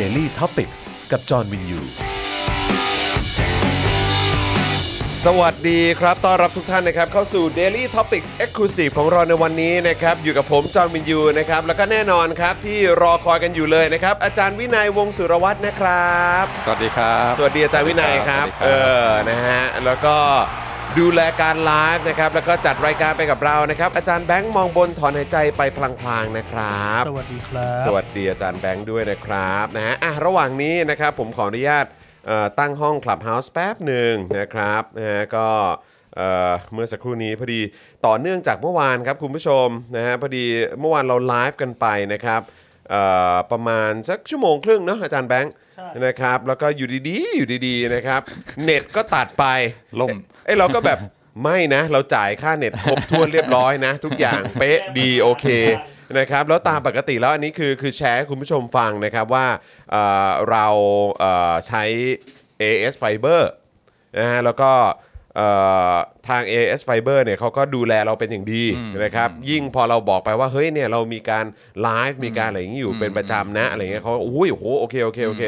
Daily Topics กับจอห์นวินยูสวัสดีครับต้อนรับทุกท่านนะครับเข้าสู่ Daily Topics Exclusive ของเราในวันนี้นะครับอยู่กับผมจอห์นวินยูนะครับแล้วก็แน่นอนครับที่รอคอยกันอยู่เลยนะครับอาจารย์วินัยวงศ์สุรวัฒน์นะครับสวัสดีครับสวัสดีอาจารย์วินัยครับนะฮะแล้วก็ดูแลการไลฟ์นะครับแล้วก็จัดรายการไปกับเรานะครับอาจารย์แบงค์มองบนถอนหายใจไปพลางๆนะครับสวัสดีครับสวัสดีอาจารย์แบงค์ด้วยนะครับนะฮะระหว่างนี้นะครับผมขออนุญาตตั้งห้อง Clubhouse แป๊บหนึ่งนะครับนะฮะก็เมื่อสักครู่นี้พอดีต่อเนื่องจากเมื่อวานครับคุณผู้ชมนะฮะพอดีเมื่อวานเราไลฟ์กันไปนะครับประมาณสักชั่วโมงครึ่งเนาะอาจารย์แบงค์นะครับแล้วก็อยู่ดีนะครับเน็ตก็ตัดไปล่มเราก็แบบไม่นะเราจ่ายค่าเน็ตครบถ้วนเรียบร้อยนะทุกอย่างเป๊ะดีโอเคนะครับแล้วตามปกติแล้วอันนี้คือแชร์ให้คุณผู้ชมฟังนะครับว่าเราใช้ AS Fiber นะฮะแล้วก็ทาง AS Fiber เนี่ยเขาก็ดูแลเราเป็นอย่างดีนะครับยิ่งพอเราบอกไปว่าเฮ้ยเนี่ยเรามีการไลฟ์มีการอะไรอย่างนี้อยู่เป็นประจำนะอะไรเงี้ยเขาอุ้ยโหโอเค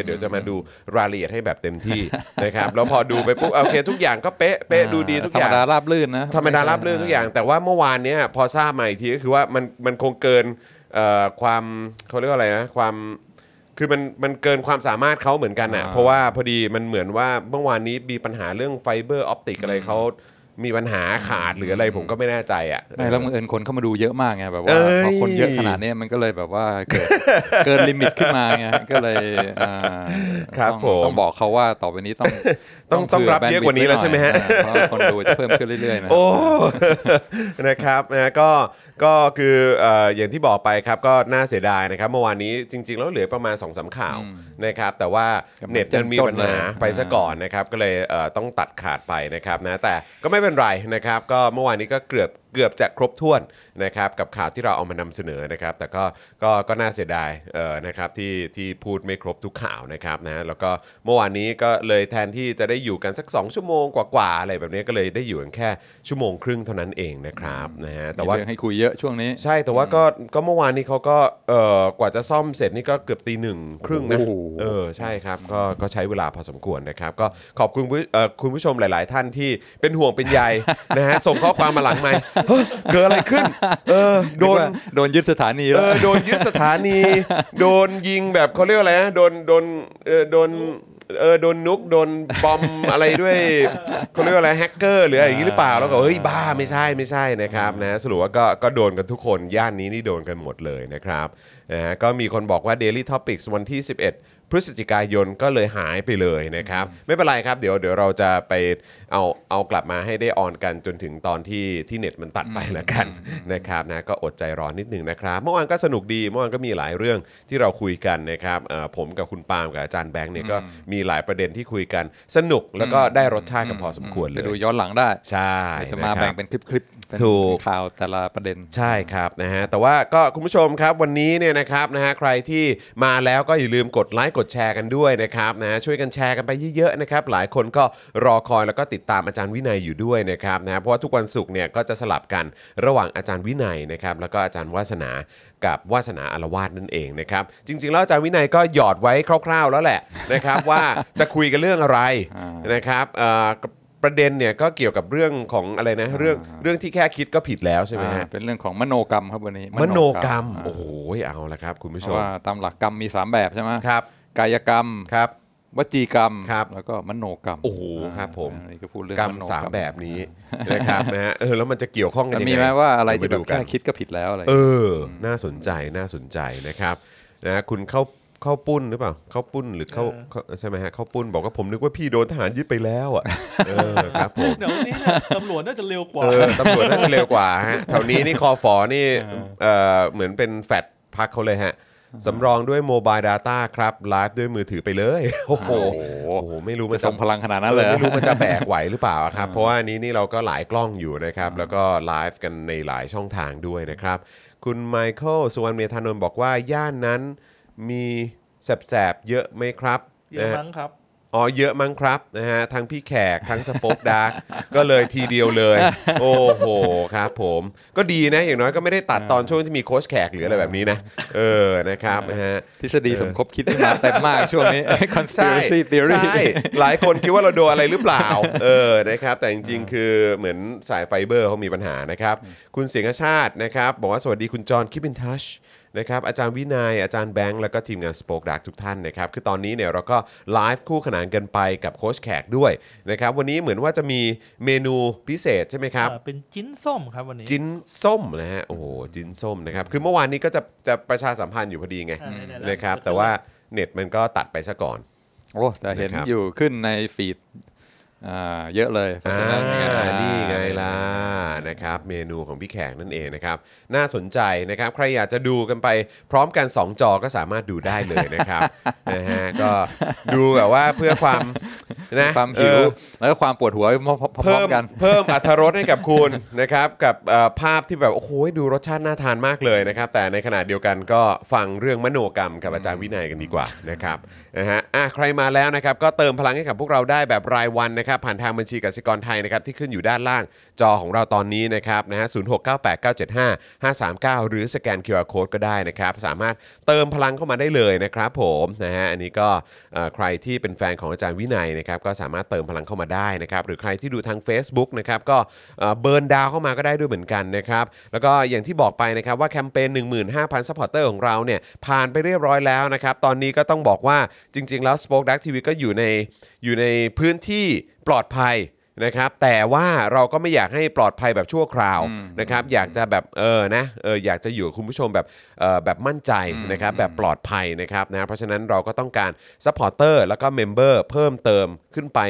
เดี๋ยวจะมาดูรายละเอียดให้แบบเต็มที่ นะครับแล้วพอดูไปปุ๊บโอเคทุกอย่างก็เป๊ะดูดีทุกอย่างธรรมดาราบรื่นนะธรรมดาราบรื่นทุกอย่างแต่ว่าเมื่อวานเนี้ยพอทราบมาอีกทีก็คือว่ามันคงเกินความเขาเรียกว่าอะไรนะความคือมันเกินความสามารถเขาเหมือนกันน่ะเพราะว่าพอดีมันเหมือนว่าเมื่อวานนี้มีปัญหาเรื่องไฟเบอร์ออปติกอะไรเขามีปัญหาขาดหรืออะไรผมก็ไม่แน่ใจอ่ะไม่แล้วบังเอิญคนเข้ามาดูเยอะมากไงแบบว่าพอคนเยอะขนาดนี้มันก็เลยแบบว่าเกินลิมิตขึ้นมาไงก็เลยต้องบอกเขาว่าต่อไปนี้ต้องรับเยอะกว่านี้แล้วใช่ไหมฮะเพราะคนดูจะเพิ่มขึ้นเรื่อยๆนะโอ้นะครับนะก็คืออย่างที่บอกไปครับก็น่าเสียดายนะครับเมื่อวานนี้จริงๆแล้วเหลือประมาณ 2-3 ข่าวนะครับแต่ว่าเน็ตมันมีปัญหาไปซะก่อนนะครับก็เลยต้องตัดขาดไปนะครับนะแต่ก็ไม่เป็นไรนะครับก็เมื่อวานนี้ก็เกือบจะครบถ้วนนะครับกับข่าวที่เราเอามานำเสนอนะครับแต่ก็น่าเสียดายนะครับที่พูดไม่ครบทุกข่าวนะครับนะแล้วก็เมื่อวานนี้ก็เลยแทนที่จะได้อยู่กันสัก2ชั่วโมงกว่าๆอะไรแบบนี้ก็เลยได้อยู่กันแค่ชั่วโมงครึ่งเท่านั้นเองนะครับนะฮะแต่ว่าให้คุยเยอะช่วงนี้ใช่แต่ว่าก็เมื่อวานนี้เขาก็กว่าจะซ่อมเสร็จนี่ก็เกือบ 01:30 นะใช่ครับก็ใช้เวลาพอสมควรนะครับก็ขอบคุณคุณผู้ชมหลายๆท่านที่เป็นห่วงเป็นใยนะฮะส่งข้อความมาหลังไมค์เกิดอะไรขึ้นโดนยึดสถานีแล้วโดนยึดสถานีโดนยิงแบบเขาเรียกอะไรนะโดนนุกโดนบอมอะไรด้วยเขาเรียกอะไรแฮกเกอร์หรืออะไรอย่างนี้หรือเปล่าแล้วก็เฮ้ยบ้าไม่ใช่นะครับนะสรุปว่าก็โดนกันทุกคนย่านนี้นี่โดนกันหมดเลยนะครับนะฮะก็มีคนบอกว่า Daily Topics วันที่11 พฤศจิกายนก็เลยหายไปเลยนะครับไม่เป็นไรครับเดี๋ยวเราจะไปเอากลับมาให้ได้ออนกันจนถึงตอนที่เน็ตมันตัดไปแล้วกันนะครับนะก็อดใจรอนิดนึงนะครับเมื่อวานก็สนุกดีเมื่อวานก็มีหลายเรื่องที่เราคุยกันนะครับผมกับคุณปาล์มกับอาจารย์แบงค์เนี่ยก็มีหลายประเด็นที่คุยกันสนุกแล้วก็ได้รสชาติกันพอสมควรเลยไปดูย้อนหลังได้ใช่จะมาแบ่งเป็นคลิปๆถูกข่าวแต่ละประเด็นใช่ครับนะฮะแต่ว่าก็คุณผู้ชมครับวันนี้เนี่ยนะครับนะฮะใครที่มาแล้วก็อย่าลืมกดไลค์กด ดแชร์กันด้วยนะครับนะช่วยกันแชร์กันไปเยอะๆนะครับหลายคนก็รอคอยแล้วก็ติดตามอาจารย์วินัยอยู่ด้วยนะครับนะเพราะว่าทุกวันศุกร์เนี่ยก็จะสลับกันระหว่างอาจารย์วินัยนะครับแล้วก็อาจารย์วาสนากับวาสนาอารวาสนั่นเองนะครับจริงๆแล้วอาจารย์วินัยก็หยอดไว้คร่าวๆแล้วแหละนะครับว่าจะคุยกันเรื่องอะไรนะครับประเด็นเนี่ยก็เกี่ยวกับเรื่องของอะไรนะเรื่องที่แค่คิดก็ผิดแล้วใช่ไหมฮะเป็นเรื่องของมโนกรรมครับวันนี้มโนกรรมโอ้โหเอาละครับคุณผู้ชมว่าตามหลักกรรมมี3แบบใช่ไหมครับกายกรรมครับวจีกรรมแล้วก็มโนกรรมโอ้โหครับผมกรรมสามแบบนี้นะครับนะฮะแล้วมันจะเกี่ยวข้องกันยังไงมีไหมว่าอะไรจะแบบแค่คิดก็ผิดแล้วอะไรน่าสนใจนะครับนะคุณเข้าปุ้นหรือเปล่าเข้าปุ้นหรือเข้าใช่ไหมฮะเข้าปุ้นบอกว่าผมนึกว่าพี่โดนทหารยึดไปแล้วอ่ะครับผมเดี๋ยวนี้ตำรวจน่าจะเร็วกว่าตำรวจน่าจะเร็วกว่าฮะแถวนี้นี่คฝ.นี่เหมือนเป็นแฟดพักเขาเลยฮะสำรองด้วย Mobile Data ครับไลฟ์ด้วยมือถือไปเลยโอ้โหไม่รู้มันจะทรงพลังขนาดนั้นเลยไม่รู้มันจะแบกไหวหรือเปล่าครับเพราะว่านี้นี่เราก็หลายกล้องอยู่นะครับแล้วก็ไลฟ์กันในหลายช่องทางด้วยนะครับคุณไมเคิลสุวรรณเมธานนท์บอกว่าย่านนั้นมีแสบๆเยอะไหมครับเยอะมั้งครับอ๋อเยอะมั้งครับนะฮะทั้งพี่แขกทั้งสป็อกดาร์กก็เลยทีเดียวเลยโอ้โหครับผมก็ดีนะอย่างน้อยก็ไม่ได้ตัดตอนช่วงที่มีโค้ชแขกหรืออะไรแบบนี้นะนะครับนะฮะทฤษฎีสมคบคิดมาเต็มมากช่วงนี้ conspiracy theory ใช่หลายคนคิดว่าเราโดนอะไรหรือเปล่านะครับแต่จริงๆคือเหมือนสายไฟเบอร์เขามีปัญหานะครับคุณเสียงชาตินะครับบอกว่าสวัสดีคุณจอห์นคิปอินทัชนะครับอาจารย์วินัยอาจารย์แบงค์แล้วก็ทีมงาน Spoke Dark ทุกท่านนะครับคือตอนนี้เนี่ยเราก็ไลฟ์คู่ขนานกันไปกับโค้ชแขกด้วยนะครับวันนี้เหมือนว่าจะมีเมนูพิเศษใช่ไหมครับเป็นจิ้นส้มครับวันนี้จิ้นส้มนะฮะโอ้โหจิ้นส้มนะครับคือเมื่อวานนี้ก็จะประชาสัมพันธ์อยู่พอดีไงนะครับแต่ว่าเน็ตมันก็ตัดไปซะก่อนโอ้แต่เห็นอยู่ขึ้นในฟีดเยอะเลยนี่ไงล่ะนะครับเมนูของพี่แขกนั่นเองนะครับน่าสนใจนะครับใครอยากจะดูกันไปพร้อมกัน2จอก็สามารถดูได้เลยนะครับนะฮะก็ดูแบบว่าเพื่อความนะความหิวแล้วก็ความปวดหัวพร้อมกันเพิ่มอรรถรสให้กับคุณนะครับกับภาพที่แบบโอ้โหดูรสชาติน่าทานมากเลยนะครับแต่ในขณะเดียวกันก็ฟังเรื่องมโนกรรมกับอาจารย์วินัยกันดีกว่านะครับนะฮะใครมาแล้วนะครับก็เติมพลังให้กับพวกเราได้แบบรายวันนะครับผ่านทางบัญชีกสิกรไทยนะครับที่ขึ้นอยู่ด้านล่างจอของเราตอนนี้นะครับนะฮะ0698975539หรือสแกน QR Code ก็ได้นะครับสามารถเติมพลังเข้ามาได้เลยนะครับผมนะฮะอันนี้ก็ใครที่เป็นแฟนของอาจารย์วินัยนะครับก็สามารถเติมพลังเข้ามาได้นะครับหรือใครที่ดูทาง Facebook นะครับก็เบิร์นดาวเข้ามาก็ได้ด้วยเหมือนกันนะครับแล้วก็อย่างที่บอกไปนะครับว่าแคมเปญ 15,000 ซัพพอร์ตเตอร์ของเราเนี่ยผ่านไปเรียบร้อยแล้วนะครับตอนนี้ก็ต้องบอกว่าจริงๆแล้ว Spoke Dark TV ก็อยู่ในพื้นที่ปลอดภัยนะครับแต่ว่าเราก็ไม่อยากให้ปลอดภัยแบบชั่วคราวนะครับอยากจะแบบอยากจะอยู่คุณผู้ชมแบบมั่นใจนะครับแบบปลอดภัยนะครับนะเพราะฉะนั้นเราก็ต้องการซัพพอร์เตอร์แล้วก็เมมเบอร์เพิ่มเติมขึ้นไป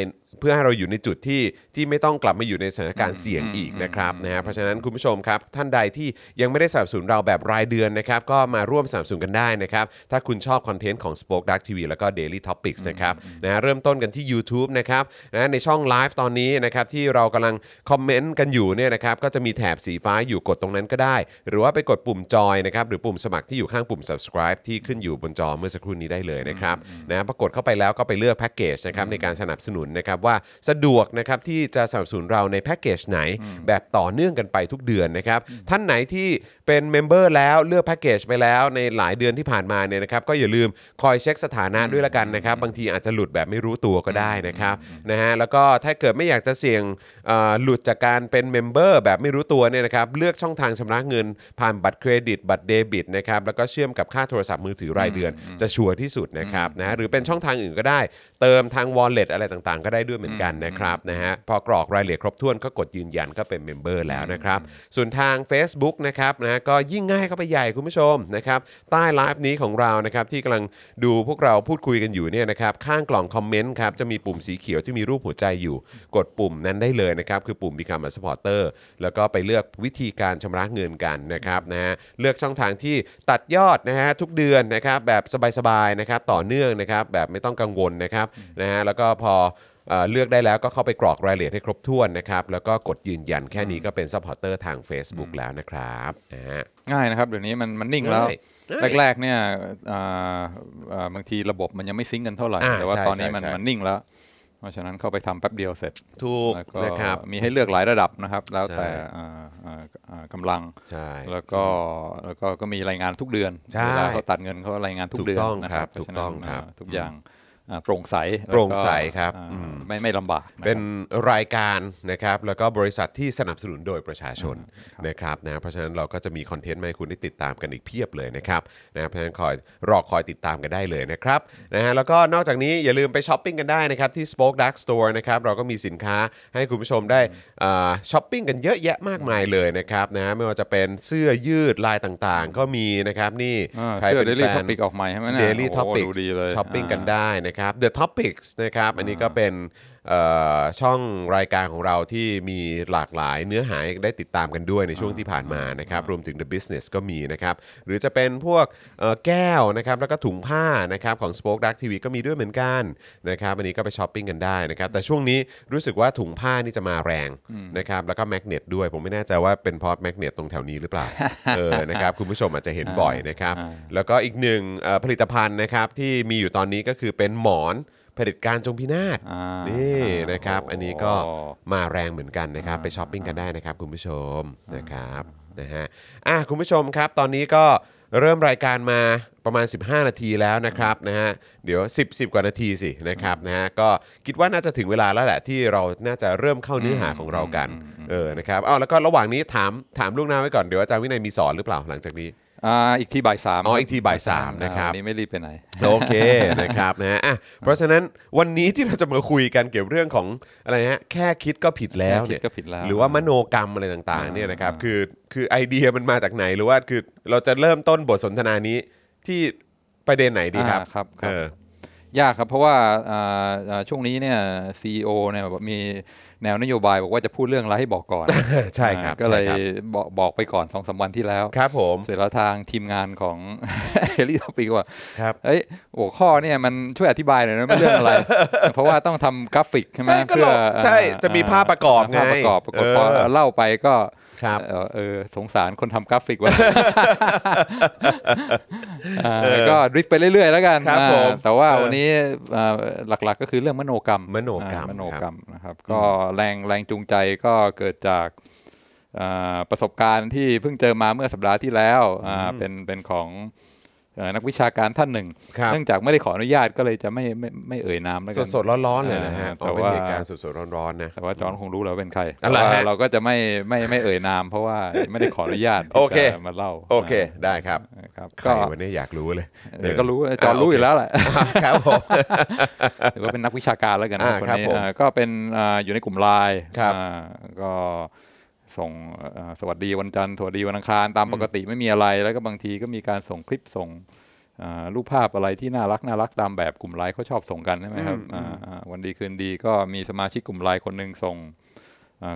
เพื่อให้เราอยู่ในจุดที่ไม่ต้องกลับมาอยู่ในสถานการณ์เสี่ยงอีกนะครับนะฮะเพราะฉะนั้นคุณผู้ชมครับท่านใดที่ยังไม่ได้สนับสนุนเราแบบรายเดือนนะครับก็มาร่วมสนับสนุนกันได้นะครับถ้าคุณชอบคอนเทนต์ของ Spoke Dark TV แล้วก็ Daily Topics นะครับนะฮะเริ่มต้นกันที่ YouTube นะครับนะในช่องไลฟ์ตอนนี้นะครับที่เรากำลังคอมเมนต์กันอยู่เนี่ยนะครับก็จะมีแถบสีฟ้าอยู่กดตรงนั้นก็ได้หรือว่าไปกดปุ่มจอยนะครับหรือปุ่มสมัครที่อยู่ข้างปุ่ม Subscribe ที่ขึ้นอยู่บนจอเมื่อสักครู่นี้ได้เลยนะครับนะพอกดเข้าไปแล้วก็ไปเลือกแพ็คเกจนะครับในการสนับสนุนนะครับว่าสะดวกนะครับที่จะสนับสนุนเราในแพ็คเกจไหนแบบต่อเนื่องกันไปทุกเดือนนะครับท่านไหนที่เป็นเมมเบอร์แล้วเลือกแพ็คเกจไปแล้วในหลายเดือนที่ผ่านมาเนี่ยนะครับก็อย่าลืมคอยเช็คสถานะด้วยละกันนะครับบางทีอาจจะหลุดแบบไม่รู้ตัวก็ได้นะครับนะฮะแล้วก็ถ้าเกิดไม่อยากจะเสี่ยงหลุดจากการเป็นเมมเบอร์แบบไม่รู้ตัวเนี่ยนะครับเลือกช่องทางชำระเงินผ่านบัตรเครดิตบัตรเดบิตนะครับแล้วก็เชื่อมกับค่าโทรศัพท์มือถือรายเดือนจะชัวร์ที่สุดนะครับนะหรือเป็นช่องทางอื่นก็ได้เติมทาง wallet อะไรต่างๆก็ได้ด้วยเหมือนกันนะครับนะฮะพอกรอกรายละเอียดครบถ้วนก็กดยืนยันก็เป็นเมมเบอร์แล้วนะครับส่วนทาง Facebook นะครับนะก็ยิ่งง่ายเข้าไปใหญ่คุณผู้ชมนะครับใต้ไลฟ์นี้ของเรานะครับที่กำลังดูพวกเราพูดคุยกันอยู่เนี่ยนะครับข้างกล่องคอมเมนต์ครับจะมีปุ่มสีเขียวที่มีรูปหัวใจอยู่กดปุ่มนั้นได้เลยนะครับคือปุ่ม Become a Supporter แล้วก็ไปเลือกวิธีการชำระเงินกันนะครับนะฮะเลือกช่องทางที่ตัดยอดนะฮะทุกเดือนนะครับแบบสบายๆนะครับต่อเนื่องนะครับแบบไม่ต้องกังวลนะครับนะฮะแล้วก็พอ เลือกได้แล้วก็เข้าไปกรอกรายละเอียดให้ครบถ้วนนะครับแล้วก็กดยืนยันแค่นี้ก็เป็นซัพพอร์ตเตอร์ทาง Facebook แล้วนะครับง่ายนะครับเดี๋ยวนี้มันนิ่งแล้วแรกๆเนี่ยบางทีระบบมันยังไม่ซิงค์กันเท่าไหร่แต่ว่าตอนนี้มันนิ่งแล้วเพราะฉะนั้นเข้าไปทำแป๊บเดียวเสร็จถูกนะครับมีให้เลือกหลายระดับนะครับแล้วแต่กำลังแล้วก็มีรายงานทุกเดือนเวลาเขาตัดเงินเขารายงานทุกเดือนนะครับถูกต้องครับทุกอย่างโปร่งใสครับไม่ลำบากเป็นรายการนะครับแล้วก็บริษัทที่สนับสนุนโดยประชาชนนะครับนะเพราะฉะนั้นเราก็จะมีคอนเทนต์ให้คุณได้ติดตามกันอีกเพียบเลยนะครับนะเพราะฉะนั้นคอยติดตามกันได้เลยนะครับนะฮะแล้วก็นอกจากนี้อย่าลืมไปช้อปปิ้งกันได้นะครับที่ Spoke Duck Store นะครับเราก็มีสินค้าให้คุณผู้ชมได้ช้อปปิ้งกันเยอะแยะมากมายเลยนะครับนะไม่ว่าจะเป็นเสื้อยืดลายต่างๆก็มีนะครับนี่ใครเป็น Daily Topics ออกใหม่ใช่มั้ยนะ Daily Topics ช้อปปิ้งกันได้นะครับ The Topics นะครับอันนี้ก็เป็นช่องรายการของเราที่มีหลากหลายเนื้อหาได้ติดตามกันด้วยในช่วงที่ผ่านมานะครับรวมถึง The Business ก็มีนะครับหรือจะเป็นพวกแก้วนะครับแล้วก็ถุงผ้านะครับของ Spoke Dark TV ก็มีด้วยเหมือนกันนะครับอันนี้ก็ไปช้อปปิ้งกันได้นะครับแต่ช่วงนี้รู้สึกว่าถุงผ้านี่จะมาแรงนะครับแล้วก็แมกเนตด้วยผมไม่แน่ใจว่าเป็นพอดแมกเนตตรงแถวนี้หรือเปล่า นะครับคุณผู้ชมอาจจะเห็นบ่อยนะครับแล้วก็อีกหนึ่งผลิตภัณฑ์นะครับที่มีอยู่ตอนนี้ก็คือเป็นหมอนเผด็จการจงพินาศนี่นะครับอันนี้ก็มาแรงเหมือนกันนะครับไปช้อปปิ้งกันได้นะครับคุณผู้ชมนะครับนะฮะคุณผู้ชมครับตอนนี้ก็เริ่มรายการมาประมาณ15นาทีแล้วนะครับนะฮะเดี๋ยว10กว่านาทีสินะครับนะฮะก็คิดว่าน่าจะถึงเวลาแล้วแหละที่เราน่าจะเริ่มเข้าเนื้อหาของเรากันนะครับแล้วก็ระหว่างนี้ถามลูกน้าไว้ก่อนเดี๋ยวอาจารย์วินัยมีสอนหรือเปล่าหลังจากนี้อีกทีบ่าย 3:00 อีกทีบ่าย 3:00 นะครับนี่ไม่รีบไปไหนโอเคนะครับนะเพราะฉะนั้นวันนี้ที่เราจะมาคุยกันเกี่ยวเรื่องของอะไรฮะแค่คิดก็ผิดแล้วเนี่ยหรือว่ามโนกรรมอะไรต่างๆเนี่ยนะครับคือไอเดียมันมาจากไหนหรือว่าคือเราจะเริ่มต้นบทสนทนานี้ที่ประเด็นไหนดีครับยากครับเพราะว่าช่วงนี้เนี่ย CEO เนี่ยมีแนวนโยบายบอกว่าจะพูดเรื่องอะไรให้บอกก่อน ใช่ครับก็เลยบอกไปก่อน 2-3 วันที่แล้วครับผมเสร็จแล้วทางทีมงานของ Daily Topics ว่าครับเอ้ยหัวข้อเนี่ยมันช่วยอธิบายหน่อยนะมันเรื่องอะไร เพราะว่าต้องทำกราฟิกใช่มั้ยเพื่อใช่จะมีภาพประกอบไงภาพประกอบพอเล่าไปก็สงสารคนทำกราฟิกว่ะก็ดริฟไปเรื่อยๆแล้วกันแต่ว่าวันนี้หลักๆก็คือเรื่องมโนกรรมนะครับก็แรงจูงใจก็เกิดจากประสบการณ์ที่เพิ่งเจอมาเมื่อสัปดาห์ที่แล้วเป็นของนักวิชาการท่านหนึ่งเนื่องจากไม่ได้ขออนุญาตก็เลยจะไม่เอ่ยนามแล้วกันสดๆร้อนๆเลยนะฮะแต่ว่าเป็นเหตุการณ์สดๆร้อนๆนะแต่ว่าจอนคงรู้แล้วเป็นใครเราก็จะไม่เอ่ยนามเพราะว่าไม่ได้ขออนุญาตมาเล่าโอเคได้ครับใครวันนี้อยากรู้เลยเดี๋ยวก็รู้จอนรู้อยู่แล้วแหละครับผมหรือว่าเป็นนักวิชาการแล้วกันนะคนนี้ก็เป็นอยู่ในกลุ่มไลน์ก็ส่งสวัสดีวันจันทร์สวัสดีวันอังคารตามปกติไม่มีอะไรแล้วก็บางทีก็มีการส่งคลิปส่งรูปภาพอะไรที่น่ารักตามแบบกลุ่มไลน์เขาชอบส่งกันใช่ไหมครับวันดีคืนดีก็มีสมาชิกกลุ่มไลน์คนนึงส่ง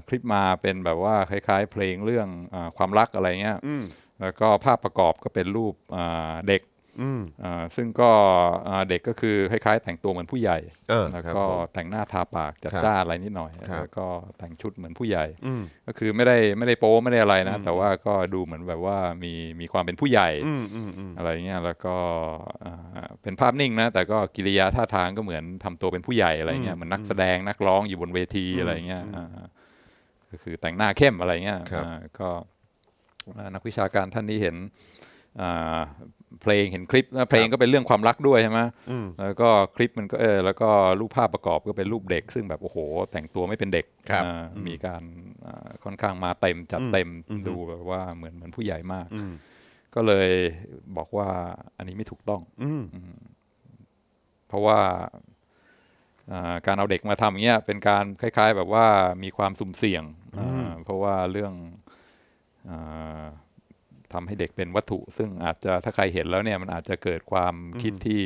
คลิปมาเป็นแบบว่าคล้ายๆเพลงเรื่องความรักอะไรเงี้ยแล้วก็ภาพประกอบก็เป็นรูปเด็กซึ่งก็เด็กก็คือคล้ายๆแต่งตัวเหมือนผู้ใหญ่แล้วก็แต่งหน้าทาปากจัดจ้าอะไรนิดหน่อยแล้วก็แต่งชุดเหมือนผู้ใหญ่ก็คือไม่ได้โป๊ไม่ได้อะไรนะแต่ว่าก็ดูเหมือนแบบว่ามีความเป็นผู้ใหญ่อะไรเงี้ยแล้วก็เป็นภาพนิ่งนะแต่ก็กิริยาท่าทางก็เหมือนทำตัวเป็นผู้ใหญ่อะไรเงี้ยเหมือนนักแสดงนักร้องอยู่บนเวทีอะไรเงี้ยก็คือแต่งหน้าเข้มอะไรเงี้ยก็นักวิชาการท่านนี้เห็นเพลงเห็นคลิปเพลงก็เป็นเรื่องความรักด้วยใช่ไหมแล้วก็คลิปมันก็แล้วก็รูปภาพประกอบก็เป็นรูปเด็กซึ่งแบบโอ้โหแต่งตัวไม่เป็นเด็กมีการค่อนข้างมาเต็มจัดเต็มดูแบบว่าเหมือนผู้ใหญ่มากก็เลยบอกว่าอันนี้ไม่ถูกต้องเพราะว่าการเอาเด็กมาทำอย่างเงี้ยเป็นการคล้ายๆแบบว่ามีความสุ่มเสี่ยงเพราะว่าเรื่องทำให้เด็กเป็นวัตถุซึ่งอาจจะถ้าใครเห็นแล้วเนี่ยมันอาจจะเกิดความคิดที่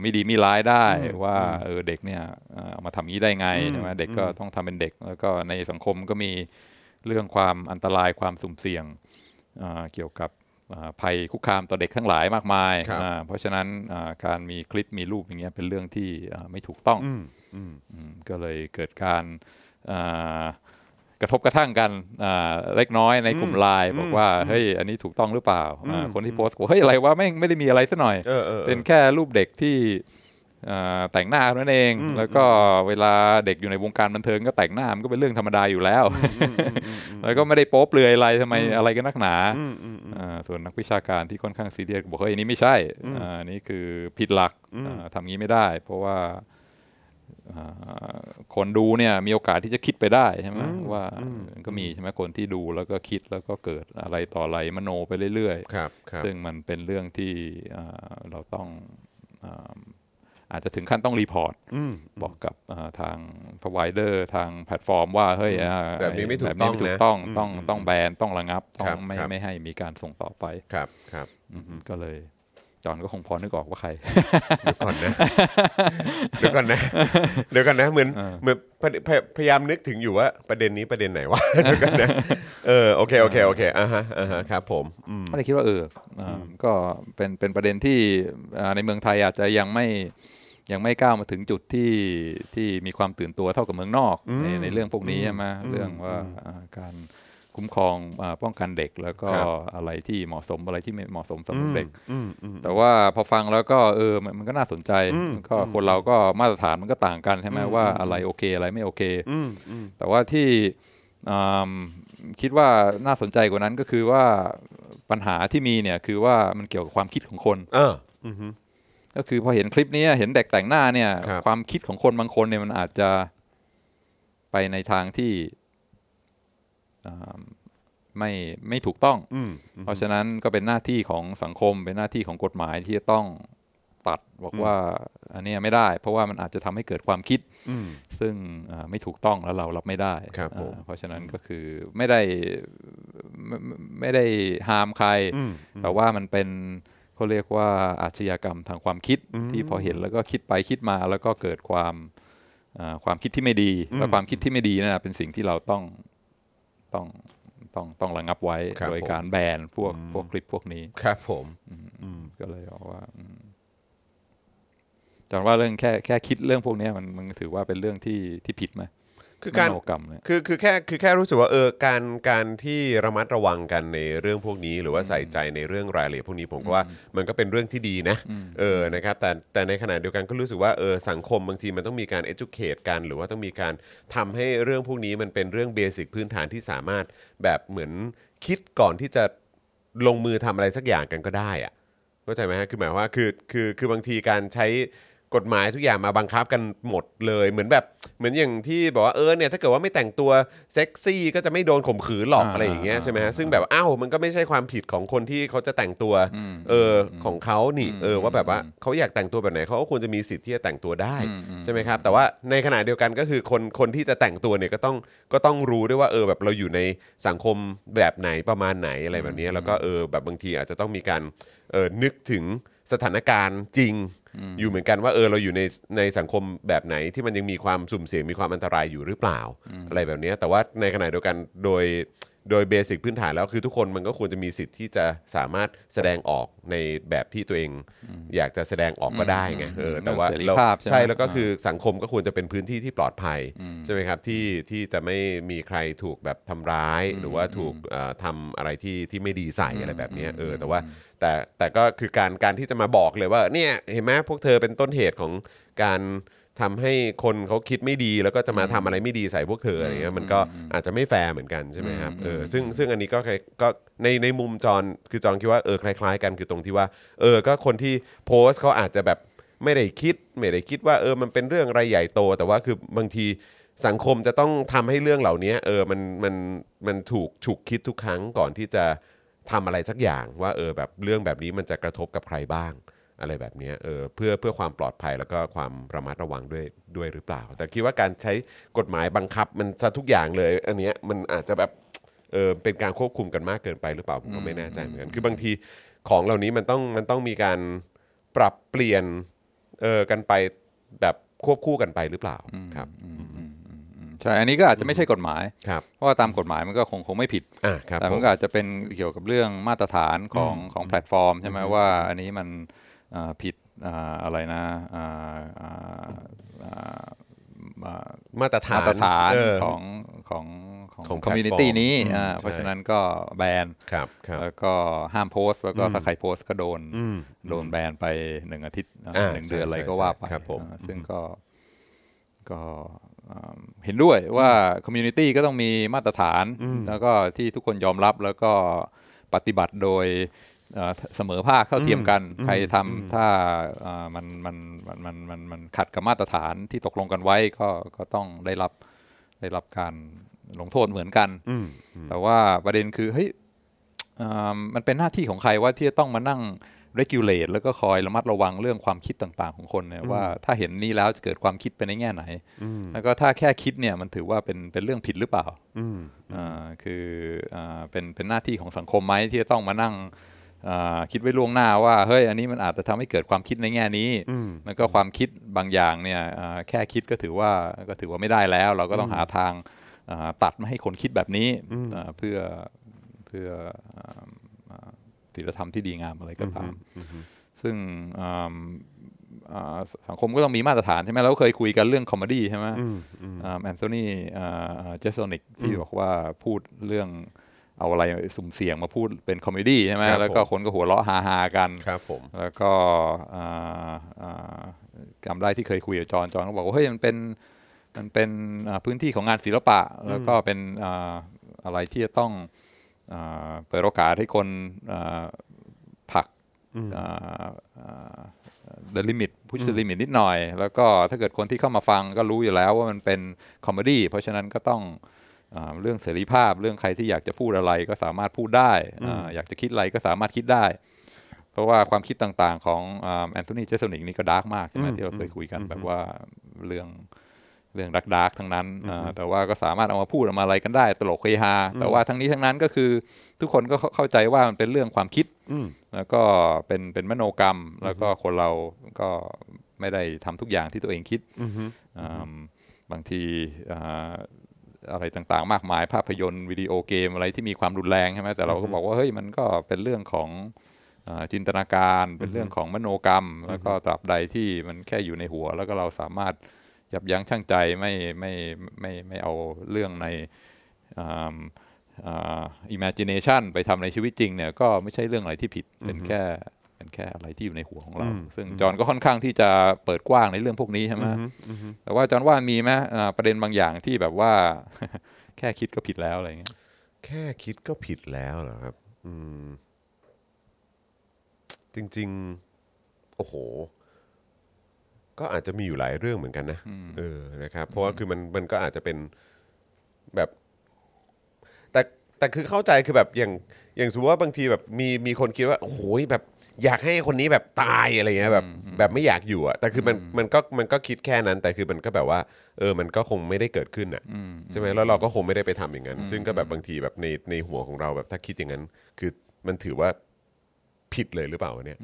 ไม่ดีไม่ร้ายได้ว่าเด็กเนี่ยเอามาทำอย่างนี้ได้ไงใช่ไหมเด็กก็ต้องทำเป็นเด็กแล้วก็ในสังคมก็มีเรื่องความอันตรายความสุ่มเสี่ยงเกี่ยวกับ ภัยคุกคามต่อเด็กทั้งหลายมากมายเพราะฉะนั้นการมีคลิปมีรูปอย่างเงี้ยเป็นเรื่องที่ไม่ถูกต้องก็เลยเกิดการกระทบกระทั่งกันเล็กน้อยในกลุ่มไลน์บอกว่าเฮ้ยอันนี้ถูกต้องหรือเปล่าคนที่โพสต์บอกเฮ้ยอะไรวะไม่ได้มีอะไรซะหน่อยเป็นแค่รูปเด็กที่แต่งหน้านั่นเองแล้วก็เวลาเด็กอยู่ในวงการบันเทิงก็แต่งหน้ามันก็เป็นเรื่องธรรมดาอยู่แล้วแล้วก็ไม่ได้โป๊เปลือยอะไรทำไมอะไรกันนักหนาส่วนนักวิชาการที่ค่อนข้างซีเรียสบอกเฮ้ยนี่ไม่ใช่นี่คือผิดหลักทำงี้ไม่ได้เพราะว่าคนดูเนี่ยมีโอกาสที่จะคิดไปได้ใช่ไหมว่าก็มีใช่ไหมคนที่ดูแล้วก็คิดแล้วก็เกิดอะไรต่ออะไรมโนไปเรื่อยๆซึ่งมันเป็นเรื่องที่เราต้องอาจจะถึงขั้นต้องรีพอร์ตบอกกับทาง provider ทางแพลตฟอร์มว่าเฮ้ยแบบนี้ไม่ถูกต้องนะต้องแบนต้องระงับต้องไม่ให้มีการส่งต่อไปครับก็เลยจอนก็คงพอนึกออกว่าใครเดี๋ยวก่อนนะเหมือนพยายามนึกถึงอยู่ว่าประเด็นนี้ประเด็นไหนวะเดี๋ยวก่อนนะโอเคอ่าฮะครับผมก็เลยคิดว่าก็เป็นประเด็นที่ในเมืองไทยอาจจะยังไม่ก้าวมาถึงจุดที่มีความตื่นตัวเท่ากับเมืองนอกในเรื่องพวกนี้ใช่ไหมเรื่องว่าการคุ้มครองป้องกันเด็กแล้วก็อะไรที่เหมาะสมอะไรที่ไม่เหมาะสมสำหรับเด็กแต่ว่าพอฟังแล้วก็มันก็น่าสนใจก็คนเราก็มาตรฐานมันก็ต่างกันใช่ไหมว่าอะไรโอเคอะไรไม่โอเคแต่ว่าที่คิดว่าน่าสนใจกว่านั้นก็คือว่าปัญหาที่มีเนี่ยคือว่ามันเกี่ยวกับความคิดของคนก็คือพอเห็นคลิปนี้เห็นเด็กแต่งหน้าเนี่ยความคิดของคนบางคนเนี่ยมันอาจจะไปในทางที่ไม่ถูกต้องเพราะฉะนั้นก็เป็นหน้าที่ของสังคมเป็นหน้าที่ของกฎหมายที่จะต้องตัดบอกว่าอันนี้ไม่ได้เพราะว่ามันอาจจะทำให้เกิดความคิดซึ่งไม่ถูกต้องแล้วเรารับไม่ได้เพราะฉะนั้นก็คือไม่ได้ห้ามใครแต่ว่ามันเป็นเขาเรียกว่าอาชญากรรมทางความคิดที่พอเห็นแล้วก็คิดไปคิดมาแล้วก็เกิดความคิดที่ไม่ดีและความคิดที่ไม่ดีนั่นเป็นสิ่งที่เราต้องระงับไว้โดยการแบนพวกคลิปพวกนี้ครับผมก็เลยบอกว่าจอนว่าเรื่องแค่คิดเรื่องพวกนี้มันถือว่าเป็นเรื่องที่ผิดไหมคือการคือแค่รู้สึกว่าการที่ระมัดระวังกันในเรื่องพวกนี้หรือว่าใส่ใจในเรื่องรายละเอียดพวกนี้ผมก็ว่ามันก็เป็นเรื่องที่ดีนะนะครับแต่ในขณะเดียวกันก็รู้สึกว่าสังคมบางทีมันต้องมีการ educate กันหรือว่าต้องมีการทำให้เรื่องพวกนี้มันเป็นเรื่องเบสิกพื้นฐานที่สามารถแบบเหมือนคิดก่อนที่จะลงมือทำอะไรสักอย่างกันก็ได้อะเข้าใจไหมฮะคือหมายว่าคือบางทีการใช้กฎหมายทุกอย่างมาบังคับกันหมดเลยเหมือนอย่างที่บอกว่าเนี่ยถ้าเกิดว่าไม่แต่งตัวเซ็กซี่ก็จะไม่โดนข่มขืนหรอกอะไรอย่างเงี้ยใช่ไหมฮะซึ่งแบบมันก็ไม่ใช่ความผิดของคนที่เขาจะแต่งตัวของเขานี่ว่าแบบว่าเขาอยากแต่งตัวแบบไหนเขาก็ควรจะมีสิทธิ์ที่จะแต่งตัวได้ใช่ไหมครับแต่ว่าในขณะเดียวกันก็คือคนที่จะแต่งตัวเนี่ยก็ต้องรู้ด้วยว่าแบบเราอยู่ในสังคมแบบไหนประมาณไหนอะไรแบบนี้แล้วก็แบบบางทีอาจจะต้องมีการนึกถึงสถานการณ์จริงอยู่เหมือนกันว่าเราอยู่ในสังคมแบบไหนที่มันยังมีความสุ่มเสี่ยงมีความอันตรายอยู่หรือเปล่าอะไรแบบนี้แต่ว่าในขณะเดียวกันโดยเบสิกพื้นฐานแล้วคือทุกคนมันก็ควรจะมีสิทธิ์ที่จะสามารถแสดงออกในแบบที่ตัวเองอยากจะแสดงออกก็ได้ไงแต่ว่าใช่แล้วก็คือสังคมก็ควรจะเป็นพื้นที่ที่ปลอดภัยใช่ไหมครับที่จะไม่มีใครถูกแบบทำร้ายหรือว่าถูกทำอะไรที่ไม่ดีใส่อะไรแบบนี้แต่ว่าแต่ก็คือการที่จะมาบอกเลยว่าเนี่ยเห็นไหมพวกเธอเป็นต้นเหตุของการทำให้คนเขาคิดไม่ดีแล้วก็จะมาทำอะไรไม่ดีใส่พวกเธออะไรเงี้ยมันก็อาจจะไม่แฟร์เหมือนกันใช่ไหมครับซึ่งอันนี้ก็ในมุมจอนคือจอนคิดว่าคล้ายๆกันคือตรงที่ว่าก็คนที่โพสต์เขาอาจจะแบบไม่ได้คิดว่ามันเป็นเรื่องอะไรใหญ่โตแต่ว่าคือบางทีสังคมจะต้องทำให้เรื่องเหล่านี้มันถูกฉุกคิดทุกครั้งก่อนที่จะทำอะไรสักอย่างว่าแบบเรื่องแบบนี้มันจะกระทบกับใครบ้างอะไรแบบนี้เพื่อความปลอดภัยแล้วก็ความระมัดระวังด้วยหรือเปล่าแต่คิดว่าการใช้กฎหมายบังคับมันซะทุกอย่างเลยอันเนี้ยมันอาจจะแบบเป็นการควบคุมกันมากเกินไปหรือเปล่าผมก็ไม่แน่ใจเหมือนกันคือบางทีของเหล่านี้มันต้องมีการปรับเปลี่ยนกันไปแบบควบคู่กันไปหรือเปล่าครับ ใช่อันนี้ก็อาจจะไม่ใช่กฎหมายเพราะว่าตามกฎหมายมันก็คงไม่ผิดแต่มันก็อาจจะเป็นเกี่ยวกับเรื่องมาตรฐานของแพลตฟอร์มใช่ไหมว่าอันนี้มันผิดอะไรนะมาตรฐานของคอมมูนิตี้นี้เพราะฉะนั้นก็แบนแล้วก็ห้ามโพสต์แล้วก็ถ้าใครโพสต์ก็โดนแบนไป1อาทิตย์1เดือนอะไรก็ว่าไปซึ่งก็เห็นด้วยว่าคอมมูนิตี้ก็ต้องมีมาตรฐานแล้วก็ที่ทุกคนยอมรับแล้วก็ปฏิบัติโดยเสมอภาคเท่าเทียมกันใครทำถ้ามันขัดกับมาตรฐานที่ตกลงกันไว้ก็ต้องได้รับการลงโทษเหมือนกันแต่ว่าประเด็นคือเฮ้ยมันเป็นหน้าที่ของใครว่าที่จะต้องมานั่ง regulate แล้วก็คอยระมัดระวังเรื่องความคิดต่างๆของคนเนี่ยว่าถ้าเห็นนี้แล้วจะเกิดความคิดไปในแง่ไหนแล้วก็ถ้าแค่คิดเนี่ยมันถือว่าเป็นเรื่องผิดหรือเปล่าคือเป็นหน้าที่ของสังคมไหมที่จะต้องมานั่งคิดไว้ล่วงหน้าว่าเฮ้ยอันนี้มันอาจจะทำให้เกิดความคิดในแง่นี้แล้วก็ความคิดบางอย่างเนี่ยแค่คิดก็ถือว่าไม่ได้แล้วเราก็ต้องหาทางตัดไม่ให้คนคิดแบบนี้เพื่อศีลธรรมที่ดีงามอะไรก็ตามซึ่งสังคมก็ต้องมีมาตรฐานใช่ไหมเราเคยคุยกันเรื่องคอมเมดี้ใช่ไหมแอนโทนีเจสันนิกที่บอกว่าพูดเรื่องเอาอะไรสุ่มเสี่ยงมาพูดเป็นคอมเมดี้ใช่ไหมแล้วก็คนก็หัวเราะฮาๆกันแล้วก็จำได้ที่เคยคุยกับจอนก็บอกว่าเฮ้ยมันเป็นพื้นที่ของงานศิลปะแล้วก็เป็นอะไรที่จะต้องเปิดโอกาสให้คนผลักthe limit push the limit นิดหน่อยแล้วก็ถ้าเกิดคนที่เข้ามาฟังก็รู้อยู่แล้วว่ามันเป็นคอมเมดี้เพราะฉะนั้นก็ต้องเรื่องเสรีภาพเรื่องใครที่อยากจะพูดอะไรก็สามารถพูดได้อยากจะคิดอะไรก็สามารถคิดได้เพราะว่าความคิดต่างๆของแอนโทนีเจสันนิกนี่ก็ดาร์กมากใช่ไหมที่เราเคยคุยกันแบบว่าเรื่องดาร์กทั้งนั้นแต่ว่าก็สามารถเอามาพูดออกมาอะไรกันได้ตลกเฮฮาแต่ว่าทั้งนี้ทั้งนั้นก็คือทุกคนก็เข้าใจว่ามันเป็นเรื่องความคิดแล้วก็เป็นมโนกรรมแล้วก็คนเราก็ไม่ได้ทำทุกอย่างที่ตัวเองคิดบางทีอะไรต่างๆมากมายภาพยนตร์วิดีโอเกมอะไรที่มีความรุนแรงใช่ไหมแต่เราก็บอกว่าเฮ้ยมันก็เป็นเรื่องของจินตนาการเป็นเรื่องของมโนกรรมแล้วก็ตราบใดที่มันแค่อยู่ในหัวแล้วก็เราสามารถยับยั้งชั่งใจไม่เอาเรื่องในimagination ไปทำในชีวิตจริงเนี่ยก็ไม่ใช่เรื่องอะไรที่ผิดเป็นแค่อะไรที่อยู่ในหัวของเราซึ่งจอนก็ค่อนข้างที่จะเปิดกว้างในเรื่องพวกนี้ใช่ไหมแต่ว่าจอนว่ามีไหมประเด็นบางอย่างที่แบบว่า แค่คิดก็ผิดแล้วอะไรเงี้ยแค่คิดก็ผิดแล้วเหรอครับจริงๆโอ้โหก็อาจจะมีอยู่หลายเรื่องเหมือนกันนะนะครับเพราะว่าคือมันก็อาจจะเป็นแบบแต่คือเข้าใจคือแบบอย่างสมมติว่าบางทีแบบมีคนคิดว่าโอ้โหแบบอยากให้คนนี้แบบตายอะไรเงี้ยแบบไม่อยากอยู่อ่ะแต่คือมันก็คิดแค่นั้นแต่คือมันก็แบบว่ามันก็คงไม่ได้เกิดขึ้นอ่ะใช่ไหมแล้วเราก็คงไม่ได้ไปทำอย่างนั้นซึ่งก็แบบบางทีแบบในหัวของเราแบบถ้าคิดอย่างนั้นคือมันถือว่าผิดเลยหรือเปล่าเนี่ย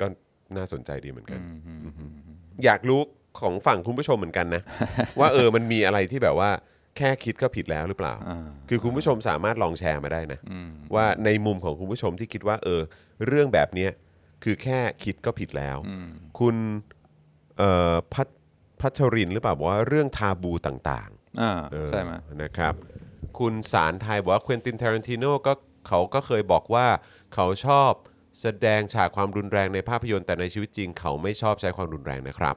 ก็น่าสนใจดีเหมือนกันอยากรู้ของฝั่งคุณผู้ชมเหมือนกันนะว่ามันมีอะไรที่แบบว่าแค่คิดก็ผิดแล้วหรือเปล่าคือคุณผู้ชมสามารถลองแชร์มาได้นะว่าในมุมของคุณผู้ชมที่คิดว่าเรื่องแบบนี้คือแค่คิดก็ผิดแล้วคุณพัชรินหรือเปล่าบอกว่าเรื่องทาบูต่างๆใช่ไหมนะครับคุณสารไทยบอกว่าเควินตินทารันติโน่ก็เขาก็เคยบอกว่าเขาชอบแสดงฉากความรุนแรงในภาพยนตร์แต่ในชีวิตจริงเขาไม่ชอบใช้ความรุนแรงนะครับ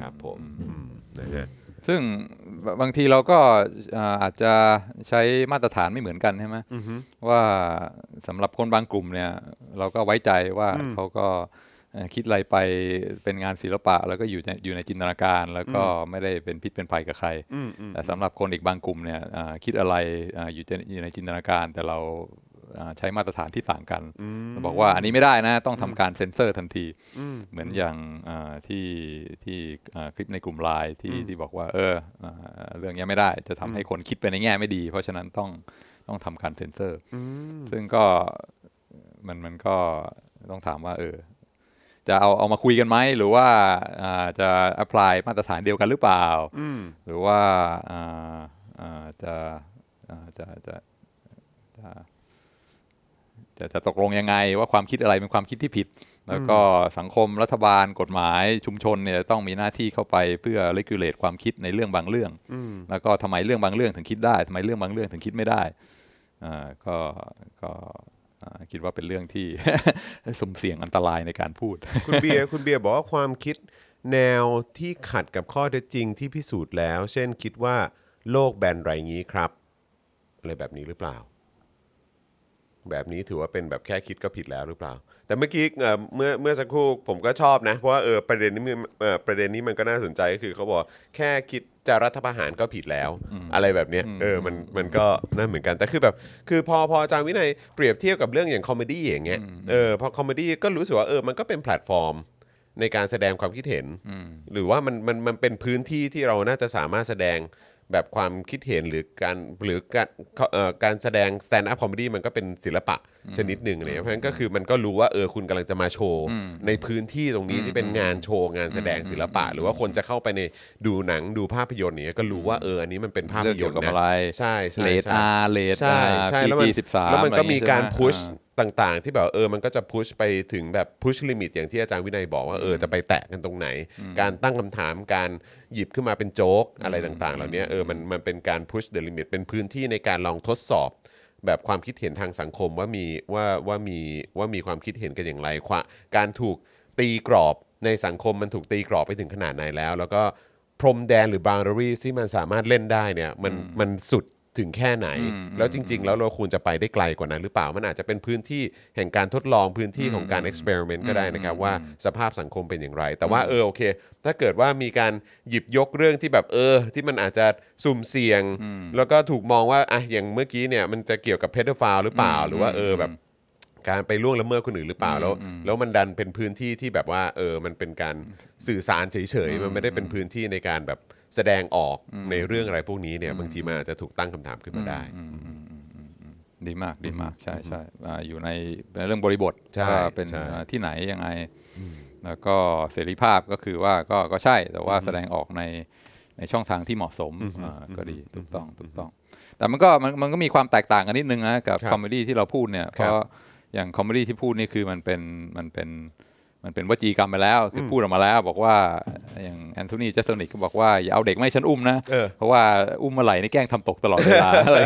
ครับผมนะฮะซึ่งบางทีเราก็อาจจะใช้มาตรฐานไม่เหมือนกันใช่ไหมว่าสำหรับคนบางกลุ่มเนี่ยเราก็ไว้ใจว่าเขาก็คิดอะไรไปเป็นงานศิลปะแล้วก็อยู่ในจินตนาการแล้วก็ไม่ได้เป็นพิษเป็นภัยกับใครแต่สำหรับคนอีกบางกลุ่มเนี่ยคิดอะไรอยู่ในจินตนาการแต่เราใช้มาตรฐานที่ต่างกันบอกว่าอันนี้ไม่ได้นะต้องทำการเซ็นเซอร์ทันทีเหมือนอย่างที่คลิปในกลุ่ม LINE ที่บอกว่าเรื่องนี้ไม่ได้จะทำให้คนคิดไปในแง่ไม่ดีเพราะฉะนั้นต้องทำการเซ็นเซอร์ซึ่งก็มันก็ต้องถามว่า จะเอามาคุยกันไหมหรือว่าจะ apply มาตรฐานเดียวกันหรือเปล่าหรือว่าจะตกลงยังไงว่าความคิดอะไรเป็นความคิดที่ผิดแล้วก็สังคมรัฐบาลกฎหมายชุมชนเนี่ยต้องมีหน้าที่เข้าไปเพื่อ regulate ความคิดในเรื่องบางเรื่องแล้วก็ทำไมเรื่องบางเรื่องถึงคิดได้ทำไมเรื่องบางเรื่องถึงคิดไม่ได้ก็คิดว่าเป็นเรื่องที่ สุ่มเสี่ยงอันตรายในการพูด คุณเบียร์บอกว่าความคิดแนวที่ขัดกับข้อเท็จจริงที่พิสูจน์แล้วเช่นคิดว่าโลกแบนไรงี้ครับอะไรแบบนี้หรือเปล่าแบบนี้ถือว่าเป็นแบบแค่คิดก็ผิดแล้วหรือเปล่าแต่เมื่อกี้เมื่อสักครู่ผมก็ชอบนะเพราะว่าประเด็นนี้มันก็น่าสนใจก็คือเขาบอกแค่คิดจะรัฐประหารก็ผิดแล้วอะไรแบบเนี้ยมันก็น่าเหมือนกันแต่คือแบบคือพออาจารย์วินัยเปรียบเทียบกับเรื่องอย่างคอมเมดี้อย่างเงี้ยพอคอมเมดี้ก็รู้สึกว่ามันก็เป็นแพลตฟอร์มในการแสดงความคิดเห็นหรือว่ามันเป็นพื้นที่ที่เราน่าจะสามารถแสดงแบบความคิดเห็นหรือการแสดง stand up comedy มันก็เป็นศิลปะชนิดหนึ่งเลยเพราะฉะนั้นก็คือมันก็รู้ว่าคุณกำลังจะมาโชว์ในพื้นที่ตรงนี้ที่เป็นงานโชว์งานแสดงศิลปะหรือว่าคนจะเข้าไปในดูหนังดูภาพยนตร์เนี่ยก็รู้ว่าอันนี้มันเป็นภาพยนตร์นะใช่ใช่ใช่ใช่แล้วมันก็มีการพุชต่างๆที่แบบมันก็จะพุชไปถึงแบบพุชลิมิตอย่างที่อาจารย์วินัยบอกว่าจะไปแตะกันตรงไหนการตั้งคำถามการหยิบขึ้นมาเป็นโจ๊กอะไรต่างๆเหล่านี้มันเป็นการพุชเดลิมิตเป็นพื้นที่ในการลองทดสอบแบบความคิดเห็นทางสังคมว่ามีความคิดเห็นกันอย่างไรการถูกตีกรอบในสังคมมันถูกตีกรอบไปถึงขนาดไหนแล้วก็พรมแดนหรือ boundaries ที่มันสามารถเล่นได้เนี่ยมันสุดถึงแค่ไหนแล้วจริงๆแล้วเราควรจะไปได้ไกลกว่านั้นหรือเปล่ามันอาจจะเป็นพื้นที่แห่งการทดลองพื้นที่ของการเอ็กซ์เพริเมนต์ก็ได้นะครับว่าสภาพสังคมเป็นอย่างไรแต่ว่าโอเคถ้าเกิดว่ามีการหยิบยกเรื่องที่แบบที่มันอาจจะสุ่มเสี่ยงแล้วก็ถูกมองว่าอย่างเมื่อกี้เนี่ยมันจะเกี่ยวกับเพดอฟาวหรือเปล่าหรือว่าแบบการไปล่วงละเมิดคนอื่นหรือเปล่าแล้วมันดันเป็นพื้นที่ที่แบบว่ามันเป็นการสื่อสารเฉยๆมันไม่ได้เป็นพื้นที่ในการแบบแสดงออกในเรื่องอะไรพวกนี้เนี่ยบางทีมันอาจจะถูกตั้งคำถามขึ้นมาได้ดีมากใช่ๆอยู่ในเรื่องบริบทเป็นที่ไหนยังไงแล้วก็เสรีภาพก็คือว่าก็ใช่แต่ว่าแสดงออกในช่องทางที่เหมาะสมก็ดีถูกต้องแต่มันก็มีความแตกต่างกันนิดนึงนะกับคอมเมดี้ที่เราพูดเนี่ยเพราะอย่างคอมเมดี้ที่พูดนี่คือมันเป็นวจีกรรมไปแล้วคือพูดออกมาแล้วบอกว่าอย่างแอนโทนี เจสันนิกก็บอกว่าอย่าเอาเด็กไม่ฉันอุ้มนะเพราะว่าอุ้มมาไหลนี่แกล้งทำตกตลอดเวลาอะไร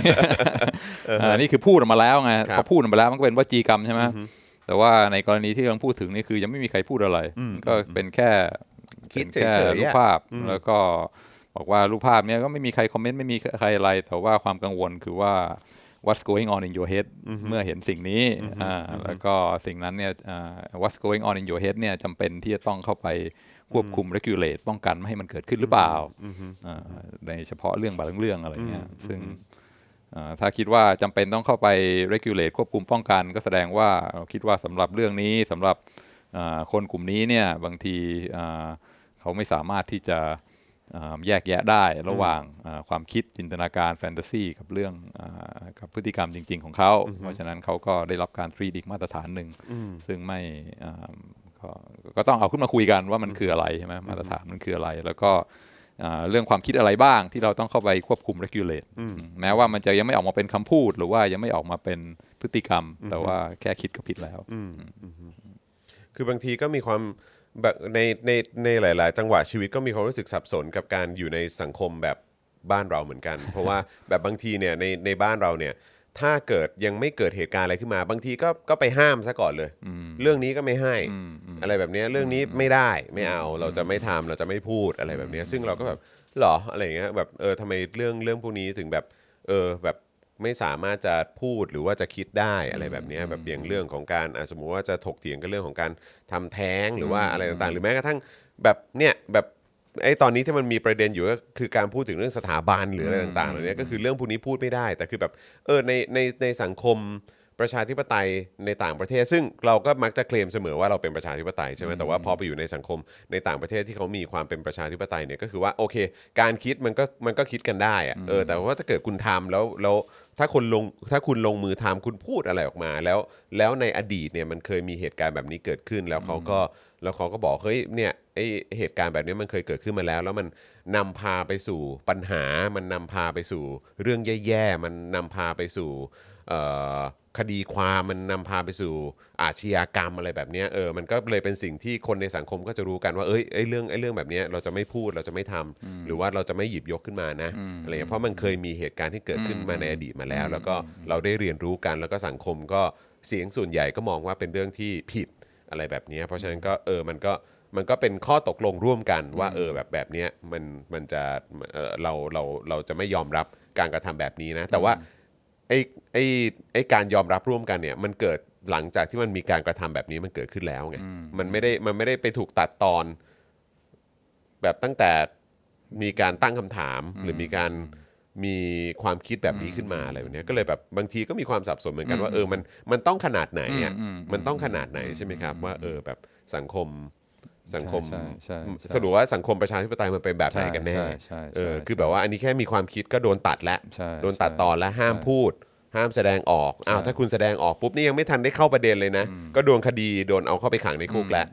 นี่คือพูดออกมาแล้วไงพอพูดออกมาแล้วมันก็เป็นวจีกรรมใช่ไหมแต่ว่าในกรณีที่เราพูดถึงนี่คือยังไม่มีใครพูดอะไรก็เป็นแค่คิดเฉยๆรูปภาพแล้วก็บอกว่ารูปภาพนี้ก็ไม่มีใครคอมเมนต์ไม่มีใครอะไรแต่ว่าความกังวลคือว่า what's going on in your head เมื่อเห็นสิ่งนี้แล้วก็สิ่งนั้นเนี่ย what's going on in your head เนี่ยจำเป็นที่จะต้องเข้าไปควบคุม regulate ป้องกันไม่ให้มันเกิดขึ้นหรือเปล่าในเฉพาะเรื่องบางเรื่องอะไรเงี้ยซึ่งถ้าคิดว่าจำเป็นต้องเข้าไป regulate ควบคุมป้องกันก็แสดงว่าคิดว่าสำหรับเรื่องนี้สำหรับคนกลุ่มนี้เนี่ยบางทีเขาไม่สามารถที่จะแยกแยะได้ระหว่างความคิดจินตนาการแฟนตาซีกับเรื่องกับพฤติกรรมจริงๆของเขาเพราะฉะนั้นเขาก็ได้รับการฟรีดิกมาตรฐานหนึ่งซึ่งไม่ก็ต้องเอาขึ้นมาคุยกันว่ามันคืออะไรใช่ไหมมาตรฐานมันคืออะไรแล้วก็เรื่องความคิดอะไรบ้างที่เราต้องเข้าไปควบคุม regulate แม้ว่ามันจะยังไม่ออกมาเป็นคำพูดหรือว่ายังไม่ออกมาเป็นพฤติกรรมแต่ว่าแค่คิดก็ผิดแล้วคือบางทีก็มีความแบบในหลายๆจังหวะชีวิตก็มีความรู้สึกสับสนกับการอยู่ในสังคมแบบบ้านเราเหมือนกัน เพราะว่าแบบบางทีเนี่ยในบ้านเราเนี่ยถ้าเกิดยังไม่เกิดเหตุการณ์อะไรขึ้นมาบางทีก็ไปห้ามซะก่อนเลยเรื่องนี้ก็ไม่ให้อะไรแบบนี้เรื่องนี้ไม่ได้ไม่เอาเราจะไม่ทำเราจะไม่พูดอะไรแบบนี้ซึ่งเราก็แบบหรออะไรเงี้ยแบบทำไมเรื่องพวกนี้ถึงแบบแบบไม่สามารถจะพูดหรือว่าจะคิดได้อะไรแบบนี้แบบอย่างเรื่องของการสมมุติว่าจะถกเถียงกันเรื่องของการทำแท้งหรือว่าอะไรต่างๆหรือแม้กระทั่งแบบเนี่ยแบบไอ้ตอนนี้ที่มันมีประเด็นอยู่ก็คือการพูดถึงเรื่องสถาบันหรืออะไรต่างๆเหล่านี้ก็คือเรื่องพวกนี้พูดไม่ได้แต่คือแบบในสังคมประชาธิปไตยในต่างประเทศซึ่งเราก็มักจะเคลมเสมอว่าเราเป็นประชาธิปไตยใช่ไหมแต่ว่าพอไปอยู่ในสังคมในต่างประเทศที่เขามีความเป็นประชาธิปไตยเนี่ยก็คือว่าโอเคการคิดมันก็คิดกันได้อะแต่ว่าถ้าเกิดคุณทำแล้วถ้าคุณลงมือทำคุณพูดอะไรออกมาแล้วในอดีตเนี่ยมันเคยมีเหตุการณ์แบบนี้เกิดขึ้นแล้วเขาก็ แล้วเขาก็บอกเฮ้ยเนี่ยไอเหตุการณ์แบบนี้มันเคยเกิดขึ้นมาแล้วแล้วมันนำพาไปสู่ปัญหามันนำพาไปสู่เรื่องแย่ๆมันนำพาไปสู่คดีความมันนำพาไปสู่อาชญากรรมอะไรแบบนี้มันก็เลยเป็นสิ่งที่คนในสังคมก็จะรู้กันว่าเอ้ยไอ้เรื่องแบบนี้เราจะไม่พูดเราจะไม่ทำหรือว่าเราจะไม่หยิบยกขึ้นมานะอะไรเพราะมันเคยมีเหตุการณ์ที่เกิดขึ้นมาในอดีตมาแล้วแล้วก็เราได้เรียนรู้กันแล้วก็สังคมก็เสียงส่วนใหญ่ก็มองว่าเป็นเรื่องที่ผิดอะไรแบบนี้เพราะฉะนั้นก็มันก็เป็นข้อตกลงร่วมกันว่าแบบนี้มันจะเราจะไม่ยอมรับการกระทำแบบนี้นะแต่ว่าไอ้การยอมรับร่วมกันเนี่ยมันเกิดหลังจากที่มันมีการกระทำแบบนี้มันเกิดขึ้นแล้วไงมันไม่ได้ไปถูกตัดตอนแบบตั้งแต่มีการตั้งคำถามหรือมีความคิดแบบนี้ขึ้นมาอะไรแบบนี้ก็เลยแบบบางทีก็มีความสับสนเหมือนกันว่ามันต้องขนาดไหนอ่ะมันต้องขนาดไหนใช่ไหมครับว่าแบบสังคมสรุปว่าสังคมประชาธิปไตยมันเป็นแบบไหนกันแน่คือแบบว่าอันนี้แค่มีความคิดก็โดนตัดแล้วโดนตัดตอนแล้วห้ามพูดห้ามแสดงออกอ้าวถ้าคุณแสดงออกปุ๊บนี่ยังไม่ทันได้เข้าประเด็นเลยนะก็โดนคดีโดนเอาเข้าไปขังในคุกแล้ว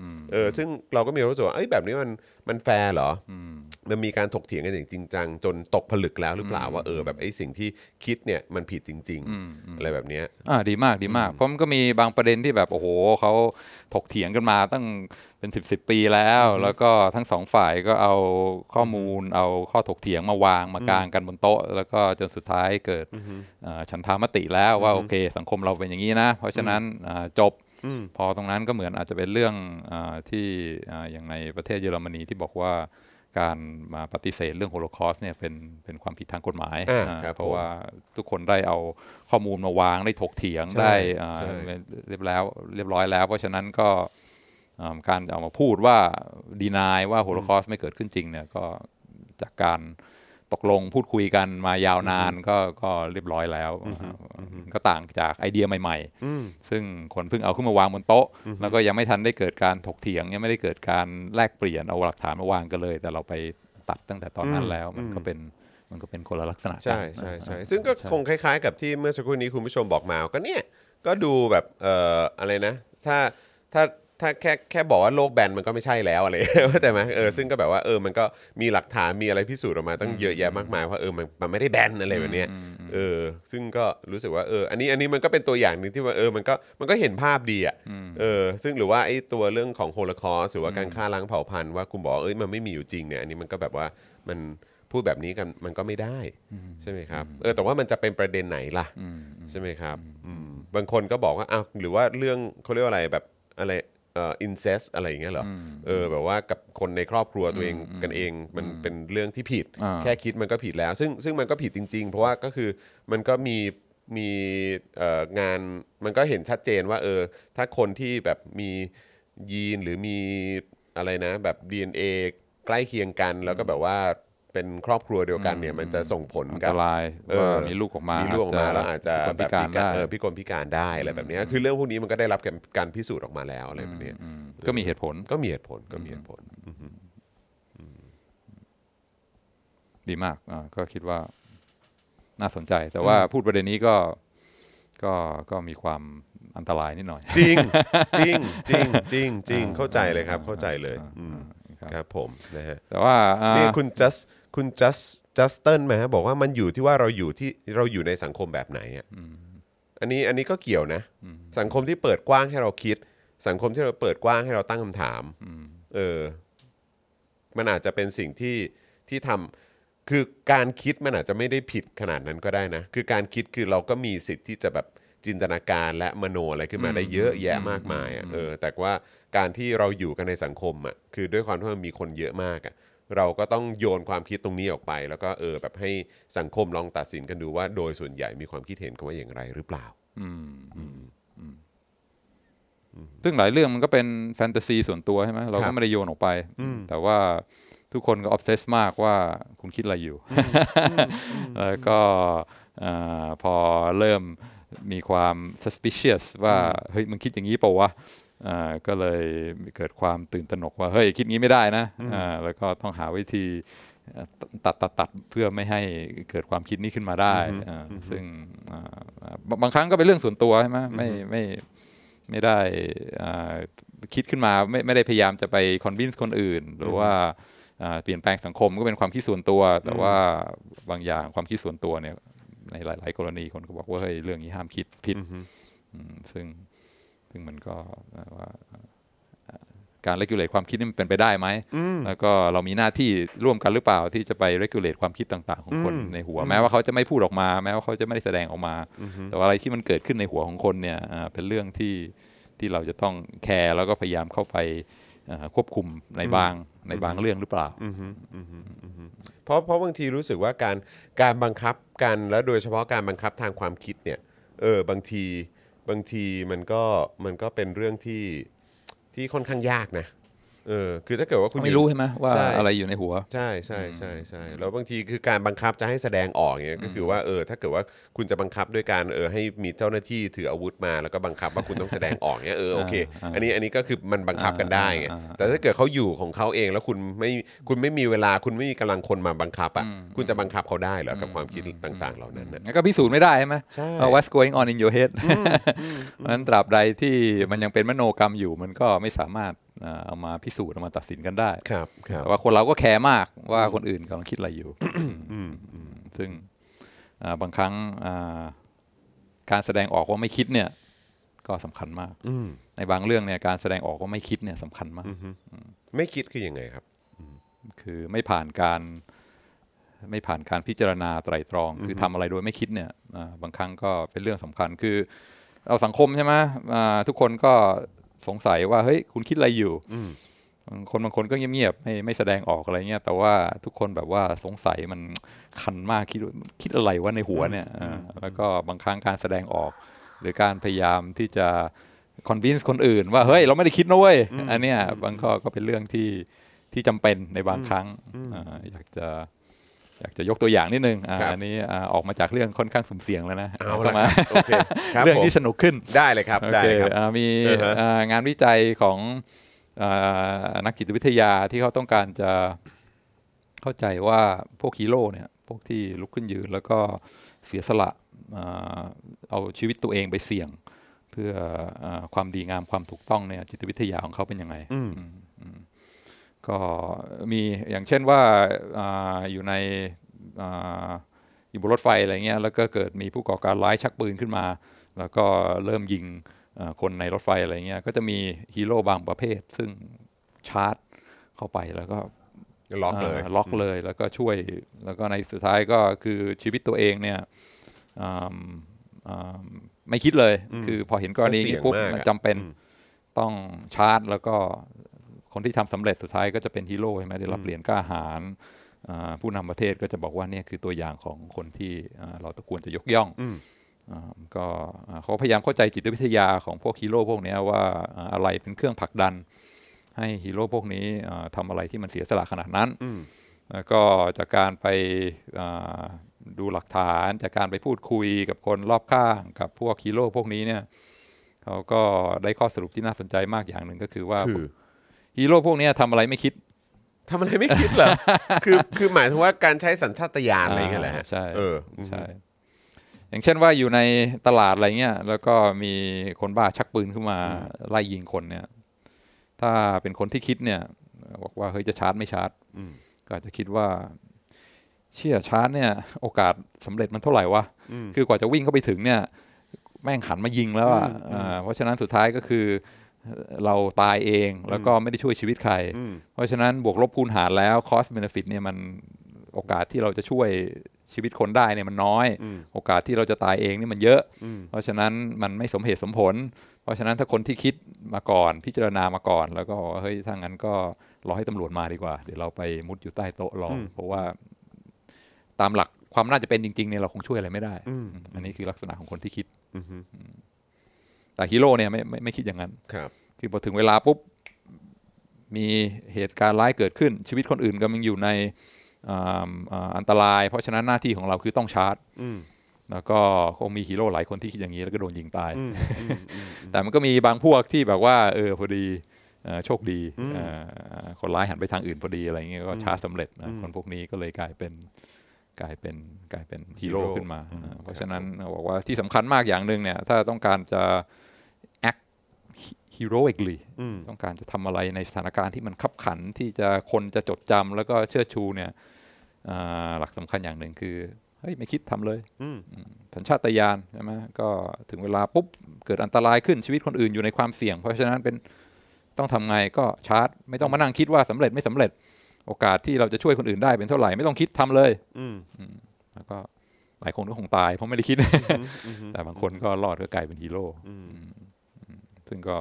ซึ่งเราก็มีรู้สึกว่าแบบนี้มันแฟร์เหรอมันมีการถกเถียงกันอย่างจริงจังจนตกผลึกแล้วหรือเปล่าว่าแบบไอ้สิ่งที่คิดเนี่ยมันผิดจริงๆอะไรแบบนี้ดีมากเพราะมันก็มีบางประเด็นที่แบบโอ้โหเขาถกเถียงกันมาตั้งเป็น10ปีแล้วแล้วก็ทั้งสองฝ่ายก็เอาข้อมูลเอาข้อถกเถียงมาวางมากางกันบนโต๊ะแล้วก็จนสุดท้ายเกิดฉันทามติแล้วว่าโอเคสังคมเราเป็นอย่างนี้นะเพราะฉะนั้นจบพอตรงนั้นก็เหมือนอาจจะเป็นเรื่องที่อย่างในประเทศเยอรมนีที่บอกว่าการมาปฏิเสธเรื่องโฮโลคอสต์เนี่ยเป็นความผิดทางกฎหมายเพราะว่าทุกคนได้เอาข้อมูลมาวางได้ถกเถียงได้เรียบร้อยแล้วเพราะฉะนั้นก็การเอามาพูดว่าดีนายว่าโฮโลคอสต์ไม่เกิดขึ้นจริงเนี่ยก็จากการตกลงพูดคุยกันมายาวนานก็เรียบร้อยแล้วก็ต่างจากไอเดียใหม่ๆซึ่งคนเพิ่งเอาขึ้นมาวางบนโต๊ะแล้วก็ยังไม่ทันได้เกิดการถกเถียงยังไม่ได้เกิดการแลกเปลี่ยนเอาหลักฐานมาวางกันเลยแต่เราไปตัดตั้งแต่ตอนนั้นแล้วมันก็เป็นคนละลักษณะกันใช่ซึ่งก็คงคล้ายๆกับที่เมื่อสักครู่นี้คุณผู้ชมบอกมาก็เนี่ยก็ดูแบบอะไรนะถ้าแค่บอกว่าโลกแบนมันก็ไม่ใช่แล้วอะไรเข้าใจไหมซึ่งก็แบบว่ามันก็มีหลักฐานมีอะไรพิสูจน์ออกมาตั้งเยอะแยะมากมายว่ามันไม่ได้แบนอะไรแบบนี้ซึ่งก็รู้สึกว่าอันนี้มันก็เป็นตัวอย่างนึงที่ว่ามันก็เห็นภาพดีอ่ะซึ่งหรือว่าไอ้ตัวเรื่องของโฮโลคอสต์หรือว่าการฆ่าล้างเผ่าพันธุ์ว่าคุณบอกมันไม่มีอยู่จริงเนี่ยอันนี้มันก็แบบว่ามันพูดแบบนี้กันมันก็ไม่ได้ใช่ไหมครับแต่ว่ามันจะเป็นประเด็นไหนล่ะใช่ไหมครับบางคนก็บอกว่าอ้าวหรือว่าเรื่องเขาเรียกอะไรแบบอะไรincest อะไรอย่างเงี้ยเหรอแบบว่ากับคนในครอบครัวตัวเองกันเองมันเป็นเรื่องที่ผิดแค่คิดมันก็ผิดแล้วซึ่งมันก็ผิดจริงๆเพราะว่าก็คือมันก็มีงานมันก็เห็นชัดเจนว่าถ้าคนที่แบบมียีนหรือมีอะไรนะแบบ DNA ใกล้เคียงกันแล้วก็แบบว่าเป็นครอบครัวเดียวกันเนี่ยมันจะส่งผลกับอันตรายมีลูกออกมาแล้วอาจจะแบบพิการได้อะไรแบบนี้คือเรื่องพวกนี้มันก็ได้รับการพิสูจน์ออกมาแล้วอะไรแบบนี้ก็มีเหตุผลดีมากก็คิดว่าน่าสนใจแต่ว่าพูดประเด็นนี้ก็มีความอันตรายนิดหน่อยจริงเข้าใจเลยครับเข้าใจเลยครับผมนะฮะแต่ว่านี่คุณจัสตินมาบอกว่ามันอยู่ที่ว่าเราอยู่ในสังคมแบบไหนอ่ะอันนี้ก็เกี่ยวนะสังคมที่เปิดกว้างให้เราคิดสังคมที่เราเปิดกว้างให้เราตั้งคำถามมันอาจจะเป็นสิ่งที่ทำคือการคิดมันอาจจะไม่ได้ผิดขนาดนั้นก็ได้นะคือการคิดคือเราก็มีสิทธิ์ที่จะแบบจินตนาการและมโนอะไรขึ้นมาได้เยอะแยะมากมายแต่ว่าการที่เราอยู่กันในสังคมอ่ะคือด้วยความที่มันมีคนเยอะมากอ่ะเราก็ต้องโยนความคิดตรงนี้ออกไปแล้วก็แบบให้สังคมลองตัดสินกันดูว่าโดยส่วนใหญ่มีความคิดเห็นกันว่าอย่างไรหรือเปล่าซึ่งหลายเรื่องมันก็เป็นแฟนตาซีส่วนตัวใช่ไหมเราก็ไม่ได้โยนออกไปแต่ว่าทุกคนก็ออฟเซสมากว่าคุณคิดอะไรอยู่ แล้วก็พอเริ่มมีความ suspicious ว่าเฮ้ยมันคิดอย่างนี้เปล่าวะก็เลยเกิดความตื่นตระหนกว่าเฮ้ยคิดงี้ไม่ได้นะแล้วก็ต้องหาวิธีตัดเพื่อไม่ให้เกิดความคิดนี้ขึ้นมาได้ซึ่งบางครั้งก็เป็นเรื่องส่วนตัวใช่ไหมไม่ได้ คิดขึ้นมาไม่ได้พยายามจะไปคอนวินส์คนอื่นหรือว่าเปลี่ยนแปลงสังคมก็เป็นความคิดส่วนตัวแต่ว่าบางอย่างความคิดส่วนตัวเนี่ยในหลายๆกรณีคนก็บอกว่าเฮ้ยเรื่องนี้ห้ามคิดผิดซึ่งมันก็ว่าการ regulate ความคิดนี่มันเป็นไปได้ไหมแล้วก็เรามีหน้าที่ร่วมกันหรือเปล่าที่จะไป regulate ความคิดต่างๆของคนในหัวแม้ว่าเขาจะไม่พูดออกมาแม้ว่าเขาจะไม่ได้แสดงออกมาแต่ว่าอะไรที่มันเกิดขึ้นในหัวของคนเนี่ยเป็นเรื่องที่เราจะต้องแคร์แล้วก็พยายามเข้าไปควบคุมในบางเรื่องหรือเปล่าเพราะบางทีรู้สึกว่าการบังคับกันแล้วโดยเฉพาะการบังคับทางความคิดเนี่ยบางทีมันก็เป็นเรื่องที่ค่อนข้างยากนะคือถ้าเกิดว่าคุณไม่รู้ใช่ไหมว่าอะไรอยู่ในหัวใช่ใช่ใช่ใช่แล้วบางทีคือการบังคับจะให้แสดงออกเนี่ยก็คือว่าถ้าเกิดว่าคุณจะบังคับด้วยการให้มีเจ้าหน้าที่ถืออาวุธมาแล้วก็บังคับว่าคุณต้องแสดงออกเนี่ยโอเคอันนี้ก็คือมันบังคับกันได้ไงแต่ถ้าเกิดเขาอยู่ของเขาเองแล้วคุณไม่มีเวลาคุณไม่มีกำลังคนมาบังคับอ่ะคุณจะบังคับเขาได้เหรอกับความคิดต่างๆเหล่านั้นก็พิสูจน์ไม่ได้ใช่ไหม What's going on in your head นั้นตราบใดที่มันยังเป็นมโนกรรมอยู่มันก็ไม่สามารถเอามาพิสูจน์เอามาตัดสินกันได้แต่ว่าคนเราก็แคร์มากว่าคนอื่นกำลังคิดอะไรอยู่ ซึ่งบางครั้งการแสดงออกว่าไม่คิดเนี่ยก็สำคัญมากในบางเรื่องเนี่ยการแสดงออกว่าไม่คิดเนี่ยสำคัญมากไม่คิดคือยังไงครับคือไม่ผ่านการพิจารณาไตร่ตรองคือทำอะไรโดยไม่คิดเนี่ยบางครั้งก็เป็นเรื่องสำคัญคือเราสังคมใช่ไหมทุกคนก็สงสัยว่าเฮ้ยคุณคิดอะไรอยู่คนบางคนก็เงียบๆไม่แสดงออกอะไรเงี้ยแต่ว่าทุกคนแบบว่าสงสัยมันคันมากคิดอะไรวะในหัวเนี่ยแล้วก็บางครั้งการแสดงออกหรือการพยายามที่จะคอนวินส์คนอื่นว่าเฮ้ยเราไม่ได้คิดนะเว้ยอันเนี้ยบางข้อก็เป็นเรื่องที่จำเป็นในบางครั้งอยากจะยกตัวอย่างนิดนึงอันนี้ออกมาจากเรื่องค่อนข้างสุ่มเสี่ยงแล้วนะเอาละโอเคเรื่องที่สนุกขึ้นได้เลยครับได้ครับมีงานวิจัยของนักจิตวิทยาที่เขาต้องการจะเข้าใจว่าพวกฮีโร่เนี่ยพวกที่ลุกขึ้นยืนแล้วก็เสียสละเอาชีวิตตัวเองไปเสี่ยงเพื่อความดีงามความถูกต้องเนี่ยจิตวิทยาของเขาเป็นยังไงก็มีอย่างเช่นว่าอยู่ในอยู่บนรถไฟอะไรเงี้ยแล้วก็เกิดมีผู้ก่อการร้ายชักปืนขึ้นมาแล้วก็เริ่มยิงคนในรถไฟอะไรเงี้ยก็จะมีฮีโร่บางประเภทซึ่งชาร์จเข้าไปแล้วก็ล็อกเลยแล้วก็ช่วยแล้วก็ในสุดท้ายก็คือชีวิตตัวเองเนี่ยไม่คิดเลยคือพอเห็นกรณีนี้ปุ๊บมันจำเป็นต้องชาร์จแล้วก็คนที่ทำสำเร็จสุดท้ายก็จะเป็นฮีโร่ใช่ไหมได้รับเหรียญกล้าหาญผู้นำประเทศก็จะบอกว่าเนี่ยคือตัวอย่างของคนที่เราควรจะยกย่องก็เขาพยายามเข้าใจจิตวิทยาของพวกฮีโร่พวกนี้ว่าอะไรเป็นเครื่องผลักดันให้ฮีโร่พวกนี้ทำอะไรที่มันเสียสละขนาดนั้นแล้วก็จากการไปดูหลักฐานจากการไปพูดคุยกับคนรอบข้างกับพวกฮีโร่พวกนี้เนี่ยเขาก็ได้ข้อสรุปที่น่าสนใจมากอย่างหนึ่งก็คือว่าฮีโร่พวกนี้ทำอะไรไม่คิดเหรอ คือหมายถึงว่าการใช้สัญชาตญาณอะไรเงี้ยแหละใช่ใช่อย่างเช่นว่าอยู่ในตลาดอะไรเงี้ยแล้วก็มีคนบ้าชักปืนขึ้นมาไล่ยิงคนเนี่ยถ้าเป็นคนที่คิดเนี่ยบอกว่าเฮ้ยจะชาร์จไม่ชาร์จก็อาจจะคิดว่าเชี่ยชาร์จเนี่ยโอกาสสำเร็จมันเท่าไหร่วะคือกว่าจะวิ่งเข้าไปถึงเนี่ยแม่งหันมายิงแล้วอ่ะเพราะฉะนั้นสุดท้ายก็คือเราตายเองแล้วก็ไม่ได้ช่วยชีวิตใครเพราะฉะนั้นบวกลบคูณหารแล้ว cost benefit เนี่ยมันโอกาสที่เราจะช่วยชีวิตคนได้เนี่ยมันน้อยโอกาสที่เราจะตายเองนี่มันเยอะเพราะฉะนั้นมันไม่สมเหตุสมผลเพราะฉะนั้นถ้าคนที่คิดมาก่อนพิจารณามาก่อนแล้วก็เฮ้ยถ้างั้นก็รอให้ตำรวจมาดีกว่าเดี๋ยวเราไปมุดอยู่ใต้โต๊ะรอเพราะว่าตามหลักความน่าจะเป็นจริงๆเนี่ยเราคงช่วยอะไรไม่ได้อันนี้คือลักษณะของคนที่คิดแต่ฮีโร่เนี่ยไม่คิดอย่างนั้นคือพอถึงเวลาปุ๊บมีเหตุการณ์ร้ายเกิดขึ้นชีวิตคนอื่นกำลังอยู่ในอันตรายเพราะฉะนั้นหน้าที่ของเราคือต้องชาร์จแล้วก็คงมีฮีโร่หลายคนที่คิดอย่างนี้แล้วก็โดนยิงตาย แต่มันก็มีบางพวกที่แบบว่าพอดีโชคดีคนร้ายหันไปทางอื่นพอดีอะไรเงี้ยก็ชาร์จสำเร็จนะคนพวกนี้ก็เลยกลายเป็นฮีโร่ขึ้นมาเพราะฉะนั้นบอกว่าที่สำคัญมากอย่างนึงเนี่ยถ้าต้องการจะแอค heroically ต้องการจะทำอะไรในสถานการณ์ที่มันคับขันที่จะคนจะจดจำแล้วก็เชื่อชูเนี่ยหลักสำคัญอย่างหนึ่งคือเฮ้ยไม่คิดทำเลยสัญชาตญาณใช่ไหมก็ถึงเวลาปุ๊บเกิดอันตรายขึ้นชีวิตคนอื่นอยู่ในความเสี่ยงเพราะฉะนั้นเป็นต้องทำไงก็ชาร์จไม่ต้องมานั่งคิดว่าสำเร็จไม่สำเร็จโอกาสที่เราจะช่วยคนอื่นได้เป็นเท่าไหร่ไม่ต้องคิดทำเลยแล้วก็หลายคนก็คงตายเพราะไม่ได้คิด แต่บางคนก็รอดก็กลายเป็นฮีโร่ซึ่งก็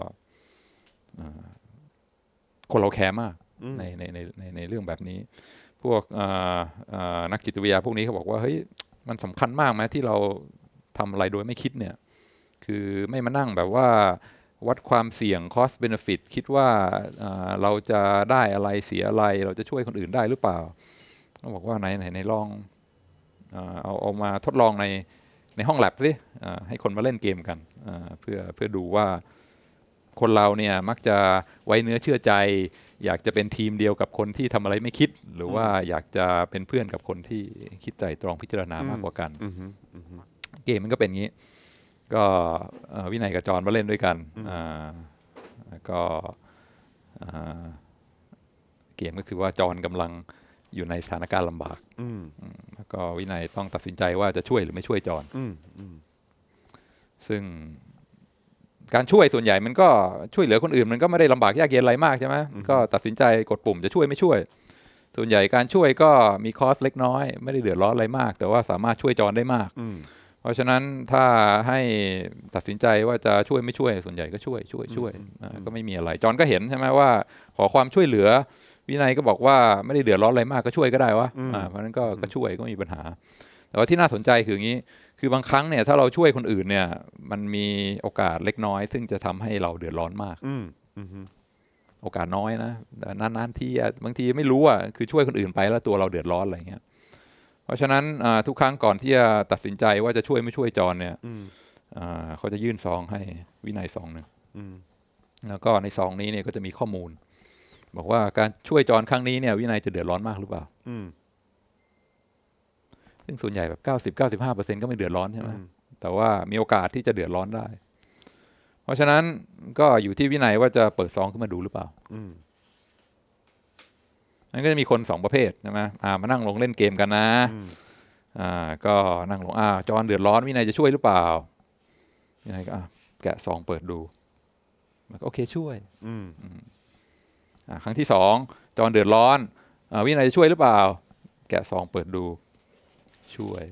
คนเราแคร์มากในเรื่องแบบนี้พวกนักจิตวิทยาพวกนี้เขาบอกว่าเฮ้ยมันสำคัญมากไหมที่เราทำอะไรโดยไม่คิดเนี่ยคือไม่มานั่งแบบว่าวัดความเสี่ยง cost benefit คิดว่าเราจะได้อะไรเสียอะไรเราจะช่วยคนอื่นได้หรือเปล่าเขาบอกว่าไหนลองเอามาทดลองในห้องแลบสิให้คนมาเล่นเกมกันเพื่อดูว่าคนเราเนี่ยมักจะไว้เนื้อเชื่อใจอยากจะเป็นทีมเดียวกับคนที่ทำอะไรไม่คิดหรือว่าอยากจะเป็นเพื่อนกับคนที่คิดไตร่ตรองพิจารณามากกว่ากันเกมมันก็เป็นงี้ก็วินัยกับจอนมาเล่นด้วยกันก็เกมก็คือว่าจอนกำลังอยู่ในสถานการณ์ลำบากแล้วก็วินัยต้องตัดสินใจว่าจะช่วยหรือไม่ช่วยจอนซึ่งการช่วยส่วนใหญ่มันก็ช่วยเหลือคนอื่นมันก็ไม่ได้ลำบากยากเย็นอะไรมากใช่ไหมก็ตัดสินใจกดปุ่มจะช่วยไม่ช่วยส่วนใหญ่การช่วยก็มีคอสเล็กน้อยไม่ได้เดือดร้อนอะไรมากแต่ว่าสามารถช่วยจอนได้มากเพราะฉะนั้นถ้าให้ตัดสินใจว่าจะช่วยไม่ช่วยส่วนใหญ่ก็ช่วยก็ไม่มีอะไรจอนก็เห็นใช่ไหมว่าขอความช่วยเหลือวินัยก็บอกว่าไม่ได้เดือดร้อนอะไรมากก็ช่วยก็ได้วะเพราะฉะนั้นก็ช่วยก็มีปัญหาแต่ว่าที่น่าสนใจคืออย่างนี้คือบางครั้งเนี่ยถ้าเราช่วยคนอื่นเนี่ยมันมีโอกาสเล็กน้อยซึ่งจะทำให้เราเดือดร้อนมากโอกาสน้อยนะนานๆทีบางทีไม่รู้อ่ะคือช่วยคนอื่นไปแล้วตัวเราเดือดร้อนอะไรเงี้ยเพราะฉะนั้นทุกครั้งก่อนที่จะตัดสินใจว่าจะช่วยไม่ช่วยจอนเนี่ยเขาจะยื่นซองให้วินัยซองหนึ่งแล้วก็ในซองนี้เนี่ยก็จะมีข้อมูลบอกว่าการช่วยจอนครั้งนี้เนี่ยวินัยจะเดือดร้อนมากหรือเปล่าซึ่งส่วนใหญ่แบบ 90-95% ก็ไม่เดือดร้อนใช่ไหมแต่ว่ามีโอกาสที่จะเดือดร้อนได้เพราะฉะนั้นก็อยู่ที่วินัยว่าจะเปิดซองขึ้นมาดูหรือเปล่านั่นก็จะมีคนสองประเภทใช่ไหมมานั่งลงเล่นเกมกันนะก็นั่งลงจอนเดือดร้อนวินัยจะช่วยหรือเปล่าวินัยก็แกะซองเปิดดูมันก็โอเคช่วยครั้งที่สองจอนเดือดร้อนวินัยจะช่วยหรือเปล่าแกะซองเปิดดูช่วย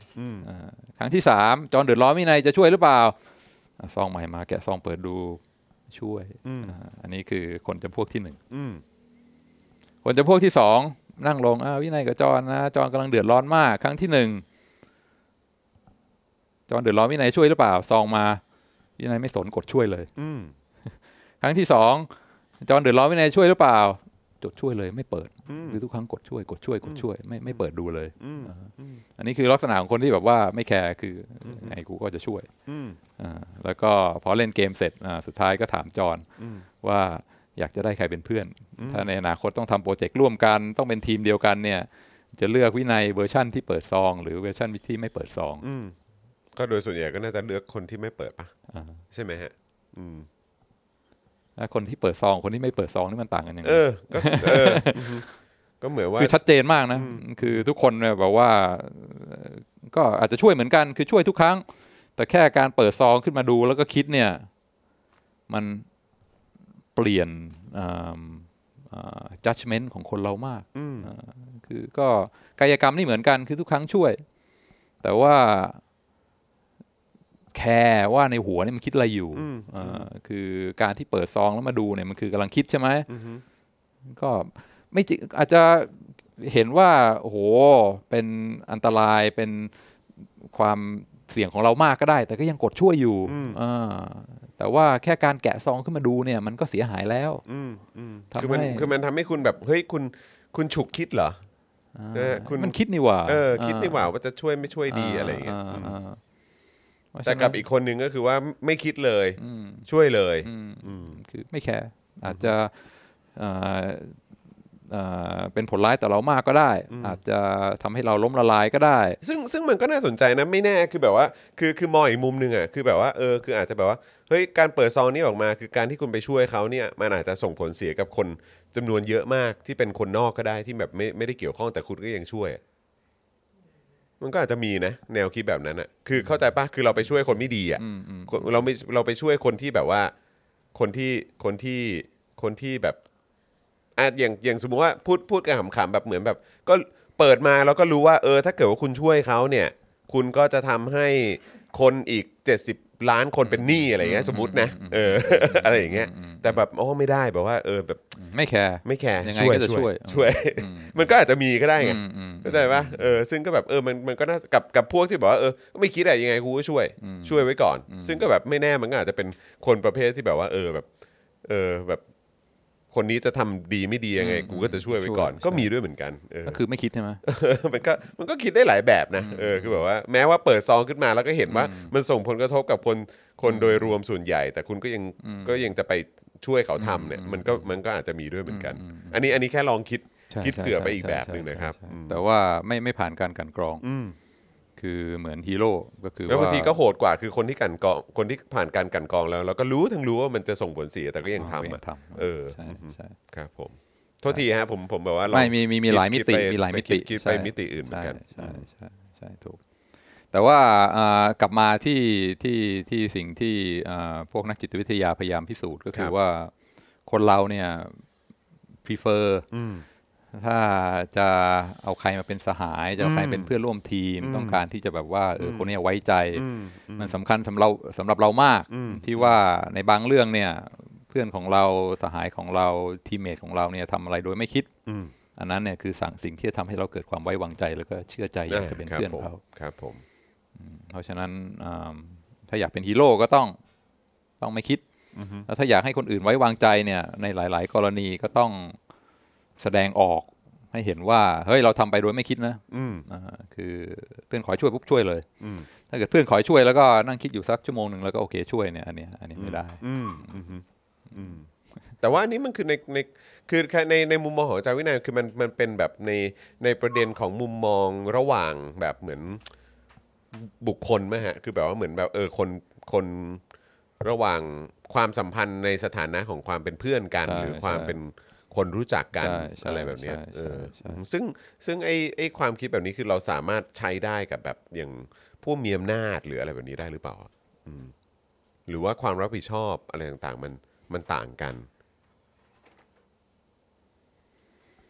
ครั้งที่สามจอนเดือดร้อนวินัยจะช่วยหรือเปล่าซองใหม่มาแกะซองเปิดดูช่วยอันนี้คือคนจำพวกที่หนึ่งคนจำพวกที่สองนั่งลงวินัยกับจอนนะจอนกำลังเดือดร้อนมากครั้งที่หนึ่งจอนเดือดร้อนวินัยช่วยหรือเปล่าซองมาวินัยไม่สนกดช่วยเลยครั้งที่สองจอนเดือดร้อนวินัยช่วยหรือเปล่าจดช่วยเลยไม่เปิดคือทุกครั้งกดช่วยไม่เปิดดูเลยอันนี้คือลักษณะของคนที่แบบว่าไม่แคร์คือไอ้กูก็จะช่วยแล้วก็พอเล่นเกมเสร็จสุดท้ายก็ถามจอนว่าอยากจะได้ใครเป็นเพื่อนถ้าในอนาคตต้องทำโปรเจกต์ร่วมกันต้องเป็นทีมเดียวกันเนี่ยจะเลือกวินัยเวอร์ชันที่เปิดซองหรือเวอร์ชันที่ไม่เปิดซองก็โดยส่วนใหญ่ก็น่าจะเลือกคนที่ไม่เปิดป่ะใช่ไหมฮะคนที่เปิดซองคนที่ไม่เปิดซองนี่มันต่างกันยังไงก็เหมือนว่าคือชัดเจนมากนะคือทุกคนแบบว่าก็อาจจะช่วยเหมือนกันคือช่วยทุกครั้งแต่แค่การเปิดซองขึ้นมาดูแล้วก็คิดเนี่ยมันเปลี่ยนjudgment ของคนเรามากคือก็กายกรรมนี่เหมือนกันคือทุกครั้งช่วยแต่ว่าแคร์ว่าในหัวเนี่ยมันคิดอะไรอยู่คือการที่เปิดซองแล้วมาดูเนี่ยมันคือกำลังคิดใช่ไหมก็ไม่จริงอาจจะเห็นว่าโอ้โหเป็นอันตรายเป็นความเสี่ยงของเรามากก็ได้แต่ก็ยังกดช่วยอยู่แต่ว่าแค่การแกะซองขึ้นมาดูเนี่ยมันก็เสียหายแล้วคือมันทำให้คุณแบบเฮ้ยคุณฉุกคิดเหรอมันคิดนี่หว่าคิดนี่หว่าว่าจะช่วยไม่ช่วยดีอะไรอย่างเงี้ยแต่กับอีกคนหนึ่งก็คือว่าไม่คิดเลยช่วยเลยคือไม่แคร์อาจจะ เป็นผลร้ายแต่เรามากก็ได้อาจจะทำให้เราล้มละลายก็ได้ซึ่งมันก็น่าสนใจนะไม่แน่คือแบบว่าคือมองอีกมุมนึงอ่ะคือแบบว่าคืออาจจะแบบว่าเฮ้ยการเปิดซองนี้ออกมาคือการที่คุณไปช่วยเขาเนี่ยมันอาจจะส่งผลเสียกับคนจำนวนเยอะมากที่เป็นคนนอกก็ได้ที่แบบไม่ได้เกี่ยวข้องแต่คุณก็ยังช่วยมันก็อาจจะมีนะแนวคิดแบบนั้นอ่ะคือเข้าใจป่ะคือเราไปช่วยคนไม่ดีอ่ะเราไปช่วยคนที่แบบว่าคนที่แบบอย่างสมมุติว่าพูดกันขำๆแบบเหมือนแบบก็เปิดมาแล้วก็รู้ว่าถ้าเกิดว่าคุณช่วยเขาเนี่ยคุณก็จะทำให้คนอีก70ล้านคนเป็นหนี้อะไรอย่างเงี้ยสมมุตินะอะไรอย่างเงี้ยแต่แบบอ๋อไม่ได้แบบว่าแบบไม่แคร์ยังไงก็จะช่วยมันก็อาจจะมีก็ได้ไงเข้าใจป่ะซึ่งก็แบบมันก็น่ากับพวกที่บอกว่าไม่คิดอะไรยังไงกูก็ช่วยไว้ก่อนซึ่งก็แบบไม่แน่มันก็อาจจะเป็นคนประเภทที่แบบว่าแบบคนนี้จะทำดีไม่ดียังไงกูก็จะช่วยไว้ก่อนก็มีด้วยเหมือนกันก็คือไม่คิดใช่ไหม มันก็คิดได้หลายแบบนะคือแบบว่าแม้ว่าเปิดซองขึ้นมาแล้วก็เห็นว่ามันส่งผลกระทบกับคนโดยรวมส่วนใหญ่แต่คุณก็ยังจะไปช่วยเขาทำเนี่ยมันก็อาจจะมีด้วยเหมือนกันอันนี้แค่ลองคิดเผื่อไปอีกแบบนึงนะครับแต่ว่าไม่ผ่านการกลั่นกรองคือเหมือนฮีโร่ก็คือว่าแล้วบางทีก็โหดกว่าคือคนที่กลั่นกรองคนที่ผ่านการกลั่นกรองแล้วเราก็รู้ว่ามันจะส่งผลเสียแต่ก็ยังทำใช่ครับผมโทษทีฮะผมแบบว่าไม่มีหลายมิติคิดไปมิติอื่นเหมือนกันใช่ถูกแต่ว่ากลับมาที่สิ่งที่พวกนักจิตวิทยาพยายามพิสูจน์ก็คือว่าคนเราเนี่ย preferถ้าจะเอาใครมาเป็นสหายจะเอาใครเป็นเพื่อนร่วมทีมต้องการที่จะแบบว่าคนนี้ไว้ใจมันสำคัญสำหรับเรามากที่ว่าในบางเรื่องเนี่ยเพื่อนของเราสหายของเราทีมเมทของเราเนี่ยทำอะไรโดยไม่คิดอันนั้นเนี่ยคือสิ่งที่จะทำให้เราเกิดความไว้วางใจแล้วก็เชื่อใจอยากจะเป็นเพื่อนเขาครับผมเพราะฉะนั้นถ้าอยากเป็นฮีโร่ก็ต้องไม่คิดแล้วถ้าอยากให้คนอื่นไว้วางใจเนี่ยในหลายๆกรณีก็ต้องแสดงออกให้เห็นว่าเฮ้ยเราทำไปโดยไม่คิดนะคือเพื่อนขอช่วยปุ๊บช่วยเลยถ้าเกิดเพื่อนขอช่วยแล้วก็นั่งคิดอยู่สักชั่วโมงนึงแล้วก็โอเคช่วยเนี่ยอันนี้ไม่ได้แต่ว่าอันนี้มันคือในมุมมองของอาจารย์วินัยคือมันเป็นแบบในประเด็นของมุมมองระหว่างแบบเหมือนบุคคลไหมฮะคือแบบว่าเหมือนแบบคนระหว่างความสัมพันธ์ในสถานะของความเป็นเพื่อนกันหรือความเป็นคนรู้จักกันอะไรแบบนี้ซึ่งไอ้ความคิดแบบนี้คือเราสามารถใช้ได้กับแบบอย่างผู้มีอำนาจหรืออะไรแบบนี้ได้หรือเปล่าหรือว่าความรับผิดชอบอะไรต่างๆมันต่างกัน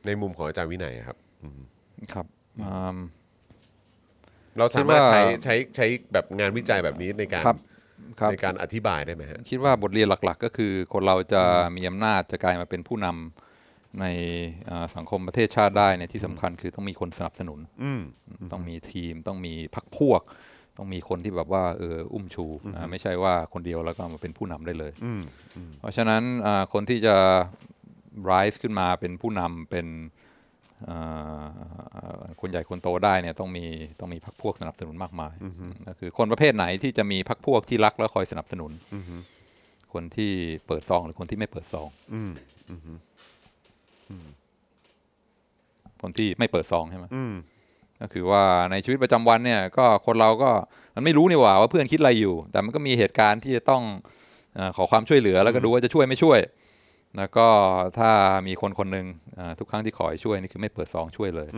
ในมุมของอาจารย์วินัยครับครับเราสามารถใช้แบบงานวิจัยแบบนี้ในการอธิบายได้ไหมฮะคิดว่าบทเรียนหลักๆก็คือคนเราจะมีอำนาจจะกลายมาเป็นผู้นำในสังคมประเทศชาติได้เนี่ยที่สำคัญคือต้องมีคนสนับสนุนต้องมีทีมต้องมีพรรคพวกต้องมีคนที่แบบว่าอุ้มชูไม่ใช่ว่าคนเดียวแล้วก็มาเป็นผู้นำได้เลยเพราะฉะนั้นคนที่จะ rise ขึ้นมาเป็นผู้นำเป็นคนใหญ่คนโตได้เนี่ยต้องมีพรรคพวกสนับสนุนมากมายก็คือคนประเภทไหนที่จะมีพรรคพวกที่รักและคอยสนับสนุนคนที่เปิดซองหรือคนที่ไม่เปิดซองคนที่ไม่เปิดซองใช่ไหมก็คือว่าในชีวิตประจำวันเนี่ยก็คนเราก็มันไม่รู้นี่หว่าเพื่อนคิดอะไรอยู่แต่มันก็มีเหตุการณ์ที่จะต้องขอความช่วยเหลือแล้วก็ดูว่าจะช่วยไม่ช่วยแล้วก็ถ้ามีคนๆนึงทุกครั้งที่ขอให้ช่วยนี่คือไม่เปิดซองช่วยเลย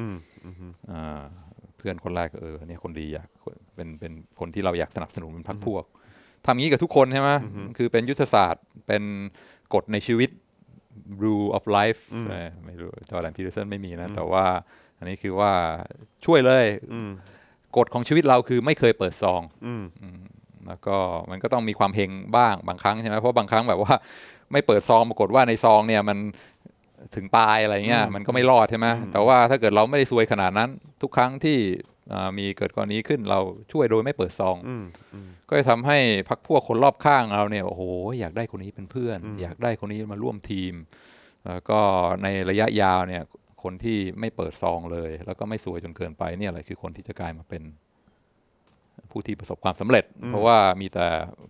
เพื่อนคนแรกเนี่ยคนดีอยากเป็นคนที่เราอยากสนับสนุนเป็นพรรคพวกทำงี้กับทุกคนใช่ไหมคือเป็นยุทธศาสตร์เป็นกฎในชีวิต rule of life ไม่รู้ Jordan Peterson ไม่มีนะแต่ว่าอันนี้คือว่าช่วยเลยกฎของชีวิตเราคือไม่เคยเปิดซองแล้วก็มันก็ต้องมีความเฮงบ้างบางครั้งใช่ไหมเพราะบางครั้งแบบว่าไม่เปิดซองปรากฏว่าในซองเนี่ยมันถึงตายอะไรเงี้ยมันก็ไม่รอดใช่ไหมแต่ว่าถ้าเกิดเราไม่ได้ซวยขนาดนั้นทุกครั้งที่มีเกิดกรณีขึ้นเราช่วยโดยไม่เปิดซองก็จะทำให้พรรคพวกคนรอบข้างเราเนี่ยโอ้โหอยากได้คนนี้เป็นเพื่อนอยากได้คนนี้มาร่วมทีมแล้วก็ในระยะยาวเนี่ยคนที่ไม่เปิดซองเลยแล้วก็ไม่ซวยจนเกินไปเนี่ยอะไรคือคนที่จะกลายมาเป็นผู้ที่ประสบความสำเร็จเพราะว่ามีแต่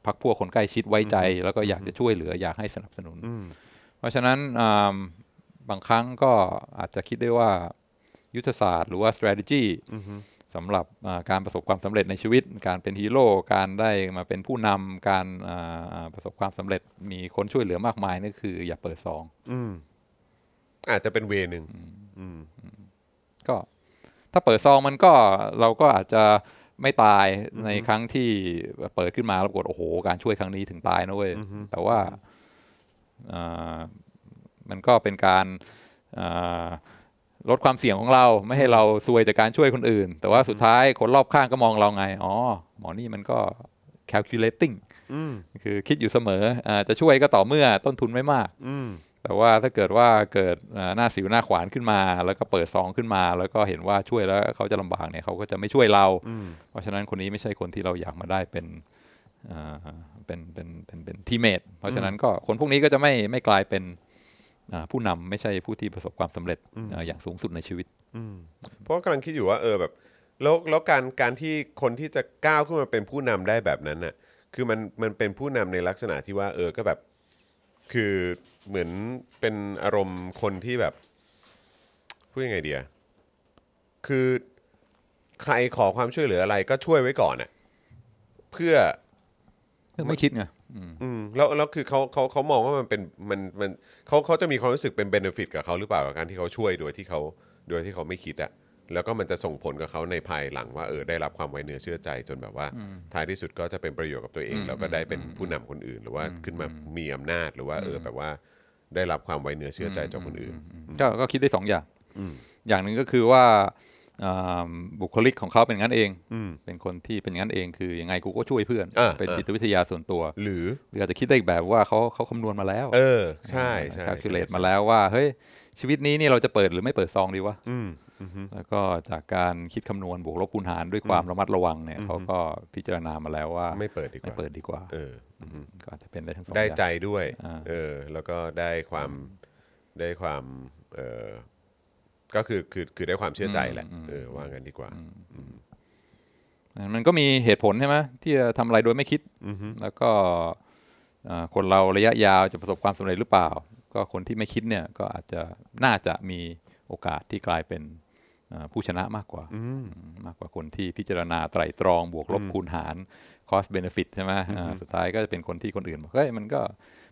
พรรคพวกคนใกล้ชิดไว้ใจแล้วก็อยากจะช่วยเหลืออยากให้สนับสนุนเพราะฉะนั้น บางครั้งก็อาจจะคิดได้ว่ายุทธศาสตร์หรือว่า strategy สำหรับการประสบความสำเร็จในชีวิตการเป็นฮีโร่การได้มาเป็นผู้นำการประสบความสำเร็จมีคนช่วยเหลือมากมายนี่คืออย่าเปิดซองอาจจะเป็นเวนึงก็ถ้าเปิดซองมันก็เราก็อาจจะไม่ตายในครั้งที่เปิดขึ้นมาแล้วปรากฏโอ้โหการช่วยครั้งนี้ถึงตายนะเว้ยแต่ว่ามันก็เป็นการลดความเสี่ยงของเราไม่ให้เราซวยจากการช่วยคนอื่นแต่ว่าสุดท้ายคนรอบข้างก็มองเราไงอ๋อหมอนี่มันก็ calculating คือคิดอยู่เสมอจะช่วยก็ต่อเมื่อต้นทุนไม่มากแต่ว่าถ้าเกิดว่าเกิดหน้าสิวหน้าขวานขึ้นมาแล้วก็เปิดซองขึ้นมาแล้วก็เห็นว่าช่วยแล้วเขาจะลำบากเนี่ยเขาก็จะไม่ช่วยเราเพราะฉะนั้นคนนี้ไม่ใช่คนที่เราอยากมาได้เป็นทีมเมทเพราะฉะนั้นก็คนพวกนี้ก็จะไม่กลายเป็นผู้นำไม่ใช่ผู้ที่ประสบความสำเร็จ อย่างสูงสุดในชีวิตเพราะกำลังคิดอยู่ว่าแบบแล้วการที่คนที่จะก้าวขึ้นมาเป็นผู้นำได้แบบนั้นน่ะคือมันเป็นผู้นำในลักษณะที่ว่าก็แบบคือเหมือนเป็นอารมณ์คนที่แบบพูดยังไงดีอ่ะคือใครขอความช่วยเหลืออะไรก็ช่วยไว้ก่อนน่ะเพื่อไม่คิดไงแล้วคือเขามองว่ามันเป็นมันเขาจะมีความรู้สึกเป็น benefit กับเขาหรือเปล่ากับการที่เขาช่วยโดยที่เขาไม่คิดอ่ะแล้วก็มันจะส่งผลกับเขาในภายหลังว่าได้รับความไว้เนื้อเชื่อใจจนแบบว่าท้ายที่สุดก็จะเป็นประโยชน์กับตัวเองแล้วก็ได้เป็นผู้นำคนอื่นหรือว่าขึ้นมามีอำนาจหรือว่าแบบว่าได้รับความไว้เนื้อเชื่อใจจากคนอื่นก็คิดได้2อย่างอย่างนึงก็คือว่าบุคลิกของเขาเป็นงั้นเองเป็นคนที่เป็นงั้นเองคือยังไงกูก็ช่วยเพื่อนเป็นจิตวิทยาส่วนตัวหรืออาจจะคิดได้อีกแบบว่าเขาคำนวณมาแล้วใช่แคลคูเลตมาแล้วว่าเฮ้ยชีวิตนี้นี่เราจะเปิดหรือไม่เปิดซองดีวะแล้วก็จากการคิดคำนวณบวกลบคูณหารด้วยความระมัดระวังเนี่ยเขาก็พิจารณามาแล้วว่าไม่เปิดดีกว่าก็อาจจะเป็นได้ทั้งสองได้ใจด้วยแล้วก็ได้ความก็คือได้ความเชื่อใจแหละว่างั้นดีกว่ามันก็มีเหตุผลใช่ไหมที่จะทำอะไรโดยไม่คิดแล้วก็คนเราระยะยาวจะประสบความสำเร็จหรือเปล่าก็คนที่ไม่คิดเนี่ยก็อาจจะน่าจะมีโอกาสที่กลายเป็นผู้ชนะมากกว่าคนที่พิจารณาไตร่ตรองบวกลบคูณหาร cost benefit ใช่ไหมสุดท้ายก็จะเป็นคนที่คนอื่นบอกเฮ้ยมันก็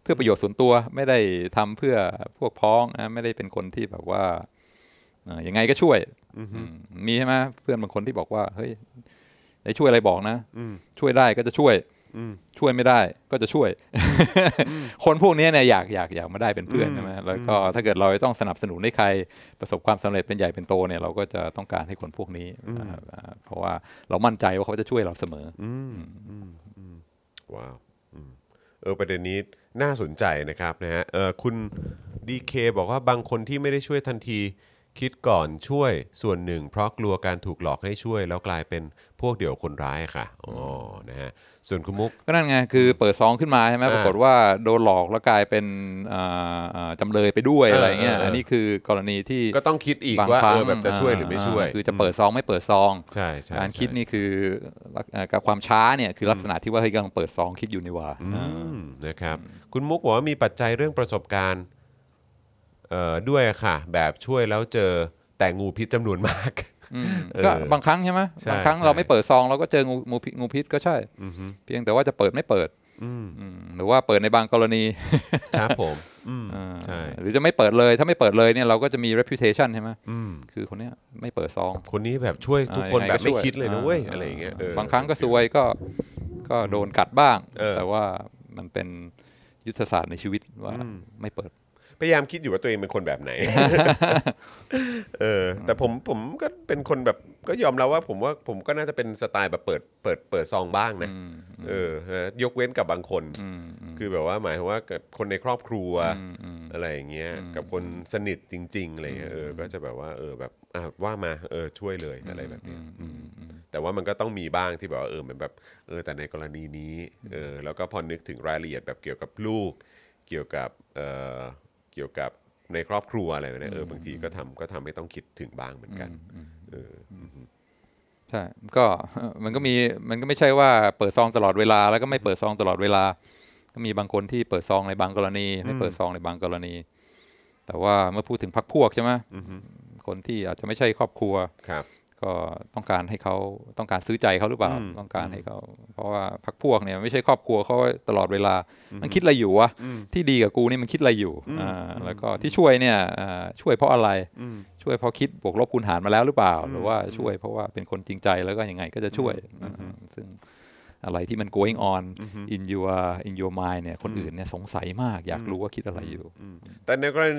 เพื่อประโยชน์ส่วนตัวไม่ได้ทำเพื่อพวกพ้องนะไม่ได้เป็นคนที่แบบว่ายังไงก็ช่วยมีใช่ไหมเพื่อนบางคนที่บอกว่าเฮ้ยได้ช่วยอะไรบอกนะช่วยได้ก็จะช่วยช่วยไม่ได้ก็จะช่วย คนพวกนี้เนี่ยอยากมาได้เป็นเพื่อนใช่ไหมแล้วก็ถ้าเกิดเราต้องสนับสนุนให้ใครประสบความสำเร็จเป็นใหญ่เป็นโตเนี่ยเราก็จะต้องการให้คนพวกนี้เพราะว่าเรามั่นใจว่าเขาจะช่วยเราเสมอว้าวประเด็นนี้น่าสนใจนะครับนะฮะคุณดีเคบอกว่าบางคนที่ไม่ได้ช่วยทันทีคิดก่อนช่วยส่วนหนึ่งเพราะกลัวการถูกหลอกให้ช่วยแล้วกลายเป็นพวกเดี่ยวคนร้ายค่ะอ๋อนะฮะส่วนคุณมุกก็นั่นไงคือเปิดซองขึ้นมาใช่ไหมปรากฏว่าโดนหลอกแล้วกลายเป็นจำเลยไปด้วย อะไรเงี้ยอันนี้คือกรณีที่ก็ต้องคิดอีกว่าแบบจะช่วยหรือไม่ช่วยคือจะเปิดซองไม่เปิดซองใช่ใช่การคิดนี่คือกับความช้าเนี่ยคือลักษณะที่ว่าเฮ้ยกำลังเปิดซองคิดอยู่นี่ว่านะครับคุณมุกบอกว่ามีปัจจัยเรื่องประสบการณ์ด้วยค่ะแบบช่วยแล้วเจอแต่งูพิษจำนวนมากก็บางครั้งใช่ไหมบางครั้งเราไม่เปิดซองเราก็เจองูพิษก็ใช่เพียงแต่ว่าจะเปิดไม่เปิดหรือว่าเปิดในบางกรณีครับผมใช่หรือจะไม่เปิดเลยถ้าไม่เปิดเลยเนี่ยเราก็จะมี reputation ใช่ไหมคือคนเนี้ยไม่เปิดซองคนนี้แบบช่วยทุกคนแบบไม่คิดเลยนะเว้ยอะไรอย่างเงี้ยบางครั้งก็ซวยก็โดนกัดบ้างแต่ว่ามันเป็นยุทธศาสตร์ในชีวิตว่าไม่เปิดพยายามคิดอยู่ว่าตัวเองเป็นคนแบบไหน แต่ผมก็เป็นคนแบบก็ยอมรับว่าผมก็น่าจะเป็นสไตล์แบบเปิดซองบ้างนะยกเว้นกับบางคนคือแบบว่าหมายความว่าคนในครอบครัวอะไรอย่างเงี้ยกับคนสนิทจริงๆอะไรก็จะแบบว่าแบบว่ามาช่วยเลยอะไรแบบนี้แต่ว่ามันก็ต้องมีบ้างที่แบบว่าเหมือนแบบแต่ในกรณีนี้แล้วก็พอนึกถึงรายละเอียดแบบเกี่ยวกับลูกเกี่ยวกับในครอบครัวอะไรนะบางทีก็ทำให้ต้องคิดถึงบ้างเหมือนกันใช่ก็มันก็ไม่ใช่ว่าเปิดซองตลอดเวลาแล้วก็ไม่เปิดซองตลอดเวลาก็มีบางคนที่เปิดซองในบางกรณีไม่เปิดซองในบางกรณี แต่ว่าเมื่อพูดถึงพรรคพวกใช่ไหมคนที่อาจจะไม่ใช่ครอบครัวก็ต้องการให้เขาต้องการซื้อใจเขาหรือเปล่าต้องการให้เขาเพราะว่าพรรคพวกเนี่ยไม่ใช่ครอบครัวเขาตลอดเวลามันคิดอะไรอยู่วะที่ดีกับกูนี่มันคิดอะไรอยู่แล้วก็ที่ช่วยเนี่ยช่วยเพราะอะไรช่วยเพราะคิดบวกลบคูณหารมาแล้วหรือเปล่าหรือว่าช่วยเพราะว่าเป็นคนจริงใจแล้วก็ยังไงก็จะช่วยซึ่งอะไรที่มัน going on in your mind เนี่ยคนอื่นเนี่ยสงสัยมากอยากรู้ว่าคิดอะไรอยู่แต่ในกรณี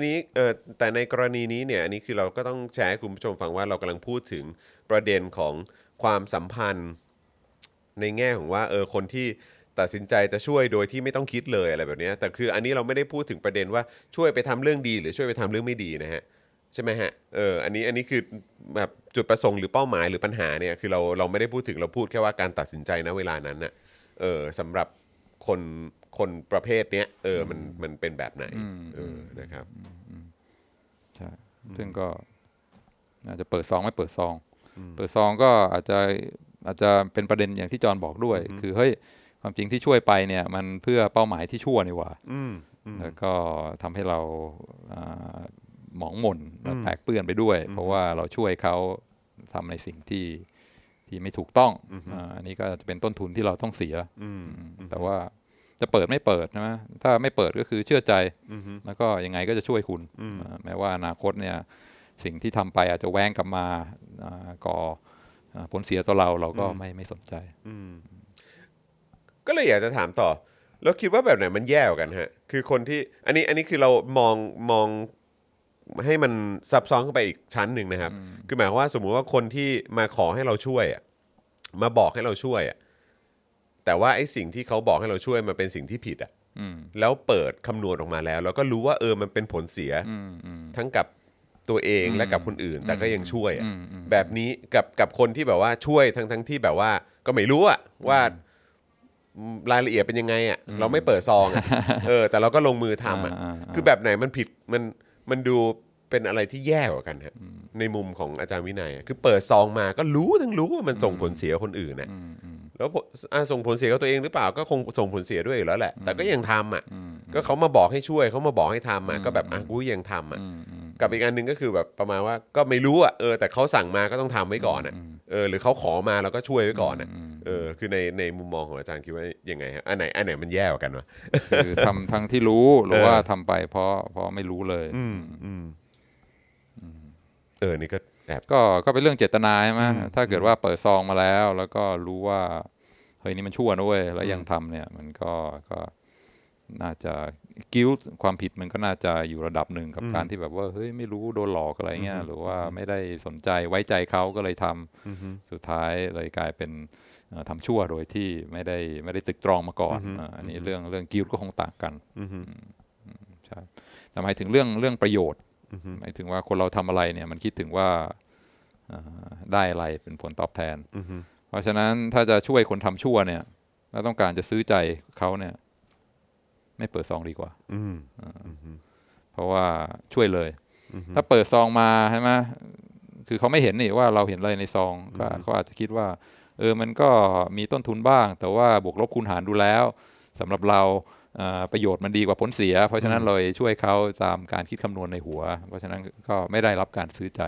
นี้เนี่ยอันนี้คือเราก็ต้องแชร์ให้คุณผู้ชมฟังว่าเรากำลังพูดถึงประเด็นของความสัมพันธ์ในแง่ของว่าคนที่ตัดสินใจจะช่วยโดยที่ไม่ต้องคิดเลยอะไรแบบนี้แต่คืออันนี้เราไม่ได้พูดถึงประเด็นว่าช่วยไปทำเรื่องดีหรือช่วยไปทำเรื่องไม่ดีนะฮะใช่ไหมฮะอันนี้คือแบบจุดประสงค์หรือเป้าหมายหรือปัญหาเนี่ยคือเราไม่ได้พูดถึงเราพูดแค่ว่าการตัดสินใจณเวลานั้นน่ะสำหรับคนประเภทเนี้ยมันเป็นแบบไหนนะครับใช่ซึ่งก็อาจจะเปิดซองไม่เปิดซองก็อาจจะเป็นประเด็นอย่างที่จอนบอกด้วยคือเฮ้ยความจริงที่ช่วยไปเนี่ยมันเพื่อเป้าหมายที่ชั่วนี่หว่าแล้วก็ทำให้เราหมองหม่นและแผลเปื้อนไปด้วยเพราะว่าเราช่วยเขาทำในสิ่งที่ไม่ถูกต้องอันนี้ก็จะเป็นต้นทุนที่เราต้องเสียแต่ว่าจะเปิดไม่เปิดใช่ไหมถ้าไม่เปิดก็คือเชื่อใจแล้วก็ยังไงก็จะช่วยคุณแม้ว่าอนาคตเนี่ยสิ่งที่ทำไปอาจจะแว้งกลับมาก่อผลเสียต่อเราก็ไม่สนใจก็เลยอยากจะถามต่อแล้วคิดว่าแบบไหนมันแย่กันฮะคือคนที่อันนี้คือเรามองให้มันซับซ้อนขึ้นไปอีกชั้นหนึ่งนะครับคือหมายความว่าสมมุติว่าคนที่มาขอให้เราช่วยอ่ะมาบอกให้เราช่วยอ่ะแต่ว่าไอ้สิ่งที่เขาบอกให้เราช่วยมันเป็นสิ่งที่ผิดอ่ะแล้วเปิดคำนวณออกมาแล้วก็รู้ว่ามันเป็นผลเสียทั้งกับตัวเองและกับคนอื่นแต่ก็ยังช่วยอ่ะแบบนี้กับคนที่แบบว่าช่วยทั้งที่แบบว่าก็ไม่รู้อ่ะว่ารายละเอียดเป็นยังไงอ่ะเราไม่เปิดซองอ่ะแต่เราก็ลงมือทำอ่ะคือแบบไหนมันผิดมันดูเป็นอะไรที่แย่กว่ากันฮะในมุมของอาจารย์วินัยคือเปิดซองมาก็รู้ว่ามันส่งผลเสียคนอื่นนะแล้วส่งผลเสียกับตัวเองหรือเปล่าก็คงส่งผลเสียด้วยอยู่แล้วแหละแต่ก็ยังทำอ่ะก็เขามาบอกให้ช่วยเขามาบอกให้ทำอ่ะก็แบบกูยังทำอ่ะกับอีกอันนึงก็คือแบบประมาณว่าก็ไม่รู้อ่ะแต่เขาสั่งมาก็ต้องทำไว้ก่อนอ่ะหรือเขาขอมาแล้วก็ช่วยไว้ก่อนอ่ะคือในมุมมองของอาจารย์คิดว่ายังไงฮะอันไหนมันแย่กว่ากันวะคือทำทั้งที่รู้หรือว่าทำไปเพราะไม่รู้เลยนี่ก็แอบก็เป็นเรื่องเจตนาใช่ไหมถ้าเกิดว่าเปิดซองมาแล้วก็รู้ว่าเฮ้ยนี่มันชั่วนะเว้ยแล้วยังทำเนี่ยมันก็น่าจะกิ้วความผิดมันก็น่าจะอยู่ระดับหนึ่งกับการที่แบบว่าเฮ้ยไม่รู้โดนหลอกอะไรเงี้ยหรือว่าไม่ได้สนใจไว้ใจเขาก็เลยทำสุดท้ายเลยกลายเป็นทำชั่วโดยที่ไม่ได้ตรึกตรองมาก่อนอันนี้เรื่องกิ้วก็คงต่างกันใช่แต่หมายถึงเรื่องประโยชน์หมายถึงว่าคนเราทำอะไรเนี่ยมันคิดถึงว่าได้อะไรเป็นผลตอบแทนเพราะฉะนั้นถ้าจะช่วยคนทำชั่วเนี่ยแล้วต้องการจะซื้อใจเขาเนี่ยไม่เปิดซองดีกว่าเพราะว่าช่วยเลยถ้าเปิดซองมาใช่ไหมคือเขาไม่เห็นนี่ว่าเราเห็นอะไรในซองเขาอาจจะคิดว่ามันก็มีต้นทุนบ้างแต่ว่าบวกลบคูณหารดูแล้วสำหรับเราประโยชน์มันดีกว่าผลเสียเพราะฉะนั้นเลยช่วยเขาตามการคิดคำนวณในหัวเพราะฉะนั้นก็ไม่ได้รับการซื้อใจ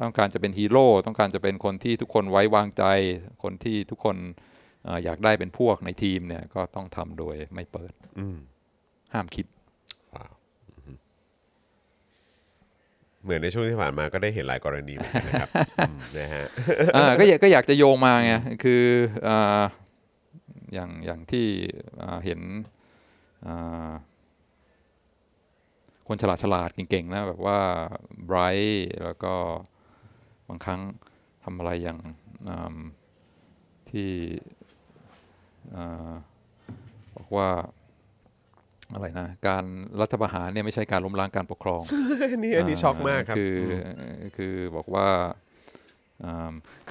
ต้องการจะเป็นฮีโร่ต้องการจะเป็นคนที่ทุกคนไว้วางใจคนที่ทุกคนอยากได้เป็นพวกในทีมเนี่ยก็ต้องทำโดยไม่เปิดห้ามคิดเหมือนในช่วงที่ผ่านมาก็ได้เห็นหลายกรณีเหมือนกันนะครับนะฮะก็อยากจะโยงมาไงคืออย่างที่เห็นคนฉลาดเก่งๆนะแบบว่าไบรท์แล้วก็บางครั้งทำอะไรอย่างที่บอกว่าอะไรนะการรัฐประหารเนี่ยไม่ใช่การล้มล้างการปกครอง นี่อันนี้ช็อกมากครับคือบอกว่า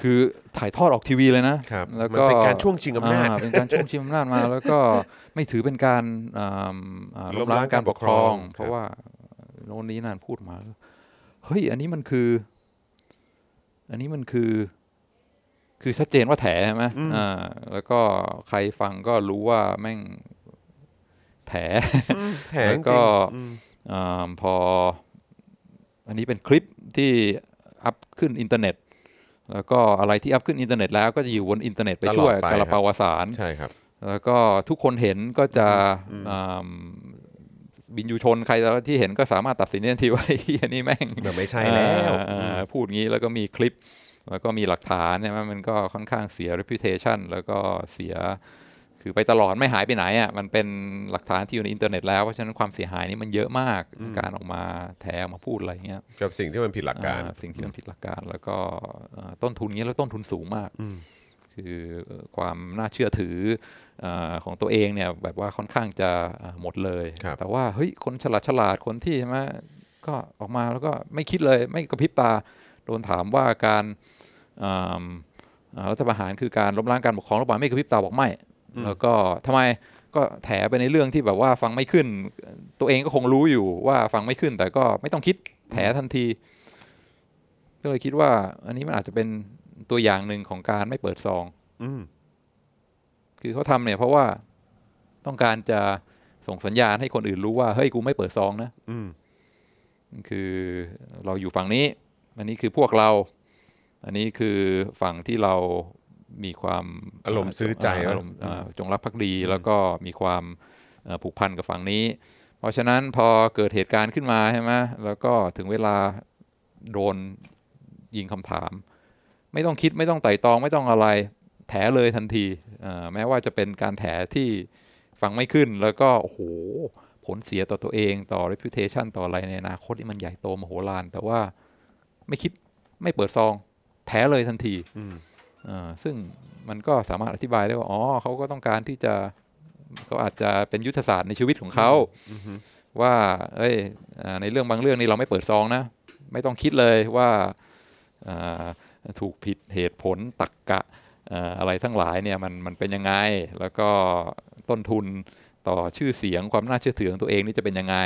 คือถ่ายทอดออกทีวีเลยนะแล้วก็เป็นการช่วงชิงอำนาจมาแล้วก็ไม่ถือเป็นการล้มล้างการปกครองเพราะว่าโน่นนี้นั่นพูดมาเฮ้ยอันนี้มันคือชัดเจนว่าแถใช่ไหมแล้วก็ใครฟังก็รู้ว่าแม่งแถแล้วก็ พออันนี้เป็นคลิปที่อัพขึ้นอินเทอร์เน็ตแล้วก็อะไรที่อัพขึ้นอินเทอร์เน็ตแล้วก็จะอยู่บนอินเทอร์เน็ตไปชั่วกาลปาวสารใช่ครับแล้วก็ทุกคนเห็นก็จะบินยูชนใครที่เห็นก็สามารถตัดสินได้ทีว่าอันนี้แม่งไม่ใช่แล้วพูดงี้แล้วก็มีคลิปแล้วก็มีหลักฐานเนี่ยมันก็ค่อนข้างเสีย reputation แล้วก็เสียคือไปตลอดไม่หายไปไหนอ่ะมันเป็นหลักฐานที่อยู่ในอินเทอร์เน็ตแล้วเพราะฉะนั้นความเสียหายนี่มันเยอะมากการออกมาแถออกมาพูดอะไรเงี้ยกับสิ่งที่มันผิดหลักการสิ่งที่มันผิดหลักการแล้วก็ต้นทุนนี้แล้วต้นทุนสูงมากคือความน่าเชื่อถือของตัวเองเนี่ยแบบว่าค่อนข้างจะหมดเลยแต่ว่าเฮ้ยคนฉลาดคนที่ใช่ไหมก็ออกมาแล้วก็ไม่คิดเลยไม่กระพริบตาโดนถามว่าการรัฐประหารคือการล้มล้างการปกครองรัฐบาลไม่กระพริบตาบอกไม่แล้วก็ทำไมก็แถไปในเรื่องที่แบบว่าฟังไม่ขึ้นตัวเองก็คงรู้อยู่ว่าฟังไม่ขึ้นแต่ก็ไม่ต้องคิดแถทันทีก็เลยคิดว่าอันนี้มันอาจจะเป็นตัวอย่างหนึ่งของการไม่เปิดซองคือเขาทำเนี่ยเพราะว่าต้องการจะส่งสัญญาณให้คนอื่นรู้ว่าเฮ้ยกูไม่เปิดซองนะคือเราอยู่ฝั่งนี้อันนี้คือพวกเราอันนี้คือฝั่งที่เรามีความอารมณ์ซื้อใจอารมณ์จงรักภักดีแล้วก็มีความผูกพันกับฝั่งนี้เพราะฉะนั้นพอเกิดเหตุการณ์ขึ้นมาใช่ไหมแล้วก็ถึงเวลาโดนยิงคำถามไม่ต้องคิดไม่ต้องไต่ตองไม่ต้องอะไรแถเลยทันทีแม้ว่าจะเป็นการแถที่ฟังไม่ขึ้นแล้วก็โอ้โหผลเสียต่อตัวเองต่อ reputation ต่ออะไรในอนาคตที่มันใหญ่โตมโหฬารแต่ว่าไม่คิดไม่เปิดซองแถเลยทันทีซึ่งมันก็สามารถอธิบายได้ว่าอ๋อเขาก็ต้องการที่จะเขาอาจจะเป็นยุทธศาสตร์ในชีวิตของเขาว่าเอ้ยในเรื่องบางเรื่องนี่เราไม่เปิดซองนะไม่ต้องคิดเลยว่าถูกผิดเหตุผลตรรกะอะไรทั้งหลายเนี่ยมันเป็นยังไงแล้วก็ต้นทุนต่อชื่อเสียงความน่าเชื่อถือของตัวเองนี่จะเป็นยังไง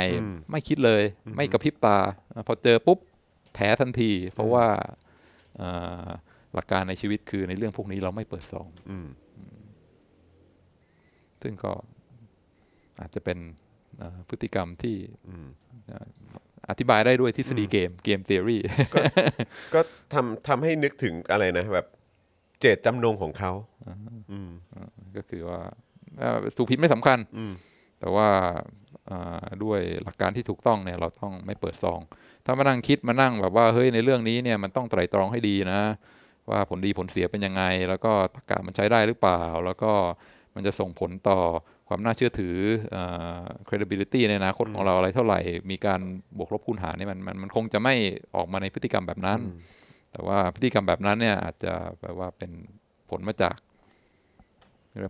ไม่คิดเลยไม่กระพริบตาพอเจอปุ๊บแถทันทีเพราะว่าหลักการในชีวิตคือในเรื่องพวกนี้เราไม่เปิดซองซึ่งก็อาจจะเป็นพฤติกรรมที่อธิบายได้ด้วยทฤษฎีเกม theory ก็ทำให้นึกถึงอะไรนะแบบเจตจำนงของเขาก็คือว่าถูกผิดไม่สำคัญแต่ว่าด้วยหลักการที่ถูกต้องเนี่ยเราต้องไม่เปิดซองถ้ามานั่งคิดมานั่งแบบว่าเฮ้ยในเรื่องนี้เนี่ยมันต้องไตร่ตรองให้ดีนะว่าผลดีผลเสียเป็นยังไงแล้วก็ตรรกะมันใช้ได้หรือเปล่าแล้วก็มันจะส่งผลต่อความน่าเชื่อถือ credibility ในอนาคตของเราอะไรเท่าไหร่มีการบวกลบคูณหารนี่มันคงจะไม่ออกมาในพฤติกรรมแบบนั้นแต่ว่าพฤติกรรมแบบนั้นเนี่ยอาจจะแปลว่าเป็นผลมาจาก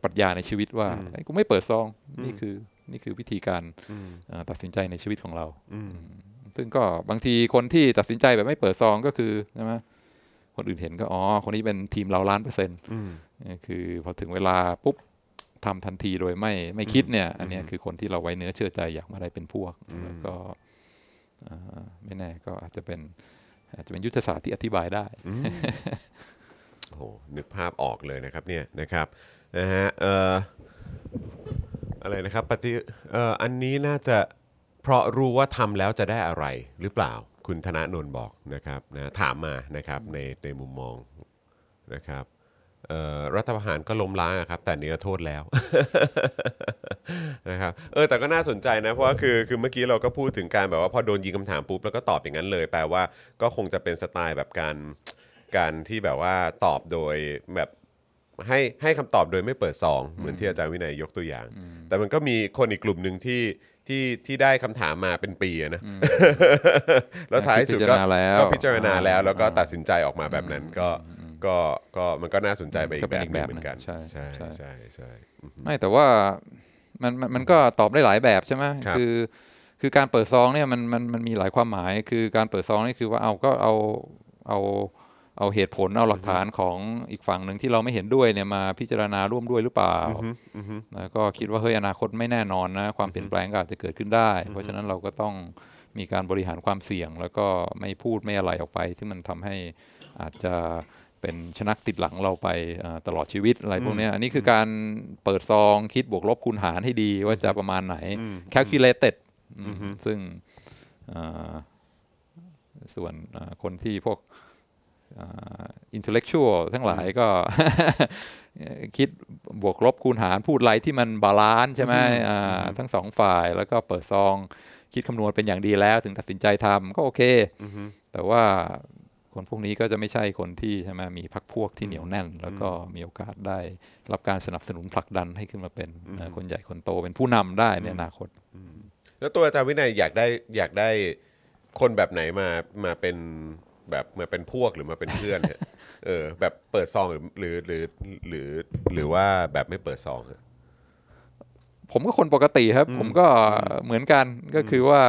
ปรัชญาในชีวิตว่าไอ้กูไม่เปิดซองนี่คือวิธีการตัดสินใจในชีวิตของเราซึ่งก็บางทีคนที่ตัดสินใจแบบไม่เปิดซองก็คือใช่ไหมคนอื่นเห็นก็อ๋อคนนี้เป็นทีมเราล้าน%คือพอถึงเวลาปุ๊บทำทันทีโดยไม่คิดเนี่ยอันนี้คือคนที่เราไว้เนื้อเชื่อใจอยากมาได้เป็นพวกแล้วก็ไม่แน่ก็อาจจะเป็นยุทธศาสตร์ที่อธิบายได้โอ้โหนึกภาพออกเลยนะครับเนี่ยนะครับนะฮะอะไรนะครับปฏิอันนี้น่าจะเพราะรู้ว่าทำแล้วจะได้อะไรหรือเปล่าคุณธนนนท์บอกนะครับนะถามมานะครับในมุมมองนะครับรัฐประหารก็ล้มล้างครับแต่นิรโทษแล้ว นะครับแต่ก็น่าสนใจนะเพราะว่าคือเมื่อกี้เราก็พูดถึงการแบบว่าพอโดนยิงคำถามปุ๊บแล้วก็ตอบอย่างนั้นเลยแปลว่าก็คงจะเป็นสไตล์แบบการที่แบบว่าตอบโดยแบบให้คำตอบโดยไม่เปิดซองเหมือนที่อาจารย์วินัยยกตัวอย่างแต่มันก็มีคนอีกกลุ่มนึงที่ได้คำถามมาเป็นปีนะแล้วท้ายสุดก็พิจารณาแล้วก็ตัดสินใจออกมาแบบนั้นก็มันก็น่าสนใจไปอีกแบบเหมือนกันใช่ไม่แต่ว่ามันก็ตอบได้หลายแบบใช่ไหมคือการเปิดซองเนี่ยมันมีหลายความหมายคือการเปิดซองนี่คือว่าเอาเหตุผลเอาหลักฐานของอีกฝั่งหนึ่งที่เราไม่เห็นด้วยเนี่ยมาพิจารณาร่วมด้วยหรือเปล่าแล้วก็คิดว่าเฮ้ยอนาคตไม่แน่นอนนะความเปลี่ยนแปลงก็อาจจะเกิดขึ้นได้เพราะฉะนั้นเราก็ต้องมีการบริหารความเสี่ยงแล้วก็ไม่พูดไม่อะไรออกไปที่มันทำให้อาจจะเป็นชนักติดหลังเราไปตลอดชีวิตอะไรพวกนี้อันนี้คือการเปิดซองคิดบวกลบคูณหารให้ดีว่าจะประมาณไหน calculated ซึ่งส่วนคนที่พวกintellectual ทั้งหลายก็ คิดบวกลบคูณหารพูดอะไรที่มันบาลานซ์ใช่ไหมทั้งสองฝ่ายแล้วก็เปิดซองคิดคำนวณเป็นอย่างดีแล้วถึงตัดสินใจทำก็โอเคแต่ว่าคนพวกนี้ก็จะไม่ใช่คนที่ใช่ไหมมีพรรคพวกที่เหนียวแน่นแล้วก็มีโอกาสได้รับการสนับสนุนผลักดันให้ขึ้นมาเป็นคนใหญ่คนโตเป็นผู้นำได้ในอนาคตแล้วตัวอาจารย์วินัยอยากได้คนแบบไหนมาเป็นแบบมาเป็นพวกหรือมาเป็นเพื่อนเนี่ยแบบเปิดซองหรือว่าแบบไม่เปิดซองผมก็คนปกติครับผมก็เหมือนกันก็คือว่า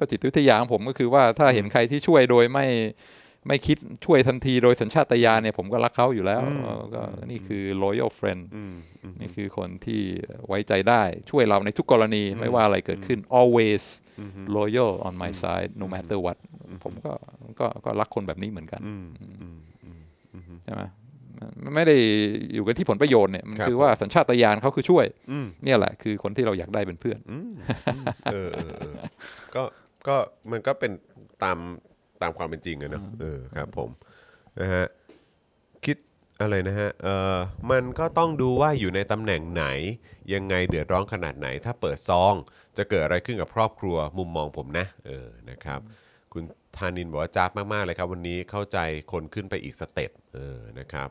ก็จิตวิทยาของผมก็คือว่าถ้าเห็นใครที่ช่วยโดยไม่คิดช่วยทันทีโดยสัญชาตญาณเนี่ยผมก็รักเขาอยู่แล้วก็นี่คือ loyal friend นี่คือคนที่ไว้ใจได้ช่วยเราในทุกกรณีไม่ว่าอะไรเกิดขึ้น always loyal on my side no matter what ผมก็รักคนแบบนี้เหมือนกันใช่ไหมไม่ได้อยู่กันที่ผลประโยชน์เนี่ยมันคือว่าสัญชาตญาณเขาคือช่วยเนี่ยแหละคือคนที่เราอยากได้เป็นเพื่อนก็มันก็เป็นตามความเป็นจริงอะเนาะครับผมนะฮะคิดอะไรนะฮะมันก็ต้องดูว่าอยู่ในตำแหน่งไหนยังไงเดือดร้อนขนาดไหนถ้าเปิดซองจะเกิดอะไรขึ้นกับครอบครัวมุมมองผมนะนะครับคุณธานินบอกว่าจ๊าบมากๆเลยครับวันนี้เข้าใจคนขึ้นไปอีกสเต็ปนะครับ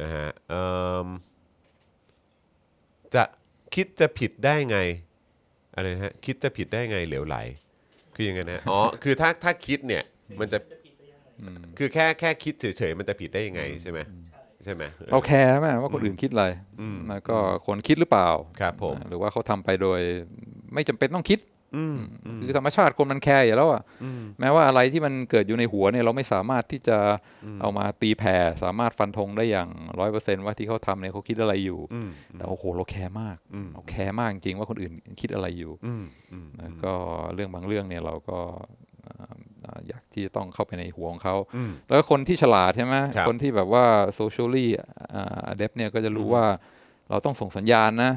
นะฮะจะคิดจะผิดได้ไงอะไรนะฮะคิดจะผิดได้ไงเหลวไหลคือยังไงนะอ๋อคือถ้าคิดเนี่ยมันจะคือแค่คิดเฉยๆมันจะผิดได้ยังไงใช่ไหมใช่ไหมเราแคร์ไหมว่าคนอื่นคิดอะไรแล้วก็คนคิดหรือเปล่าครับผมหรือว่าเขาทำไปโดยไม่จำเป็นต้องคิดคือธรรมชาติคนมันแคร์อยู่แล้วอ่ะแม้ว่าอะไรที่มันเกิดอยู่ในหัวเนี่ยเราไม่สามารถที่จะเอามาตีแผ่สามารถฟันธงได้อย่าง 100% ว่าที่เขาทำเนี่ยเขาคิดอะไรอยู่แต่โอ้โหเราแคร์มากเราแคร์มากจริงๆว่าคนอื่นคิดอะไรอยู่แล้วก็เรื่องบางเรื่องเนี่ยเราก็อยากที่จะต้องเข้าไปในหัวของเขาแล้วคนที่ฉลาดใช่ไหมคนที่แบบว่า socially adept เนี่ยก็จะรู้ว่าเราต้องส่งสัญญาณนะ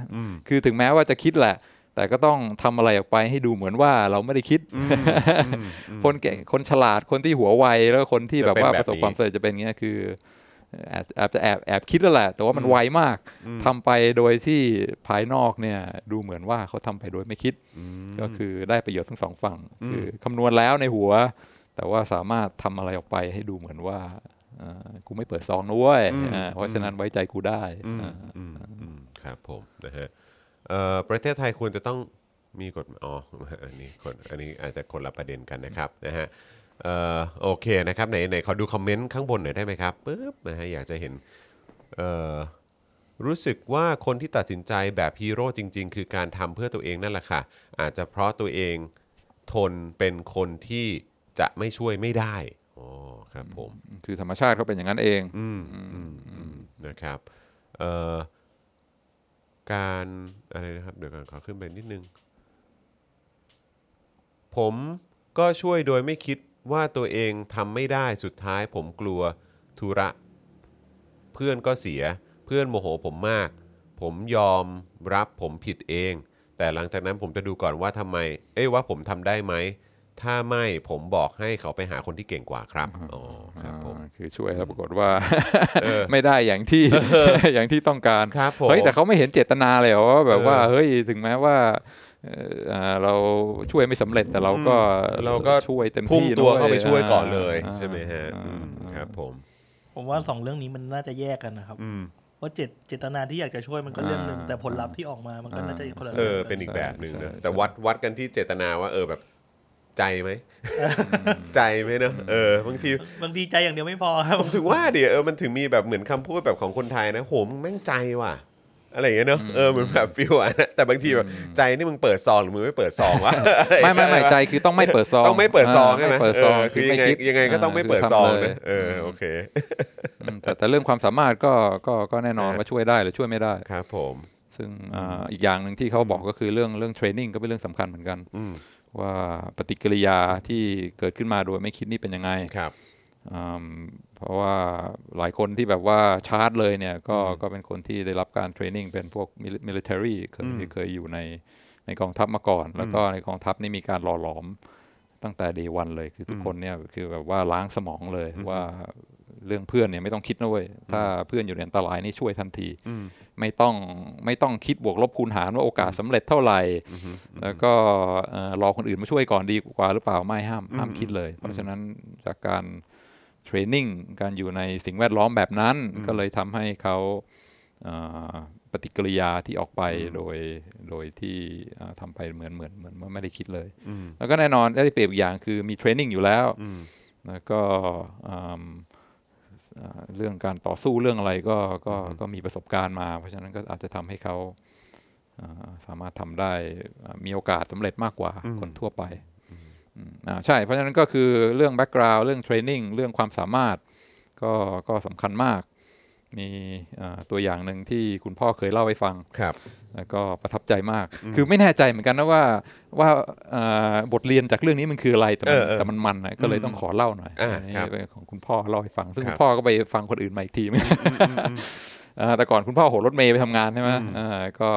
คือถึงแม้ว่าจะคิดแหละแต่ก็ต้องทำอะไรออกไปให้ดูเหมือนว่าเราไม่ได้คิด คนเก่งคนฉลาดคนที่หัวไวแล้วคนที่แบบว่าประสบความสำเร็จจะเป็นอย่างเงี้ยคือแอบคิดแล้วแหละแต่ว่ามันไวมากทำไปโดยที่ภายนอกเนี่ยดูเหมือนว่าเขาทำไปโดยไม่คิดก็คือได้ประโยชน์ทั้งสองฝั่งคือคำนวณแล้วในหัวแต่ว่าสามารถทำอะไรออกไปให้ดูเหมือนว่ากูไม่เปิดซองนะเว้ยเพราะฉะนั้นไว้ใจกูได้ครับผมนะฮะประเทศไทยควรจะต้องมีกฎอ๋ออันนี้อาจจะคนละประเด็นกันนะครับนะฮะโอเคนะครับไหนขอดูคอมเมนต์ข้างบนหน่อยได้ไหมครับปึ๊บนะฮะอยากจะเห็นรู้สึกว่าคนที่ตัดสินใจแบบฮีโร่จริงๆคือการทำเพื่อตัวเองนั่นแหละค่ะอาจจะเพราะตัวเองทนเป็นคนที่จะไม่ช่วยไม่ได้อ๋อครับผมคือธรรมชาติเขาเป็นอย่างนั้นเองนะครับการอะไรนะครับเดี๋ยวก่อนขอขึ้นไปนิดนึงผมก็ช่วยโดยไม่คิดว่าตัวเองทำไม่ได้สุดท้ายผมกลัวธุระเพื่อนก็เสียเพื่อนโมโหผมมากผมยอมรับผมผิดเองแต่หลังจากนั้นผมจะดูก่อนว่าทำไมว่าผมทำได้ไหมถ้าไม่ผมบอกให้เขาไปหาคนที่เก่งกว่าครับอ๋อครับผมคือช่วยแล้วปรากฏว่าไม่ได้อย่างที่ อย่างที่ต้องการเฮ้ยแต่เขาไม่เห็นเจตนาเลยว่าแบบว่าเฮ้ยถึงแม้ว่าเราช่วยไม่สำเร็จแต่เราก็ช่วยเต็มที่พุ่งตัวเข้าไปช่วยก่อนเลยใช่ไหมฮะครับผมว่าสองเรื่องนี้มันน่าจะแยกกันนะครับว่าเจตนาที่อยากจะช่วยมันก็เรื่องนึงแต่ผลลัพธ์ที่ออกมามันก็น่าจะอีกคนละเป็นอีกแบบนึงนะแต่วัดกันที่เจตนาว่าแบบใจไหม ใจไหมเนอะบางทีใจอย่างเดียวไม่พอครับผมถึงว่าดิมันถึงมีแบบเหมือนคำพูดแบบของคนไทยนะโหมึงแม่งใจว่ะอะไรอย่างเงี้ยเนอะเหมือนแบบฟิวอ่ะแต่บางทีแบบใจนี่มึงเปิดซองหรือมึงไม่เปิดซองวะไม่ใจคือต้องไม่เปิดซองต้องไม่เปิดซองใช่ไหมคือยังไงก็ต้องไม่เปิดซองเลยโอเคแต่เรื่องความสามารถก็แน่นอนว่าช่วยได้หรือช่วยไม่ได้ครับผมซึ่งอีกอย่างนึงที่เขาบอกก็คือเรื่องเทรนนิ่งก็เป็นเรื่องสำคัญเหมือนกันว่าปฏิกิริยาที่เกิดขึ้นมาโดยไม่คิดนี่เป็นยังไงครับเพราะว่าหลายคนที่แบบว่าชาร์จเลยเนี่ยก็เป็นคนที่ได้รับการเทรนนิ่งเป็นพวก military เคยอยู่ใน ในกองทัพมาก่อนแล้วก็ในกองทัพนี่มีการหล่อหลอมตั้งแต่ day 1เลยคือทุกคนเนี่ยคือแบบว่าล้างสมองเลยว่าเรื่องเพื่อนเนี่ยไม่ต้องคิดนะเว้ยถ้าเพื่อนอยู่ในอันตรายนี่ช่วยทันทีไม่ต้องคิดบวกลบคูณหารว่าโอกาสสำเร็จเท่าไหร่แล้วก็รอคนอื่นมาช่วยก่อนดีกว่าหรือเปล่าไม่ห้ามคิดเลยเพราะฉะนั้นจากการเทรนนิ่งการอยู่ในสิ่งแวดล้อมแบบนั้นก็เลยทำให้เขาปฏิกิริยาที่ออกไปโดยที่ทำไปเหมือนไม่ได้คิดเลยแล้วก็แน่นอนได้เปรียบอย่างคือมีเทรนนิ่งอยู่แล้วแล้วก็เรื่องการต่อสู้เรื่องอะไรก็มีประสบการณ์มาเพราะฉะนั้นก็อาจจะทำให้เขาสามารถทำได้มีโอกาสสำเร็จมากกว่าคนทั่วไปใช่เพราะฉะนั้นก็คือเรื่องแบ็กกราวด์เรื่องเทรนนิ่งเรื่องความสามารถก็สำคัญมากมีตัวอย่างนึงที่คุณพ่อเคยเล่าให้ฟังแล้วก็ประทับใจมากคือไม่แน่ใจเหมือนกันนะว่าบทเรียนจากเรื่องนี้มันคืออะไรแต่มันก็เลยต้องขอเล่าหน่อยของคุณพ่อเล่าให้ฟังซึ่งคุณพ่อก็ไปฟังคนอื่นมาอีกทีไม่ แต่ก่อนคุณพ่อโหรถเมล์ไปทำงานใช่ไหมก็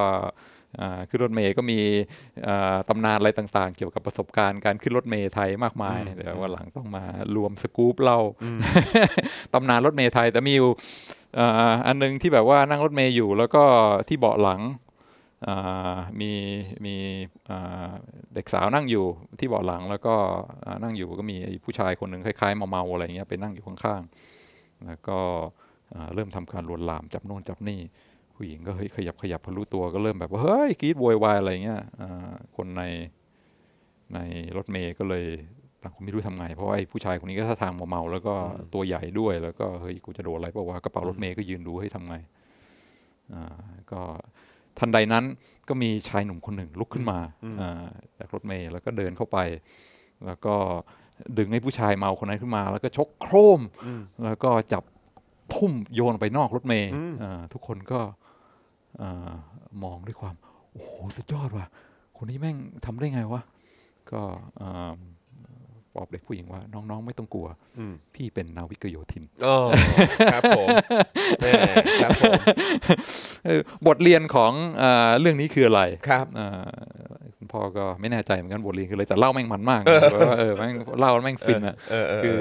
ขึ้นรถเมล์ก็มีตำนานอะไรต่างๆเกี่ยวกับประสบการณ์การขึ้นรถเมล์ไทยมากมายเดี๋ยววันหลังต้องมารวมสกู๊ปเล่า ตำนานรถเมล์ไทยแต่มีอยู่อันนึงที่แบบว่านั่งรถเมล์อยู่แล้วก็ที่เบาะหลังมีเด็กสาวนั่งอยู่ที่เบาะหลังแล้วก็นั่งอยู่ก็มีผู้ชายคนนึงคล้ายๆเมาๆอะไรเงี้ยไปนั่งอยู่ข้างๆแล้วก็เริ่มทำการลวนลามจับโน่นจับนี่ผู้หญิงก็เฮ้ยขยับพอรู้ตัวก็เริ่มแบบว่าเฮ้ยกรี๊ดโวยวายอะไรเงี้ยคนในรถเมล์ก็เลยต่างคนไม่รู้ทำไงเพราะไอ้ผู้ชายคนนี้ก็ท่าทางเมาแล้วก็ตัวใหญ่ด้วยแล้วก็เฮ้ยกูจะโดนอะไรเพราะว่ากระเป๋ารถเมล์ก็ยืนดูให้ทำไงก็ทันใดนั้นก็มีชายหนุ่มคนหนึ่งลุกขึ้นมาจากรถเมล์แล้วก็เดินเข้าไปแล้วก็ดึงไอ้ผู้ชายเมาคนนั้นขึ้นมาแล้วก็ชกโครมแล้วก็จับทุ่มโยนไปนอกรถเมล์ทุกคนก็มองด้วยความโอ้โหสุดยอดว่ะคนนี้แม่งทำได้ไงวะก็ปอบเด็กผู้หญิงว่าน้องๆไม่ต้องกลัวพี่เป็นนาวิกโยธินครับผมแม่ครับผมบทเรียนของเรื่องนี้คืออะไรครับคุณพ่อก็ไม่แน่ใจเหมือนกันบทเรียนคืออะไรแต่เล่าแม่งมันมากว่าแม่งเล่าแม่งฟินอ่ะคือ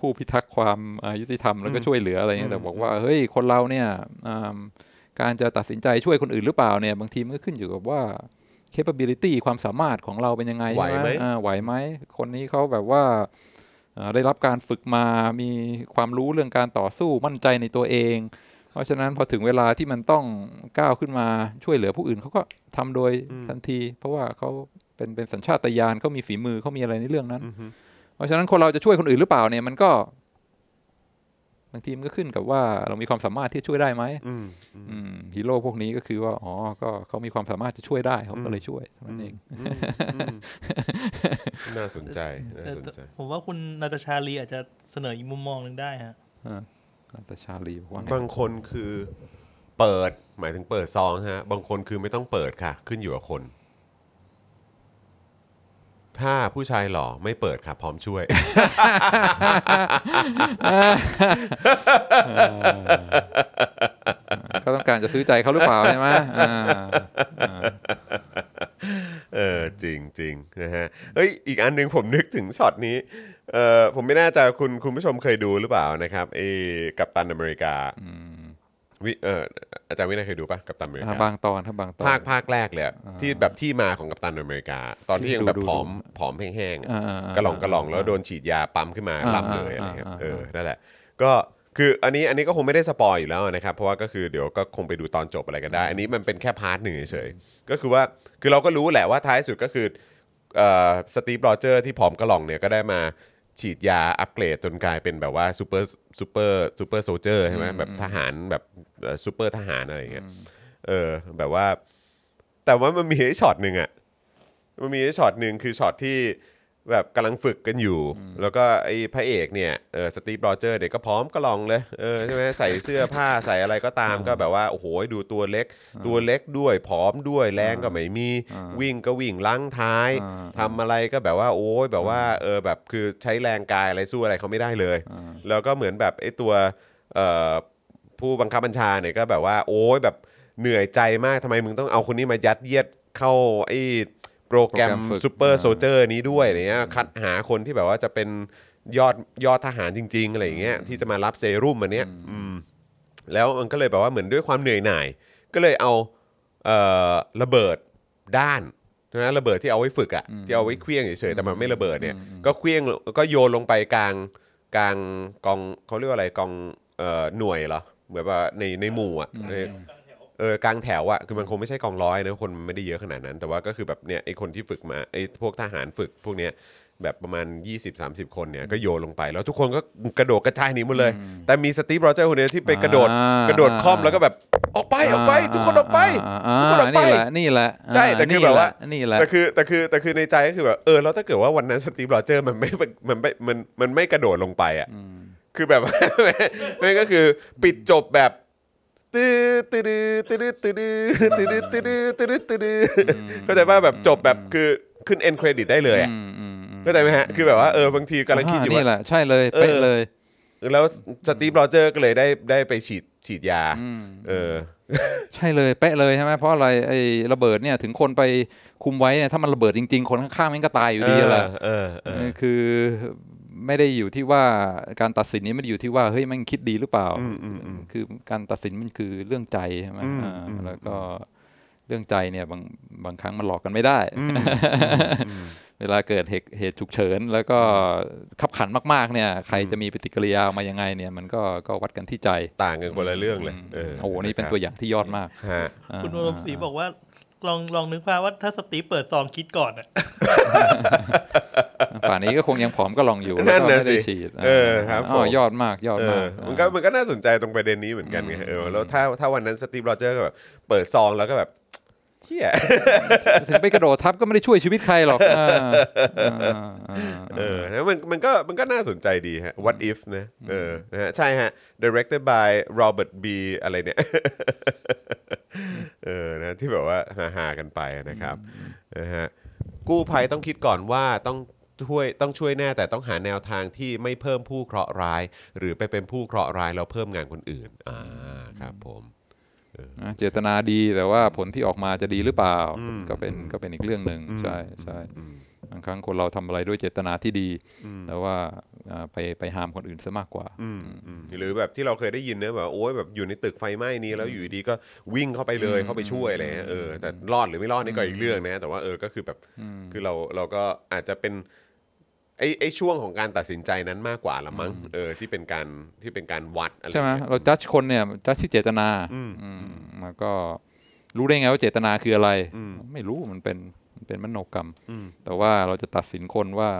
ผู้พิทักษ์ความยุติธรรมแล้วก็ช่วยเหลืออะไรเงี้ยแต่บอกว่าเฮ้ยคนเราเนี่ยการจะตัดสินใจช่วยคนอื่นหรือเปล่าเนี่ยบางทีมันก็ขึ้นอยู่กับว่าcapability ความสามารถของเราเป็นยังไงไหวไหมคนนี้เขาแบบว่าได้รับการฝึกมามีความรู้เรื่องการต่อสู้มั่นใจในตัวเองเพราะฉะนั้นพอถึงเวลาที่มันต้องก้าวขึ้นมาช่วยเหลือผู้อื่นเขาก็ทำโดยทันทีเพราะว่าเขาเป็นสัญชาตญาณเขามีฝีมือเขามีอะไรในเรื่องนั้นเพราะฉะนั้นคนเราจะช่วยคนอื่นหรือเปล่าเนี่ยมันก็บางทีมันก็ขึ้นกับว่าเรามีความสามารถที่ช่วยได้ไหมฮีโร่พวกนี้ก็คือว่าอ๋อก็เขามีความสามารถจะช่วยได้เขาก็เลยช่วยนั่นเองน่าสนใจผมว่าคุณนาตาชาลีอาจจะเสนออีกมุมมองนึงได้ฮะนาตาชาลีบางคนคือเปิดหมายถึงเปิดซองฮะบางคนคือไม่ต้องเปิดค่ะขึ้นอยู่กับคนถ้าผู้ชายหล่อไม่เปิดค่ะพร้อมช่วย ก็ต้องการจะซื้อใจเขาหรือเปล่าใช่ไหมจริงจริงนะฮะเอ้ยอีกอันนึงผมนึกถึงช็อตนี้ผมไม่แน่ใจคุณผู้ชมเคยดูหรือเปล่านะครับไอ้กัปตันอเมริกาอาจารย์วินัยเคยดูป่ะกัปตันอเมริกาบางตอนภาคแรกเลยที่แบบที่มาของกัปตันอเมริกาตอนที่ยังแบบผอมแห้งๆกระหล่องแล้วโดนฉีดยาปั๊มขึ้นมาล้ำเลยอะไรครับนั่นแหละก็คืออันนี้ก็คงไม่ได้สปอยอยู่แล้วนะครับเพราะว่าก็คือเดี๋ยวก็คงไปดูตอนจบอะไรกันได้อันนี้มันเป็นแค่พาร์ทหนึ่งเฉยๆก็คือว่าคือเราก็รู้แหละว่าท้ายสุดก็คือสตีฟโรเจอร์ที่ผอมกระหล่องเนี่ยก็ได้มาฉีดยาอัปเกรดจนกลายเป็นแบบว่าซูเปอร์โซลเจอร์ใช่ไหมแบบทหารแบบซูเปอร์ทหารอะไรอย่างเงี้ยแบบว่าแต่ว่ามันมีไอ้ช็อตนึงอ่ะมันมีไอ้ช็อตนึงคือช็อตที่แบบกำลังฝึกกันอยู่แล้วก็ไอ้พระเอกเนี่ยสตีฟโรเจอร์เด็กก็พร้อมก็ลองเลยใช่ไหมใส่เสื้อผ้าใส่อะไรก็ตามก็แบบว่าโอ้โหดูตัวเล็กด้วยผอมด้วยแรงก็ไม่มีวิ่งก็วิ่งลังท้ายทำอะไรก็แบบว่าโอ้ยแบบว่าแบบคือใช้แรงกายอะไรสู้อะไรเขาไม่ได้เลยแล้วก็เหมือนแบบไอ้ตัวผู้บังคับบัญชาเนี่ยก็แบบว่าโอ้ยแบบเหนื่อยใจมากทำไมมึงต้องเอาคนนี้มายัดเยียด เข้าไอ้โปรแกรมซูเปอร์โซลเจอร์นี้ด้วยอะไรเงี้ยคัดหาคนที่แบบว่าจะเป็นยอดทหารจริงๆอะไรอย่างเงี้ยที่จะมารับเซรุ่มอันเนี้ยแล้วมันก็เลยแบบว่าเหมือนด้วยความเหนื่อยหน่ายก็เลยเอาระเบิดด้านนะระเบิดที่เอาไว้ฝึกอ่ะที่เอาไว้เคลี้ยงเฉยๆแต่มันไม่ระเบิดเนี่ยก็เคลี้ยงก็โยนลงไปกลางกองเขาเรียกว่าอะไรกองหน่วยเหรอเหมือนว่าในหมู่อ่ะกลางแถวอ่ะคือมันคงไม่ใช่กองร้อยนะคนมันไม่ได้เยอะขนาดนั้นแต่ว่าก็คือแบบเนี่ยไอ้คนที่ฝึกมาไอ้พวกทหารฝึกพวกเนี้ยแบบประมาณ 20-30 คนเนี่ยก็โยนลงไปแล้วทุกคนก็กระโดดกระจายหนีหมดเลยแต่มีสตีฟโรเจอร์คนเดียวที่ไปกระโดดคล่อมแล้วก็แบบออกไปทุกคนออกไปทุกคนออกไปนี่แหละใช่แต่คือแบบว่าแต่คือในใจก็คือแบบแล้วถ้าเกิดว่าวันนั้นสตีฟโรเจอร์มันไม่กระโดดลงไปอ่ะคือแบบนั่นก็คือปิดจบแบบเข้าใจป่ะแบบจบแบบคือขึ้น end credit ได้เลยอ่ะเข้าใจไหมฮะคือแบบว่าบางทีกำลังคิดอยู่ว่านี่แหละใช่เลยเป๊ะเลยแล้วสตีฟโรเจอร์ก็เลยได้ไปฉีดยาใช่เลยเป๊ะเลยใช่ไหมเพราะอะไรไอ้ระเบิดเนี่ยถึงคนไปคุมไว้เนี่ยถ้ามันระเบิดจริงๆคนข้างๆมันก็ตายอยู่ดีแหละคือไม่ได้อยู่ที่ว่าการตัดสินนี้ไม่ได้อยู่ที่ว่าเฮ้ยมันคิดดีหรือเปล่าคือการตัดสินมันคือเรื่องใจใช่ไหมแล้วก็เรื่องใจเนี่ยบางครั้งมันหลอกกันไม่ได้ เวลาเกิดเหตุฉุกเฉินแล้วก็ขับขันมากๆเนี่ยใครจะมีปฏิกิริยามายังไงเนี่ยมันก็วัดกันที่ใจต่างกันคนละเรื่องเลยโอ้โหนี่เป็นตัวอย่างที่ยอดมากคุณวรศรีบอกว่าลองนึกภาพว่าถ้าสตีฟเปิดซองคิดก่อนอ่ะป่านนี้ก็คงยังผอมก็ลองอยู่แล้วก็ไม่ได้ฉีดครับยอดมากยอดมากมันก็น่าสนใจตรงประเด็นนี้เหมือนกันไงแล้วถ้าวันนั้นสตีฟโรเจอร์ก็แบบเปิดซองแล้วก็แบบเหี้ยถึงไปกระโดดทับก็ไม่ได้ช่วยชีวิตใครหรอกแล้วมันก็น่าสนใจดีฮะ what if นะนะฮะใช่ฮะ directed by Robert B อะไรเนี่ยนะที่แบบว่าหากันไปนะครับนะฮะกู้ภัยต้องคิดก่อนว่าต้องช่วยแน่แต่ต้องหาแนวทางที่ไม่เพิ่มผู้เคราะห์ร้ายหรือไปเป็นผู้เคราะห์ร้ายแล้วเพิ่มงานคนอื่นครับผมเจตนาดีแต่ว่าผลที่ออกมาจะดีหรือเปล่าก็เป็นอีกเรื่องนึงใช่ใช่บางครั้งคนเราทำอะไรด้วยเจตนาที่ดีแต่ว่าไปห้ามคนอื่นซะมากกว่าหรือแบบที่เราเคยได้ยินนะแบบโอ้ยแบบอยู่ในตึกไฟไหม้นี้แล้วอยู่ดีก็วิ่งเข้าไปเลยเข้าไปช่วยอะไรแต่รอดหรือไม่รอดนี่ก็อีกเรื่องนะแต่ว่าก็คือแบบคือเราก็อาจจะเป็นไอ้ช่วงของการตัดสินใจนั้นมากกว่าละมั้งที่เป็นการวัดอะไรใช่ไหมเราจัดคนเนี่ยจัดที่เจตนาแล้วก็รู้ได้ไงว่าเจตนาคืออะไรไม่รู้มันเป็นมโนกรรมแต่ว่าเราจะตัดสินคนว่า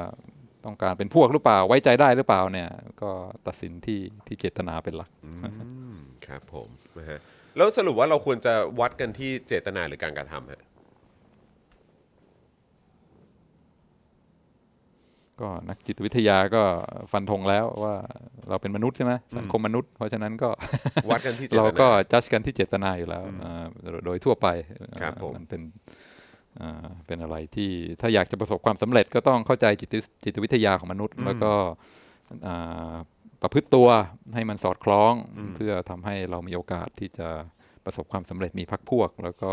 ต้องการเป็นพวกหรือเปล่าไว้ใจได้หรือเปล่าเนี่ยก็ตัดสินที่เจตนาเป็นหลักครับผมนะฮะแล้วสรุปว่าเราควรจะวัดกันที่เจตนาหรือการกระทำฮะก็นักจิตวิทยาก็ฟันธงแล้วว่าเราเป็นมนุษย์ใช่ไหมสังคมมนุษย์เพราะฉะนั้นก็วัดกันที่เจตนาเราก็จัดกันที่เจตนาอยู่แล้วโดยทั่วไปมันเป็นอะไรที่ถ้าอยากจะประสบความสำเร็จก็ต้องเข้าใจจิตวิทยาของมนุษย์แล้วก็ประพฤติตัวให้มันสอดคล้องเพื่อทำให้เรามีโอกาสที่จะประสบความสำเร็จมีพรรคพวกแล้วก็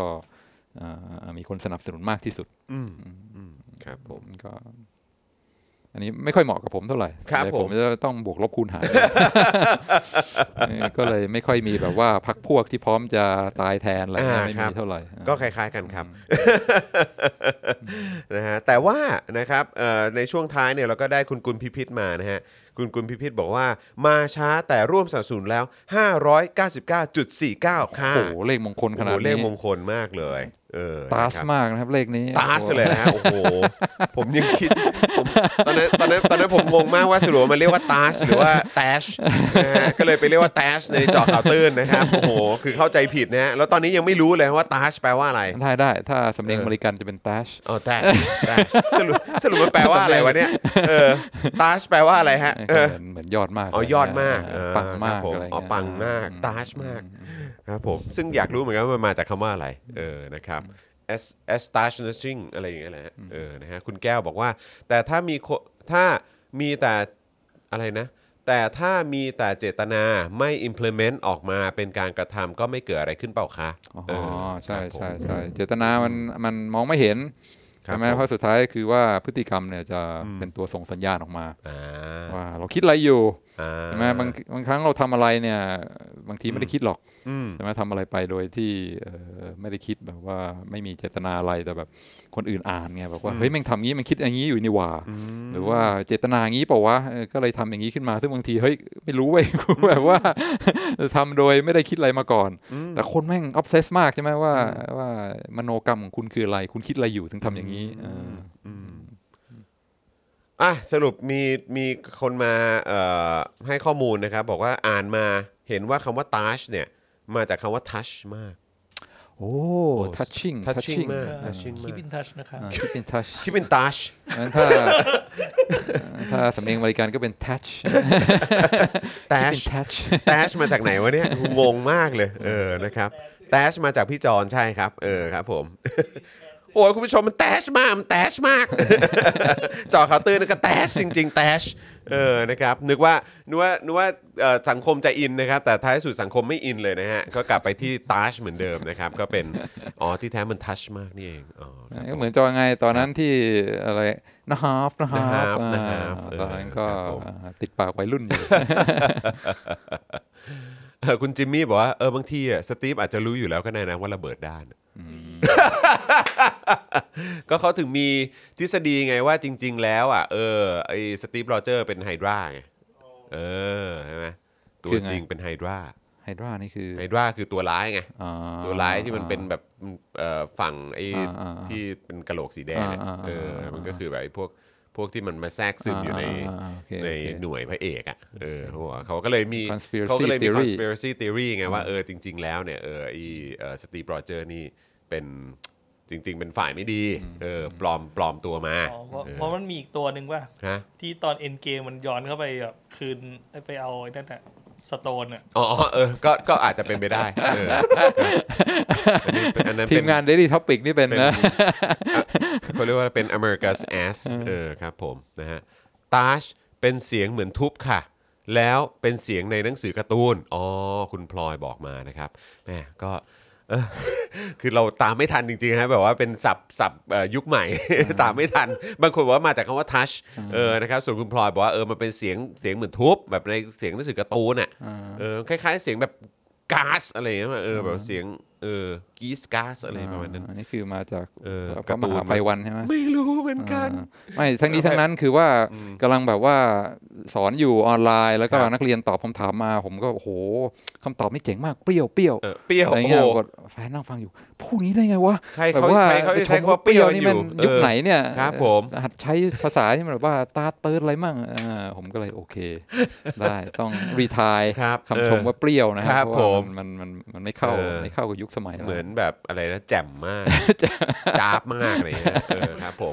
มีคนสนับสนุนมากที่สุดครับผมก็อันนี้ไม่ค่อยเหมาะกับผมเท่าไหร่แต่ผมจะต้องบวกลบคูณหาร ก็เลยไม่ค่อยมีแบบว่าพรรคพวกที่พร้อมจะตายแทนอะไรไม่มีเท่าไหร่ก็คล้ายๆกันครับ นะฮะแต่ว่านะครับในช่วงท้ายเนี่ยเราก็ได้คุณกุลพิพิธมานะฮะคุณกุลพิพิธบอกว่ามาช้าแต่ร่วมสนับสนุนแล้ว 599.49 ค่ะโอ้โหเลขมงคลขนาดนี้เลขมงคลมากเลยตาสมากนะครับเลขนี้ตาสเลยนะโอ้โหผมยังคิดตอนนั้นผมงงมากว่าสรุปมันเรียกว่าตาสหรือว่าแตชนะฮะก็เลยไปเรียกว่าแตชในจอข่าวตื้นนะครับโอ้โหคือเข้าใจผิดนะฮะแล้วตอนนี้ยังไม่รู้เลยว่าตาสแปลว่าอะไรได้ถ้าสำเนียงอเมริกันจะเป็นแตชแตชสรุปมันแปลว่าอะไรวะเนี่ยตาสแปลว่าอะไรฮะเหมือนยอดมากยอดมากปังมากอะไรเงี้ยปังมากตาชมากครับผมซึ่งอยากรู้เหมือนกันว่ามันมาจากคำว่าอะไรนะครับ astonishing อะไรอย่างเงี้ยแหละนะฮะคุณแก้วบอกว่าแต่ถ้ามีแต่อะไรนะ แต่ถ้ามีแต่เจตนาไม่ implement ออกมาเป็นการกระทำก็ไม่เกิดอะไรขึ้นเปล่าคะอ๋อใช่ใช่ใช่เจตนามันมองไม่เห็นใช่ไหมเพราะสุดท้ายคือว่าพฤติกรรมเนี่ยจะเป็นตัวส่งสัญญาณออกมาว่าเราคิดอะไรอยู่ใช่ไหมบางครั้งเราทำอะไรเนี่ยบางทีไม่ได้คิดหรอกใช่ไหมทำอะไรไปโดยที่ไม่ได้คิดแบบว่าไม่มีเจตนาอะไรแต่แบบคนอื่นอ่านไงบอกว่าเฮ้ยแม่งทำงี้มันคิดอย่างงี้อยู่นี่หว่าหรือว่าเจตนาอย่างงี้เปล่าวะก็เลยทำอย่างงี้ขึ้นมาซึ่งบางทีเฮ้ยไม่รู้เว้ยแบบว่าทำโดยไม่ได้คิดอะไรมาก่อนแต่คนแม่งออฟเซสมากใช่ไหมว่ามโนกรรมของคุณคืออะไรคุณคิดอะไรอยู่ถึงทำอย่างนี้อ่ะสรุปมีคนมาให้ข้อมูลนะครับบอกว่าอ่านมาเห็นว่าคำว่า touch เนี่ยมาจากคำว่า touch มากโอ้ touching มาก touching มาก keep in touch นะครับ keep in touch งั้นถ้าสำเนียงบริการก็เป็น touch touch มาจากไหนวะเนี่ยงงมากเลยนะครับ touch มาจากพี่จอนใช่ครับครับผมโอ้ยคุณผู้ชมมันแตชมากจ่อข่าวตื่นแล้วก็แตชจริงๆแตชนะครับนึกว่าสังคมจะอินนะครับแต่ท้ายสุดสังคมไม่อินเลยนะฮะก็กลับไปที่ทัชเหมือนเดิมนะครับก็เป็นอ๋อที่แท้มันทัชมากนี่เองอ๋อก็เหมือนจอไงตอนนั้นที่อะไรนะฮาฟตอนนั้นก็ติดปากวัยรุ่นอยู่คุณจิมมี่บอกว่าบางทีอ่ะสตีฟอาจจะรู้อยู่แล้วก็ได้นะว่าระเบิดด้านก็เขาถึงมีทฤษฎีไงว่าจริงๆแล้วอ่ะไอ้สตีฟโรเจอร์เป็นไฮดราไงใช่ไหมตัวจริงเป็นไฮดรานี่คือไฮดราคือตัวร้ายไงตัวร้ายที่มันเป็นแบบฝั่งไอ้ที่เป็นกะโหลกสีแดงมันก็คือแบบพวกที่มันมาแทรกซึมอยู่ในหน่วยพระเอกอ่ะเขาก็เลยมี conspiracy theory ไงว่าจริงๆแล้วเนี่ยไอ้สตีฟโรเจอร์นี่เป็นจริงๆเป็นฝ่ายไม่ดีปลอมตัวมาเพราะมันมีอีกตัวหนึ่งว่าที่ตอนเอ็นเกมมันย้อนเข้าไปแบบคืนไปเอาไอ้นั่นน่ะสโตนอ่ะอ๋อก็อาจจะเป็นไปได้ทีมงาน Daily Topics นี่เป็นนะเขาเรียกว่าเป็น America's Ass ครับผมนะฮะ Touch เป็นเสียงเหมือนทุบค่ะแล้วเป็นเสียงในหนังสือการ์ตูนอ๋อคุณพลอยบอกมานะครับแหมก็คือเราตามไม่ทันจริงๆฮะแบบว่าเป็นศัพท์ยุคใหม่ ตามไม่ทันบางคนบอกว่ามาจากคำว่า touch นะครับส่วนคุณพลอยบอกว่ามันเป็นเสียงเหมือนทุบแบบในเสียงหนังสือการ์ตูนอ่ะคล้ายๆเสียงแบบก๊าซอะไรเงี้ยแบบเสียงกีสก๊าซอะไรประมาณนั้นอันนี้คือมาจากการ์ตูนไปวันใช่ไหมไม่รู้เหมือนกันไม่ทั้งนี้ทั้งนั้นคือว่ากำลังแบบว่าสอนอยู่ออนไลน์แล้วก็นักเรียนตอบคำถามมาผมก็โอ้โหคำตอบไม่เจ๋งมากเปรี้ยวอะไรเงี้ยกดแฟนนั่งฟังอยู่พูดนี้ได้ไงวะแบบว่าใช้คำว่าเปรี้ยวนี่มันยุคไหนเนี่ยครับผมหัดใช้ภาษาที่มันแบบว่าตาเติร์ดอะไรมั่งผมก็เลยโอเคได้ต้องรีไทร์คำชมว่าเปรี้ยวนะครับเพราะว่ามันไม่เข้ากับยุคสมัยเหมือนแบบอะไรนะแจ่มมากจ้าบมากอะไรอย่างเงี้ยครับผม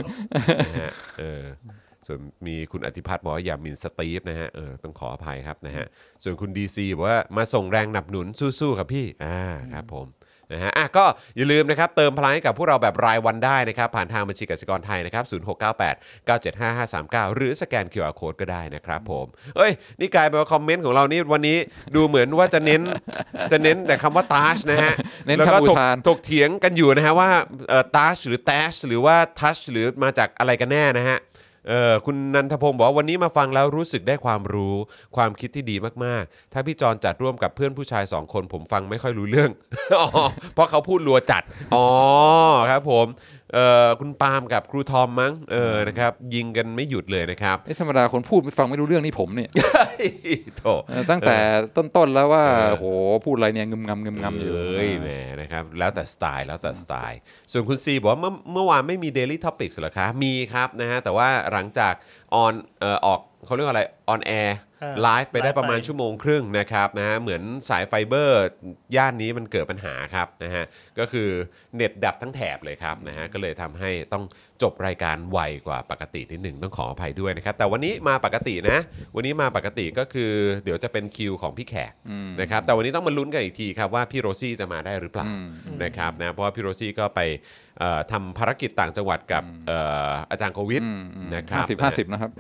นะฮะส่วนมีคุณอธิพัฒน์บอกว่าอย่าหมิ่นสตีฟนะฮะต้องขออภัยครับนะฮะส่วนคุณ DC บอกว่ามาส่งแรงหนับหนุนสู้ๆครับพี่ครับผมนะฮะก็อย่าลืมนะครับเติมพลังให้กับพวกเราแบบรายวันได้นะครับผ่านทางบัญชีกสิกรไทยนะครับ0698975539หรือสแกน QR Code ก็ได้นะครับผมเอ้ยนี่กลายเป็นว่าคอมเมนต์ของเรานี่วันนี้ดูเหมือนว่าจะเน้นแต่คำว่า touch นะฮะแล้วก็ถกเถียงกันอยู่นะฮะว่า touch หรือ dash หรือว่า touch หรือมาจากอะไรกันแน่นะฮะคุณนันทพงศ์บอกว่าวันนี้มาฟังแล้วรู้สึกได้ความรู้ความคิดที่ดีมากๆถ้าพี่จอนจัดร่วมกับเพื่อนผู้ชาย2คนผมฟังไม่ค่อยรู้เรื่อง เพราะเขาพูดรัวจัดอ๋อครับผมคุณปาล์มกับครูทอมมั้งนะครับยิงกันไม่หยุดเลยนะครับธรรมดาคนพูดฟังไม่รู้เรื่องนี่ผมเนี่ยโธ่ตั้งแต่ต้นๆแล้วว่าโหพูดอะไรเนี่ยงึมๆอยู่เลยแหมนะครับแล้วแต่สไตล์ส่วนคุณซีบอกว่าเมื่อวานไม่มี Daily Topics เหรอคะมีครับนะฮะแต่ว่าหลังจากออกเขาเรียกว่าอะไรออนแอร์ไลฟ์ไปได้ประมาณชั่วโมงครึ่งนะครับนะฮะเหมือนสายไฟเบอร์ย่านนี้มันเกิดปัญหาครับนะฮะก็คือเน็ตดับทั้งแถบเลยครับนะฮะก็เลยทำให้ต้องจบรายการไวกว่าปกตินิดหนึ่งต้องขออภัยด้วยนะครับแต่วันนี้มาปกตินะวันนี้มาปกติก็คือเดี๋ยวจะเป็นคิวของพี่แขกนะครับแต่วันนี้ต้องมาลุ้นกันอีกทีครับว่าพี่โรซี่จะมาได้หรือเปล่านะครับนะเพราะพี่โรซี่ก็ไป ทำภารกิจต่างจังหวัดกับอาจารย์โควิดนะครับ50-50นะครับ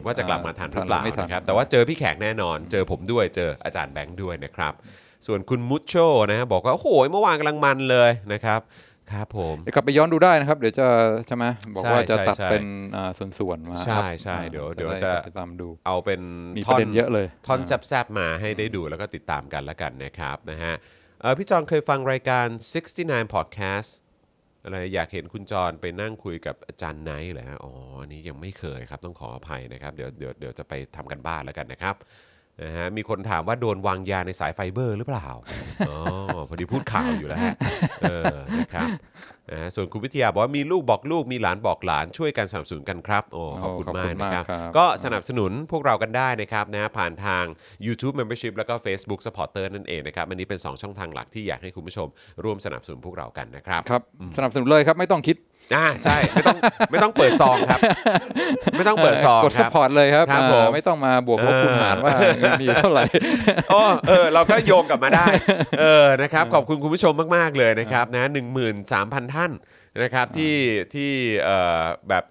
50-50ว่าจะกลับมาทันหรือเปล่านะครับแต่ว่าเจอพี่แขกแน่นอนเจอผมด้วยเจออาจารย์แบงค์ด้วยนะครับส่วนคุณมุชโชนะบอกว่าโอ้โหเมื่อวานกำลังมันเลยนะครับครับผมเดี๋ยวกลับไปย้อนดูได้นะครับเดี๋ยวจะใช่ไหมบอกว่าจะตัดเป็นส่วนๆมาใช่ใช่เดี๋ยวจะตามดูเอาเป็นท่อนเยอะเลยท่อนแซ่บๆมาให้ได้ดูแล้วก็ติดตามกันแล้วกันนะครับนะฮะพี่จอนเคยฟังรายการ69 podcast อะไรอยากเห็นคุณจอนไปนั่งคุยกับอาจารย์ไนท์เหรออ๋ออันนี้ยังไม่เคยครับต้องขออภัยนะครับเดี๋ยวจะไปทำกันบ้านแล้วกันนะครับนะฮะมีคนถามว่าโดนวางยาในสายไฟเบอร์หรือเปล่าอ๋อพอดีพูดข่าวอยู่แล้วฮะนะครับนะส่วนคุณวิทยาบอกว่ามีลูกบอกลูกมีหลานบอกหลานช่วยกันสนับสนุนกันครับโอ้ขอบคุณมากนะครับก็สนับสนุนพวกเรากันได้นะครับนะผ่านทาง YouTube Membership แล้วก็ Facebook Supporter นั่นเองนะครับอันนี้เป็น2ช่องทางหลักที่อยากให้คุณผู้ชมร่วมสนับสนุนพวกเรากันนะครับครับสนับสนุนเลยครับไม่ต้องคิดใช่ไม่ต้องเปิดซองครับไม่ต้องเปิดซองครับกดซัพพอร์ตเลยครับไม่ต้องมาบวกลบคูณหารว่ามีเท่าไหร่อ๋อเราก็โยงกลับมาได้นะครับขอบคุณคุณผู้ชมมากๆเลยนะครับนะ 13,000 ท่านนะครับที่แบบ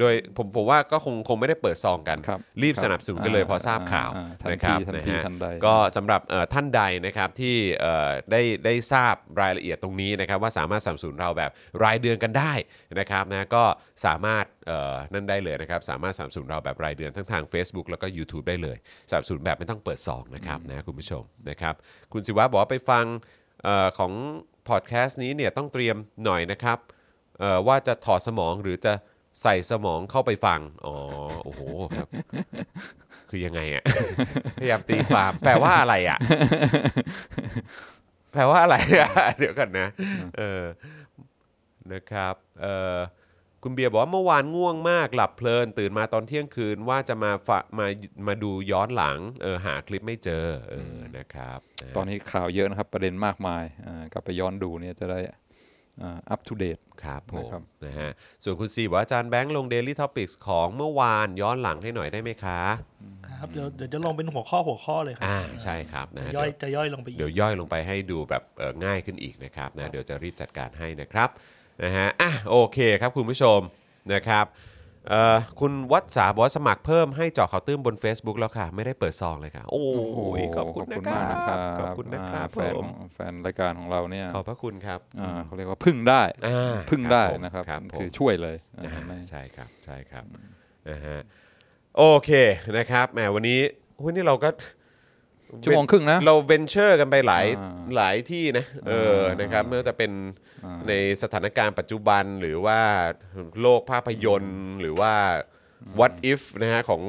โดยผมว่าก็คงไม่ได้เปิดซองกันรีบสนับสนุนกันเลยพอทราบข่าวนะครับนะฮะก็สำหรับท่านใดนะครับที่ได้ทราบรายละเอียดตรงนี้นะครับว่าสามารถสนับสนุนเราแบบรายเดือนกันได้นะครับนะก็สามารถนั่นได้เลยนะครับสามารถสนับสนุนเราแบบรายเดือนทั้งทาง Facebook แล้วก็ YouTube ได้เลยสนับสนุนแบบไม่ต้องเปิดซองนะครับนะคุณผู้ชมนะครับคุณศิวะบอกว่าไปฟังของพอดแคสต์นี้เนี่ยต้องเตรียมหน่อยนะครับว่าจะถอดสมองหรือจะใส่สมองเข้าไปฟังอ๋อโอ้โหครับคือยังไงอ่ะพยายามตีความแปลว่าอะไรอ่ะแปลว่าอะไรอ่ะเดี๋ยวกันนะนะครับคุณเบียร์บอกว่าเมื่อวานง่วงมากหลับเพลินตื่นมาตอนเที่ยงคืนว่าจะมาดูย้อนหลังหาคลิปไม่เจอนะครับตอนนี้ข่าวเยอะนะครับประเด็นมากมายกลับไปย้อนดูเนี่ยจะได้up to date ครับผมนะฮะส่วนคุณซีบอกว่าอาจารย์แบงค์ลง Daily Topics ของเมื่อวานย้อนหลังให้หน่อยได้ไหมคะครับเดี๋ยวจะลงเป็นหัวข้อเลยครับใช่ครับนะฮะจะย่อยลงไปเดี๋ยวย่อยลงไปให้ดูแบบง่ายขึ้นอีกนะครับนะเดี๋ยวจะรีบจัดการให้นะครับนะฮะอ่ะโอเคครับคุณผู้ชมนะครับคุณวัดสาบอกว่าสมัครเพิ่มให้เจาะข่าวตื้นบน Facebook แล้วค่ะไม่ได้เปิดซองเลยค่ะโอ้ยขอบคุณนะครับขอบคุณนะครับแฟนรายการของเราเนี่ยขอบพระคุณครับเขาเรียกว่าพึ่งได้นะครับคือช่วยเลยใช่ครับใช่ครับนะฮะโอเคนะครับแหมวันนี้เราก็ชั่วโมงครึ่งนะเราเวนเจอร์กันไปหลายที่นะนะครับไม่ว่าจะเป็นในสถานการณ์ปัจจุบันหรือว่าโลกภาพยนตร์หรือว่า what if นะฮะของ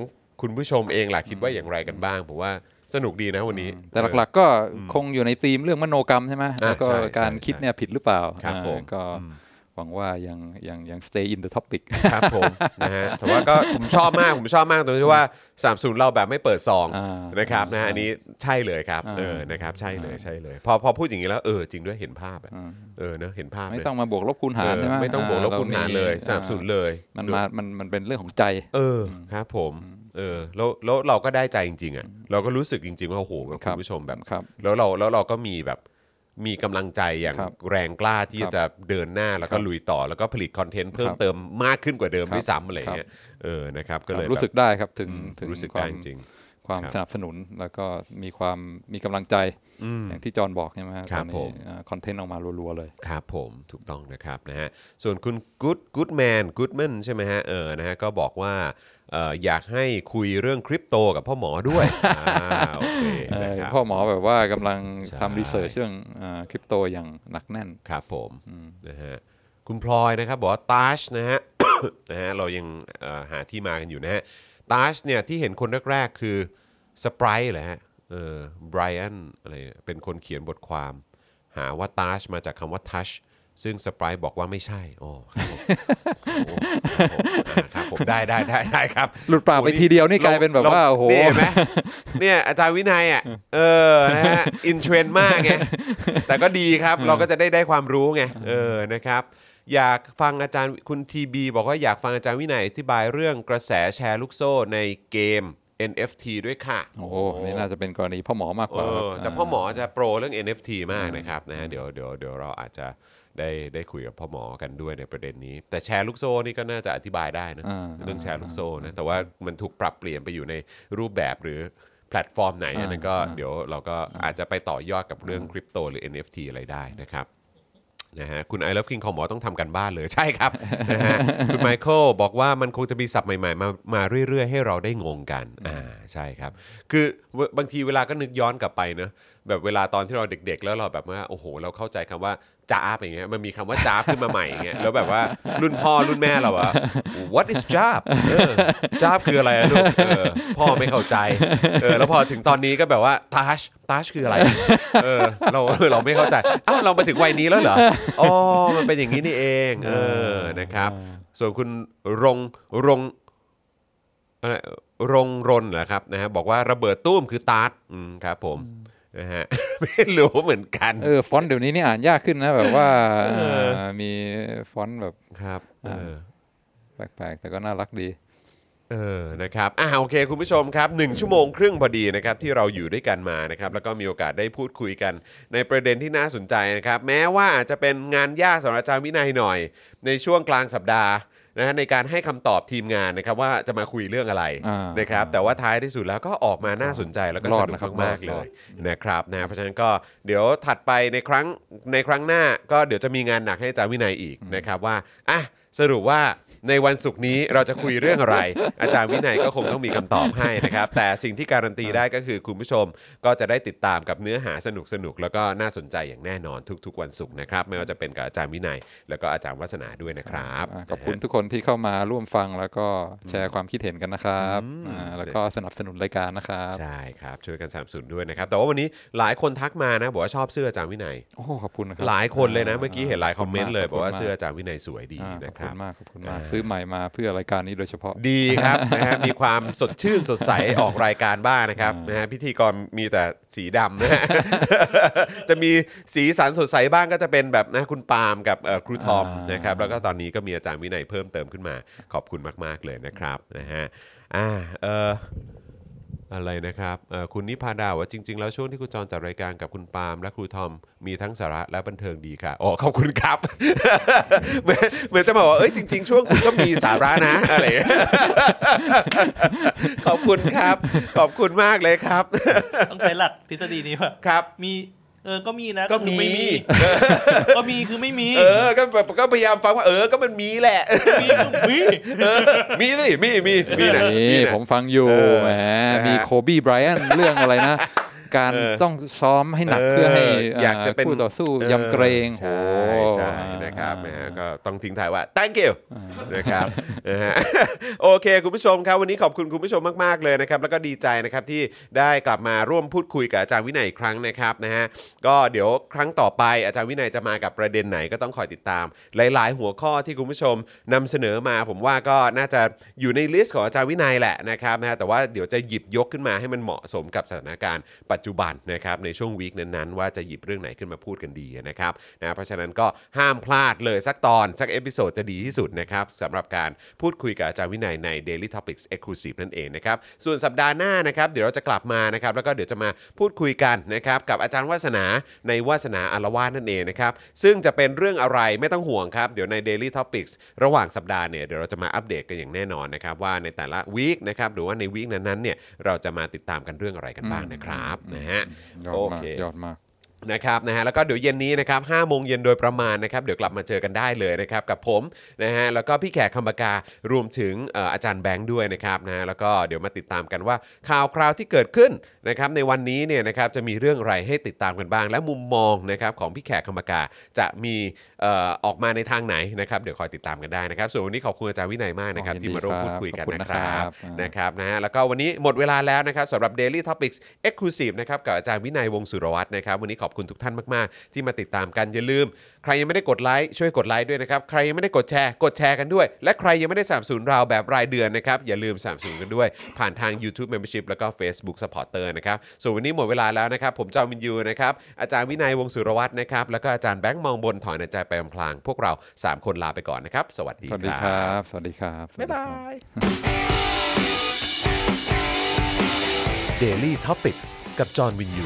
คุณผู้ชมเองล่ะคิดว่าอย่างไรกันบ้างผมว่าสนุกดีนะวันนี้แต่หลักๆก็คงอยู่ในธีมเรื่องมโนกรรมใช่ไหมแล้วก็การคิดเนี่ยผิดหรือเปล่าก็หวังว่ายัง stay in the topic ครับผมนะฮะแต่ว่าก็ผมชอบมากตรงที่ว่า30เราแบบไม่เปิดซองนะครับนะอันนี้ใช่เลยครับนะครับใช่เลยพอพูดอย่างนี้แล้วจริงด้วยเห็นภาพเนอะเห็นภาพไม่ต้องมาบวกลบคูณหารใช่ไหมไม่ต้องบวกลบคูณหารเลย30เลยมันเป็นเรื่องของใจครับผมแล้วเราก็ได้ใจจริงๆอ่ะเราก็รู้สึกจริงๆว่าโอ้โหคุณผู้ชมแบบแล้วเราก็มีกำลังใจอย่างแรงกล้าที่จะเดินหน้าแล้วก็ลุยต่อแล้วก็ผลิตคอนเทนต์เพิ่มเติมมากขึ้นกว่าเดิมด้วยซ้ำอะไรเงี้ยนะครับก็เลยรู้สึกได้ครับถึงรู้สึกได้จริงความสนับสนุนแล้วก็มีความมีกำลังใจอย่างที่จอนบอกใช่ไหมตอนนี้คอนเทนต์ออกมารัวๆเลยครับผมถูกต้องนะครับนะฮะส่วนคุณกู๊ดแมนใช่ไหมฮะนะฮะก็บอกว่าอยากให้คุยเรื่องคริปโตกับพ่อหมอด้วยโอเคนะครับพ่อหมอแบบว่ากำลังทำรีเสิร์ชเรื่องคริปโตอย่างหนักแน่นครับผมนะฮะคุณพลอยนะครับบอกว่าทัชนะฮะ นะฮะเรายังหาที่มากันอยู่นะฮะทัชเนี่ยที่เห็นคนแรกๆคือสไปร์แหละฮะไบรอันอะไรเป็นคนเขียนบทความหาว่าทัชมาจากคำว่าทัชซึ่งสปายบอกว่าไม่ใช่โอ้ครับผมได้ครับหลุดปากไปทีเดียวนี่กลายเป็นแบบว่าโอ้โหนี่เห็นไหมเนี่ยอาจารย์วินัยอ่ะนะฮะอินเทรนด์มากไงแต่ก็ดีครับเราก็จะได้ความรู้ไงนะครับอยากฟังอาจารย์คุณทีบีบอกว่าอยากฟังอาจารย์วินัยอธิบายเรื่องกระแสแชร์ลูกโซ่ในเกม NFT ด้วยค่ะโอ้โหนี่น่าจะเป็นกรณีพ่อหมอมากกว่าแต่พ่อหมอจะโปรเรื่อง NFT มากนะครับนะเดี๋ยวเราอาจจะได้คุยกับพ่อหมอกันด้วยในประเด็นนี้แต่แชร์ลูกโซ่นี่ก็น่าจะอธิบายได้นะเรื่องแชร์ลูกโซ่นะแต่ว่ามันถูกปรับเปลี่ยนไปอยู่ในรูปแบบหรือแพลตฟอร์มไหนอันนั้นก็เดี๋ยวเราก็อาจจะไปต่อยอดกับเรื่องคริปโตหรือ NFT อะไรได้นะครับนะฮะคุณ I Love King ของหมอต้องทำกันบ้านเลยใช่ครับ นะฮะคุณ Michael บอกว่ามันคงจะมีศัพท์ใหม่ๆมาเรื่อยๆให้เราได้งงกันใช่ครับคือบางทีเวลาก็นึกย้อนกลับไปนะแบบเวลาตอนที่เราเด็กๆแล้วเราแบบว่าโอ้โหเราเข้าใจคำว่าจ๊าบอย่างเงี้ยมันมีคำว่าจ๊าบขึ้นมาใหม่อย่างเงี้ยแล้วแบบว่ารุ่นพ่อรุ่นแม่เราอะ what is job จ๊าบคืออะไรลูกพ่อไม่เข้าใจแล้วพอถึงตอนนี้ก็แบบว่า touch คืออะไรเราไม่เข้าใจอ้าวเรามาถึงวัยนี้แล้วเหรออ๋อมันเป็นอย่างนี้นี่เองนะครับส่วนคุณรงรนนะครับนะฮะบอกว่าระเบิดตุ้มคือตาร์ทครับผมนะฮะไม่รู้เหมือนกันฟอนต์เดี๋ยวนี้นี่อ่านยากขึ้นนะแบบว่ามีฟอนต์แบบครับแปลกๆแต่ก็น่ารักดีนะครับโอเคคุณผู้ชมครับ1ชั่วโมงครึ่งพอดีนะครับที่เราอยู่ด้วยกันมานะครับแล้วก็มีโอกาสได้พูดคุยกันในประเด็นที่น่าสนใจนะครับแม้ว่าอาจจะเป็นงานยากสำหรับอาจารย์วินัยหน่อยในช่วงกลางสัปดาห์นะในการให้คำตอบทีมงานนะครับว่าจะมาคุยเรื่องอะไรนะครับแต่ว่าท้ายที่สุดแล้วก็ออกมาน่าสนใจแล้วก็สนุกมากๆเลยนะครับนะเพราะฉะนั้นก็เดี๋ยวถัดไปในครั้งหน้าก็เดี๋ยวจะมีงานหนักให้อาจารย์วินัยอีกนะครับว่าอ่ะสรุปว่าในวันศุกร์นี้เราจะคุยเรื่องอะไร อาจารย์วินัยก็คงต้องมีคำตอบให้นะครับแต่สิ่งที่การันตีได้ก็คือคุณผู้ชมก็จะได้ติดตามกับเนื้อหาสนุกๆแล้วก็น่าสนใจอย่างแน่นอนทุกๆวันศุกร์นะครับไม่ว่าจะเป็นกับอาจารย์วินัยแล้วก็อาจารย์วัฒนาด้วยนะครับขอบคุณทุกคนที่เข้ามาร่วมฟังแล้วก็แชร์ความคิดเห็นกันนะครับแล้วก็สนับสนุนรายการนะครับใช่ครับช่วยกันสนับสนุนด้วยนะครับแต่ว่าวันนี้หลายคนทักมานะบอกว่าชอบเสื้ออาจารย์วินัยโอ้ขอบคุณนะครับหลายคนเลยนะเมื่อกี้เห็นหลายคอมเมนต์เลยบอกว่าเสื้ออาจารย์วินัยสวยดีนะครับขอบคุณมากซื้อใหม่มาเพื่อรายการนี้โดยเฉพาะดีครับนะฮะมีความสดชื่นสดใสออกรายการบ้างนะครับนะฮะพิธีกรมีแต่สีดำนะฮะจะมีสีสันสดใสบ้างก็จะเป็นแบบนะคุณปาล์มกับครูทอมนะครับแล้วก็ตอนนี้ก็มีอาจารย์วินัยเพิ่มเติมขึ้นมาขอบคุณมากๆเลยนะครับนะฮะอะไรนะครับคุณนิพาดาว่าจริงๆแล้วช่วงที่คุณจรจัดรายการกับคุณปาล์มและครูทอมมีทั้งสาระและบันเทิงดีค่ะอ๋อขอบคุณครับ เหมือนจะบอกว่าเอ้ยจริงๆช่วงคุณก็มีสาระนะอะไร ขอบคุณครับขอบคุณมากเลยครับ ต้องใช้หลักทฤษฎีนี้ป่ะครับมีก็มีนะก็ไม่มีก็มีคือไม่มีก็แบบก็พยายามฟังว่าก็มันมีแหละมีสิมีนะผมฟังอยู่แหมมีโคบีไบรอันเรื่องอะไรนะการต้องซ้อมให้หนักเพื่อให้คู่ต่อสู้ยำเกรงโอ้ใช่นะครับนะก็ต้องทิ้งท้ายว่า thank you นะครับโอเคคุณผู้ชมครับวันนี้ขอบคุณคุณผู้ชมมากๆเลยนะครับแล้วก็ดีใจนะครับที่ได้กลับมาร่วมพูดคุยกับอาจารย์วินัยอีกครั้งนะครับนะฮะก็เดี๋ยวครั้งต่อไปอาจารย์วินัยจะมากับประเด็นไหนก็ต้องคอยติดตามหลายๆหัวข้อที่คุณผู้ชมนำเสนอมาผมว่าก็น่าจะอยู่ในลิสต์ของอาจารย์วินัยแหละนะครับนะแต่ว่าเดี๋ยวจะหยิบยกขึ้นมาให้มันเหมาะสมกับสถานการณ์ปัจจุบันนะครับในช่วงวีคนั้นๆว่าจะหยิบเรื่องไหนขึ้นมาพูดกันดีนะครับนะเพราะฉะนั้นก็ห้ามพลาดเลยสักตอนสักเอพิโซดจะดีที่สุดนะครับสำหรับการพูดคุยกับอาจารย์วินัยใน Daily Topics Exclusive นั่นเองนะครับส่วนสัปดาห์หน้านะครับเดี๋ยวเราจะกลับมานะครับแล้วก็เดี๋ยวจะมาพูดคุยกันนะครับกับอาจารย์วาสนาในวาสนาอารวาสนั่นเองนะครับซึ่งจะเป็นเรื่องอะไรไม่ต้องห่วงครับเดี๋ยวใน Daily Topics ระหว่างสัปดาห์เนี่ยเดี๋ยวเราจะมาอัปเดตกันอย่างแน่นอนนะครับว่าในแต่ละวีคนะครับหรือว่าในวีคนั้นๆเนี่ยเราจะมาติดตามกันเรื่องอะไรกันบ้างนะครับนะฮะโอเคยอดมากนะครับนะฮะแล้วก็เดี๋ยวเย็นนี้นะครับ 5:00 นโดยประมาณนะครับเดี๋ยวกลับมาเจอกันได้เลยนะครับกับผมนะฮะแล้วก็พี่แขกคำปาการวมถึงอาจารย์แบงค์ด้วยนะครับนะแล้วก็เดี๋ยวมาติดตามกันว่าข่าวคราวที่เกิดขึ้นนะครับในวันนี้เนี่ยนะครับจะมีเรื่องอะไรให้ติดตามกันบ้างและมุมมองนะครับของพี่แขกคำปากาจะมีออกมาในทางไหนนะครับเดี๋ยวคอยติดตามกันได้นะครับส่วนวันนี้ขอบคุณอาจารย์วินัยมากนะครับที่มาร่วมพูดคุยกันนะครับนะฮะแล้วก็วันนี้หมดเวลาแล้วนะครับสำหรับ Daily Topics Exclusive นะครับกับอาจารย์วินัยวงศ์สุรวัฒน์นะครับวันนี้ขอบคุณทุกท่านมากๆที่มาติดตามกันอย่าลืมใครยังไม่ได้กดไลค์ช่วยกดไลค์ด้วยนะครับใครยังไม่ได้กดแชร์กดแชร์กันด้วยและใครยังไม่ได้สนับสนุนเราแบบรายเดือนนะครับอย่าลืมสนับสนุนกันด้วยผ่านทาง YouTube Membership แล้วก็ Facebook Supporter นะครับส่วนวันนี้หมดเวลาแล้วนะครับผมจอมินยูนะครับอาจารย์วินัยวงศ์สุรวัฒน์นะครับแล้วก็อาจารย์แบงค์มองบนถอนใจไปพลางๆพวกเรา3คนลาไปก่อนนะครับสวัสดีครับสวัสดีครับบ๊ายบาย Daily Topics กับจอห์นวินยู